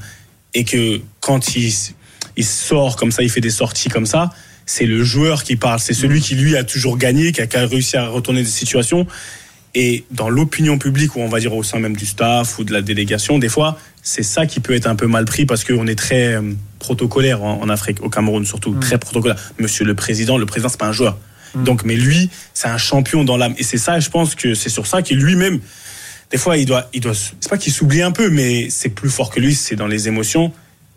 Et que quand il, il sort comme ça, il fait des sorties comme ça, c'est le joueur qui parle. C'est celui qui, lui, a toujours gagné, qui a, qui a réussi à retourner des situations. Et dans l'opinion publique, ou on va dire au sein même du staff ou de la délégation, des fois, c'est ça qui peut être un peu mal pris, parce qu'on est très euh, protocolaire en, en Afrique, au Cameroun surtout, mmh. très protocolaire. Monsieur le Président, le Président, c'est pas un joueur. Mmh. Donc, mais lui, c'est un champion dans l'âme. Et c'est ça, je pense que c'est sur ça qu'il lui-même, des fois, il doit, il doit, c'est pas qu'il s'oublie un peu, mais c'est plus fort que lui, c'est dans les émotions.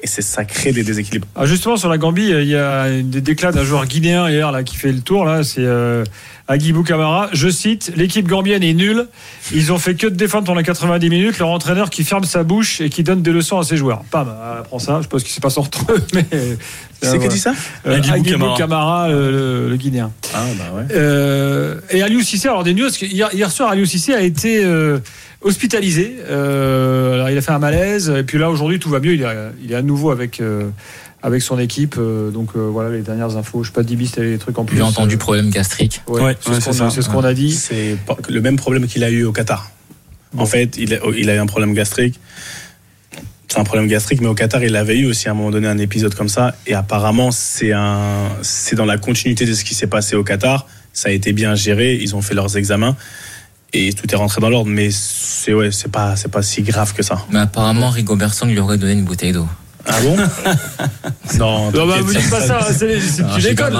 Et c'est sacré des déséquilibres. Alors justement, sur la Gambie, il y a des déclats d'un joueur guinéen hier là, qui fait le tour. Là, c'est euh, Agibou Camara. Je cite, l'équipe gambienne est nulle. Ils ont fait que de défendre pendant quatre-vingt-dix minutes. Leur entraîneur qui ferme sa bouche et qui donne des leçons à ses joueurs. Pam, apprends ça. Je pense qu'il s'est passé entre eux. Mais... C'est ah, qui voilà. dit ça euh, Agibou Camara, euh, le, le Guinéen. Ah, bah ouais. Euh, et Aliou Cissé, alors des news. Hier, hier soir, Aliou Cissé a été... Euh, hospitalisé, euh, alors il a fait un malaise et puis là aujourd'hui tout va mieux, il est, il est à nouveau avec, euh, avec son équipe, euh, donc euh, voilà les dernières infos. Je sais pas, Dibi, c'était les trucs en plus. J'ai entendu euh, problème gastrique. Ouais, ouais, c'est, ouais, ce, c'est, qu'on, c'est ce qu'on a dit. C'est le même problème qu'il a eu au Qatar. Bon. En fait, il a, il a eu un problème gastrique. C'est un problème gastrique, mais au Qatar, il avait eu aussi à un moment donné un épisode comme ça et apparemment c'est, un, c'est dans la continuité de ce qui s'est passé au Qatar. Ça a été bien géré, ils ont fait leurs examens. Et tout est rentré dans l'ordre, mais c'est, ouais, c'est, pas, c'est pas si grave que ça. Mais apparemment, Rigobert Song lui aurait donné une bouteille d'eau. Ah bon? Non, non bah, vous dites pas ça, ça c'est, c'est tu déconnes.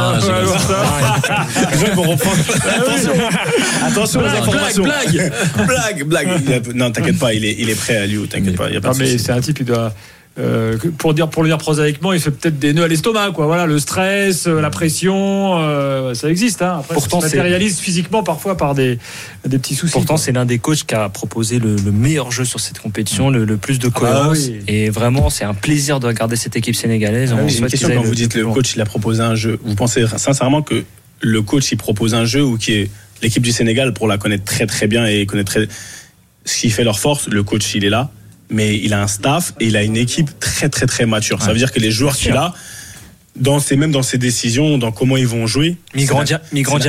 Attention aux informations. Blague, blague, blague. Non, t'inquiète pas, il est, il est prêt à lui, t'inquiète mais, pas. Y a pas non, mais c'est un type, il doit. Euh, pour dire pour le dire prosaïquement, il fait peut-être des nœuds à l'estomac, quoi. Voilà, le stress, la pression, euh, ça existe. Hein. Après, pourtant, ça se matérialise c'est... physiquement parfois par des des petits soucis. Pourtant, quoi. C'est l'un des coachs qui a proposé le, le meilleur jeu sur cette compétition, le, le plus de cohérence. Ah bah oui. Et vraiment, c'est un plaisir de regarder cette équipe sénégalaise. Ah oui, j'ai une question quand vous dites le coach il a proposé un jeu. Vous pensez sincèrement que le coach il propose un jeu ou qui est l'équipe du Sénégal pour la connaître très très bien et connaître très... ce qui fait leur force. Le coach il est là. Mais il a un staff et il a une équipe très très très mature. Ouais. Ça veut dire que les joueurs qu'il a, dans ses, même dans ses décisions, dans comment ils vont jouer... Mais grandit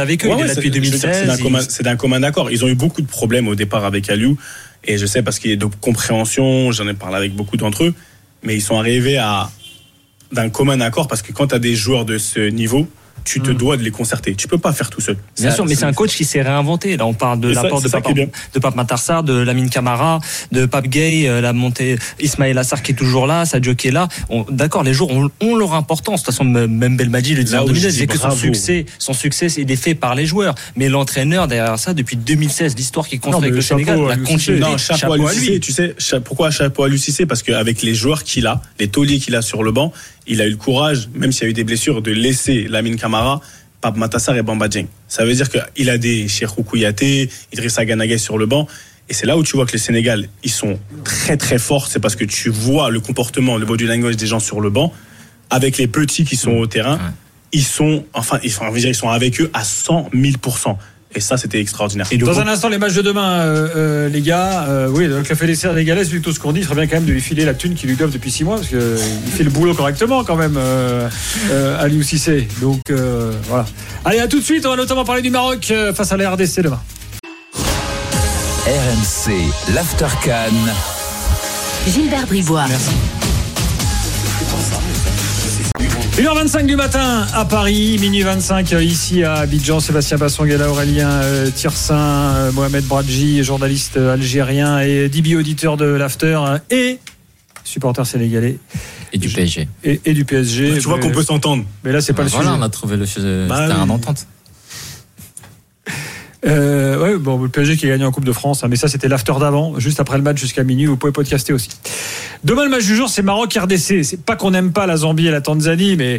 avec eux, ouais, il est là depuis deux mille seize. C'est d'un, commun, c'est d'un commun accord. Ils ont eu beaucoup de problèmes au départ avec Aliou. Et je sais parce qu'il y a de compréhension, j'en ai parlé avec beaucoup d'entre eux. Mais ils sont arrivés à d'un commun accord parce que quand tu as des joueurs de ce niveau... tu te dois de les concerter. Tu peux pas faire tout seul. Bien ça, sûr, mais c'est, c'est un coach qui s'est réinventé. Là, on parle de l'apport de Pape, de Pape Matar Sarr, de Lamine Camara, de Pape Gueye, la montée Ismaïla Sarr qui est toujours là, Sadio qui est là. On, d'accord, les joueurs ont, ont leur importance. De toute façon, même Belmadi le disait en deux mille seize, c'est que son succès, son succès, il est fait par les joueurs. Mais l'entraîneur derrière ça, depuis deux mille seize, l'histoire qui construit avec le Sénégal, la continuité. Non, chapeau à lui. Cissé, tu sais pourquoi chapeau à lui Cissé? Parce qu'avec les joueurs qu'il a, les tauliers qu'il a sur le banc, il a eu le courage, même s'il y a eu des blessures, de laisser Lamine Camara, Pape Matar Sarr et Bamba Dieng. Ça veut dire qu'il a des Cheikhou Kouyaté, Idrissa Gana Gueye sur le banc. Et c'est là où tu vois que les Sénégal, ils sont très très forts. C'est parce que tu vois le comportement, le body language des gens sur le banc. Avec les petits qui sont au terrain, ouais. ils sont, enfin, ils sont, ils sont avec eux à cent mille pour cent. Et ça, c'était extraordinaire. Et dans coup... un instant, les matchs de demain, euh, euh, les gars. Euh, oui, le café des serres des Galais, vu tout ce qu'on dit, il serait bien quand même de lui filer la thune qu'il lui doivent depuis six mois, parce qu'il euh, fait le boulot correctement, quand même, euh, euh, Aliou Cissé. Donc, euh, voilà. Allez, à tout de suite. On va notamment parler du Maroc euh, face à la R D C demain. R M C, l'After CAN. Gilbert Brisbois. Merci. une heure vingt-cinq du matin à Paris, minuit vingt-cinq ici à Abidjan. Sébastien Bassong, Aurélien Tharsin, Mohamed Bradji, journaliste algérien et Dibi, auditeur de l'After et supporter sénégalais. Et du P S G. Et, et du P S G. Bah, tu vois mais, qu'on peut s'entendre. Mais là, c'est pas bah, le voilà, sujet. Voilà, on a trouvé le sujet. Bah, c'était oui. un entente. Euh, ouais, bon, le P S G qui a gagné en Coupe de France, hein, mais ça c'était l'after d'avant, juste après le match jusqu'à minuit. Vous pouvez podcaster aussi. Demain le match du jour, c'est Maroc-R D C. C'est pas qu'on n'aime pas la Zambie et la Tanzanie, mais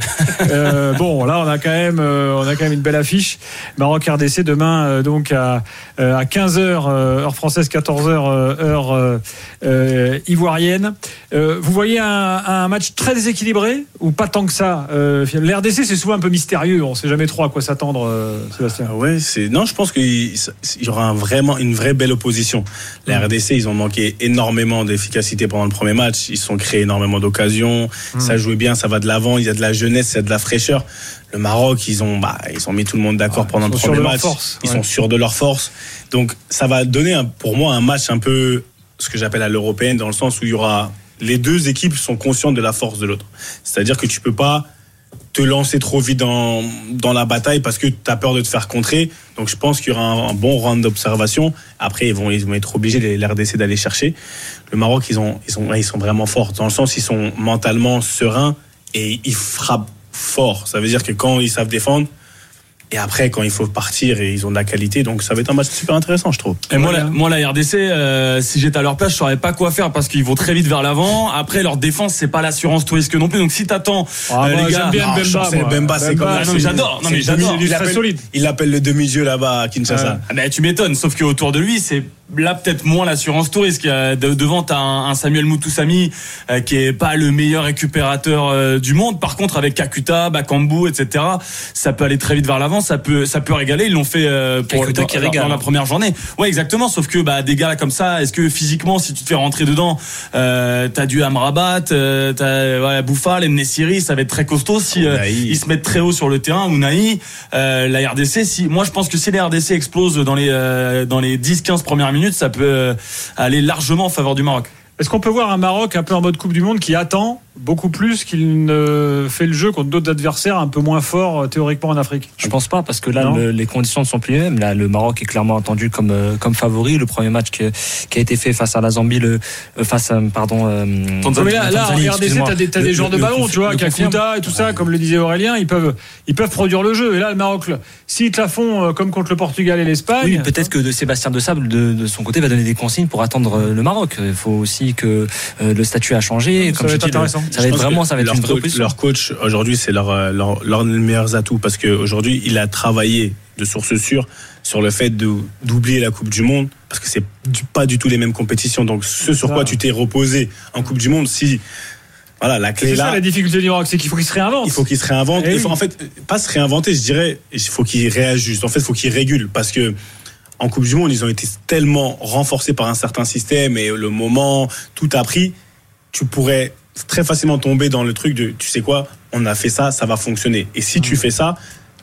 euh, bon, là on a quand même, euh, on a quand même une belle affiche. Maroc-R D C demain, euh, donc à, euh, à quinze heures euh, heure française, quatorze heures euh, heure euh, euh, ivoirienne. Euh, vous voyez un, un match très déséquilibré ou pas tant que ça? euh, La R D C, c'est souvent un peu mystérieux, on ne sait jamais trop à quoi s'attendre, euh, Sébastien. Ah ouais, c'est... Non, je pense qu'il y aura un, vraiment une vraie belle opposition. La R D C, ils ont manqué énormément d'efficacité pendant le premier match, ils se sont créés énormément d'occasions, mmh. ça jouait bien, ça va de l'avant, il y a de la jeunesse, il y a de la fraîcheur. Le Maroc, ils ont, bah, ils ont mis tout le monde d'accord ah, pendant le premier match. Force, ils ouais. sont sûrs de leur force. Donc, ça va donner, un, pour moi, un match un peu ce que j'appelle à l'européenne, dans le sens où il y aura, les deux équipes sont conscientes de la force de l'autre. C'est-à-dire que tu peux pas te lancer trop vite dans, dans la bataille parce que tu as peur de te faire contrer. Donc, je pense qu'il y aura un, un bon round d'observation. Après, ils vont, ils vont être obligés, les, les R D C, d'aller chercher. Le Maroc, ils ont, ils ont, ils sont vraiment forts. Dans le sens, ils sont mentalement sereins et ils frappent fort, ça veut dire que quand ils savent défendre et après quand il faut partir et ils ont de la qualité, donc ça va être un match super intéressant, je trouve. Et moi, la, moi la R D C, euh, si j'étais à leur place, je saurais pas quoi faire parce qu'ils vont très vite vers l'avant. Après, leur défense, c'est pas l'assurance tout risque non plus. Donc si t'attends, ah, euh, moi, les gars, j'aime bien non, Bemba, c'est, Bemba, c'est Bemba, comme ça. J'adore, non mais j'adore. Il l'appelle solide. Il l'appelle le demi-dieu là-bas à Kinshasa. Ah, bah, tu m'étonnes. Sauf que autour de lui, c'est là peut-être moins l'assurance touriste. Devant, t'as un Samuel Moutoussamy qui est pas le meilleur récupérateur du monde. Par contre, avec Kakuta, Bakambu, et cetera, ça peut aller très vite vers l'avant. Ça peut, ça peut régaler. Ils l'ont fait pour dans, qui régale, dans la première journée. Ouais, exactement. Sauf que bah des gars là comme ça, est-ce que physiquement, si tu te fais rentrer dedans, euh, t'as du Amrabat, euh, t'as voilà, Bouffal, Nesiri, ça va être très costaud si euh, ils se mettent très haut sur le terrain. Ounaï, euh, la R D C. Si moi, je pense que si la R D C explose dans les euh, dans les dix quinze premières minutes, ça peut aller largement en faveur du Maroc. Est-ce qu'on peut voir un Maroc un peu en mode Coupe du Monde qui attend beaucoup plus qu'il ne fait le jeu contre d'autres adversaires un peu moins forts théoriquement en Afrique? Je pense pas, parce que là le, les conditions ne sont plus les mêmes. Là, le Maroc est clairement attendu comme comme favori. Le premier match que, qui a été fait face à la Zambie, le face à, pardon. Euh, Tanzanie, mais là, là Tanzanie, en R D C, t'as des, t'as le, des joueurs le, de ballon, tu vois, Kakuta et tout ça, ouais. Comme le disait Aurélien, ils peuvent ils peuvent produire le jeu. Et là, le Maroc, s'ils te la font comme contre le Portugal et l'Espagne, oui, peut-être que de Sébastien de Sable de, de son côté va donner des consignes pour attendre le Maroc. Il faut aussi que euh, le statut a changé. Donc, comme ça je va être intéressant. Ça va être vraiment, ça va être leur, une vraie opposition. Leur coach aujourd'hui, c'est leur, leur, leur meilleurs atouts parce qu'aujourd'hui, il a travaillé de sources sûres sur le fait de, d'oublier la Coupe du Monde parce que c'est du, pas du tout les mêmes compétitions. Donc, ce sur quoi tu t'es reposé en Coupe du Monde, si voilà la clé c'est là. C'est ça la difficulté du Maroc, c'est qu'il faut qu'ils se réinventent. Il faut qu'ils se réinventent. Il faut, oui. En fait, pas se réinventer, je dirais. Il faut qu'ils réajustent. En fait, il faut qu'ils régulent parce que. En Coupe du Monde, ils ont été tellement renforcés par un certain système et le moment, tout a pris. Tu pourrais très facilement tomber dans le truc de, tu sais quoi, on a fait ça, ça va fonctionner. Et si tu fais ça,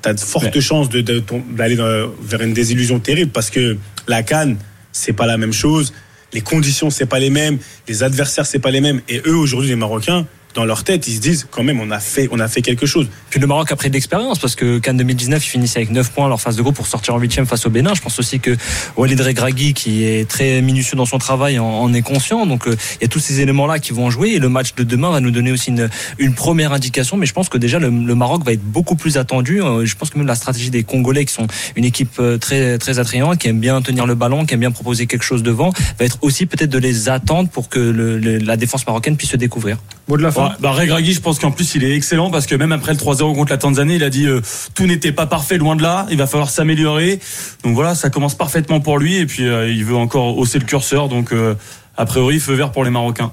t'as de fortes ouais. chances de, de, de, d'aller dans, vers une désillusion terrible parce que la CAN, c'est pas la même chose. Les conditions, c'est pas les mêmes. Les adversaires, c'est pas les mêmes. Et eux, aujourd'hui, les Marocains, dans leur tête, ils se disent quand même on a fait, on a fait quelque chose. Puis le Maroc a pris de l'expérience parce que CAN deux mille dix-neuf, ils finissaient avec neuf points leur phase de groupe pour sortir en huitième face au Bénin. Je pense aussi que Walid Regragui, qui est très minutieux dans son travail, en, en est conscient. Donc il euh, y a tous ces éléments-là qui vont jouer et le match de demain va nous donner aussi une, une première indication. Mais je pense que déjà le, le Maroc va être beaucoup plus attendu. Euh, je pense que même la stratégie des Congolais, qui sont une équipe euh, très très attrayante, qui aime bien tenir le ballon, qui aime bien proposer quelque chose devant, va être aussi peut-être de les attendre pour que le, le, la défense marocaine puisse se découvrir. Bon de la Ouais, bah Regragui, je pense qu'en plus il est excellent parce que même après le trois zéro contre la Tanzanie, il a dit euh, tout n'était pas parfait, loin de là, il va falloir s'améliorer. Donc voilà, ça commence parfaitement pour lui et puis euh, il veut encore hausser le curseur, donc euh, a priori feu vert pour les Marocains.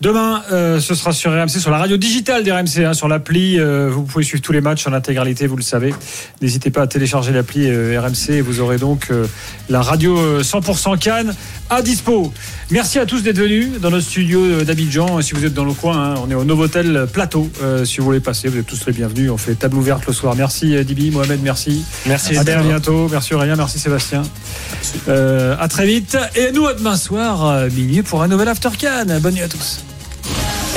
Demain, euh, ce sera sur R M C, sur la radio digitale d'R M C, hein, sur l'appli. Euh, vous pouvez suivre tous les matchs en intégralité, vous le savez. N'hésitez pas à télécharger l'appli euh, R M C et vous aurez donc euh, la radio euh, cent pour cent Cannes à dispo. Merci à tous d'être venus dans notre studio d'Abidjan. Et si vous êtes dans le coin, hein, on est au Novotel Plateau. Euh, si vous voulez passer, vous êtes tous les bienvenus. On fait table ouverte le soir. Merci Dibi, Mohamed, merci. Merci. À bientôt. Merci Aurélien, merci Sébastien. Merci. Euh, à très vite. Et nous, à demain soir, euh, minuit, pour un nouvel After Cannes. Bonne nuit à tous. R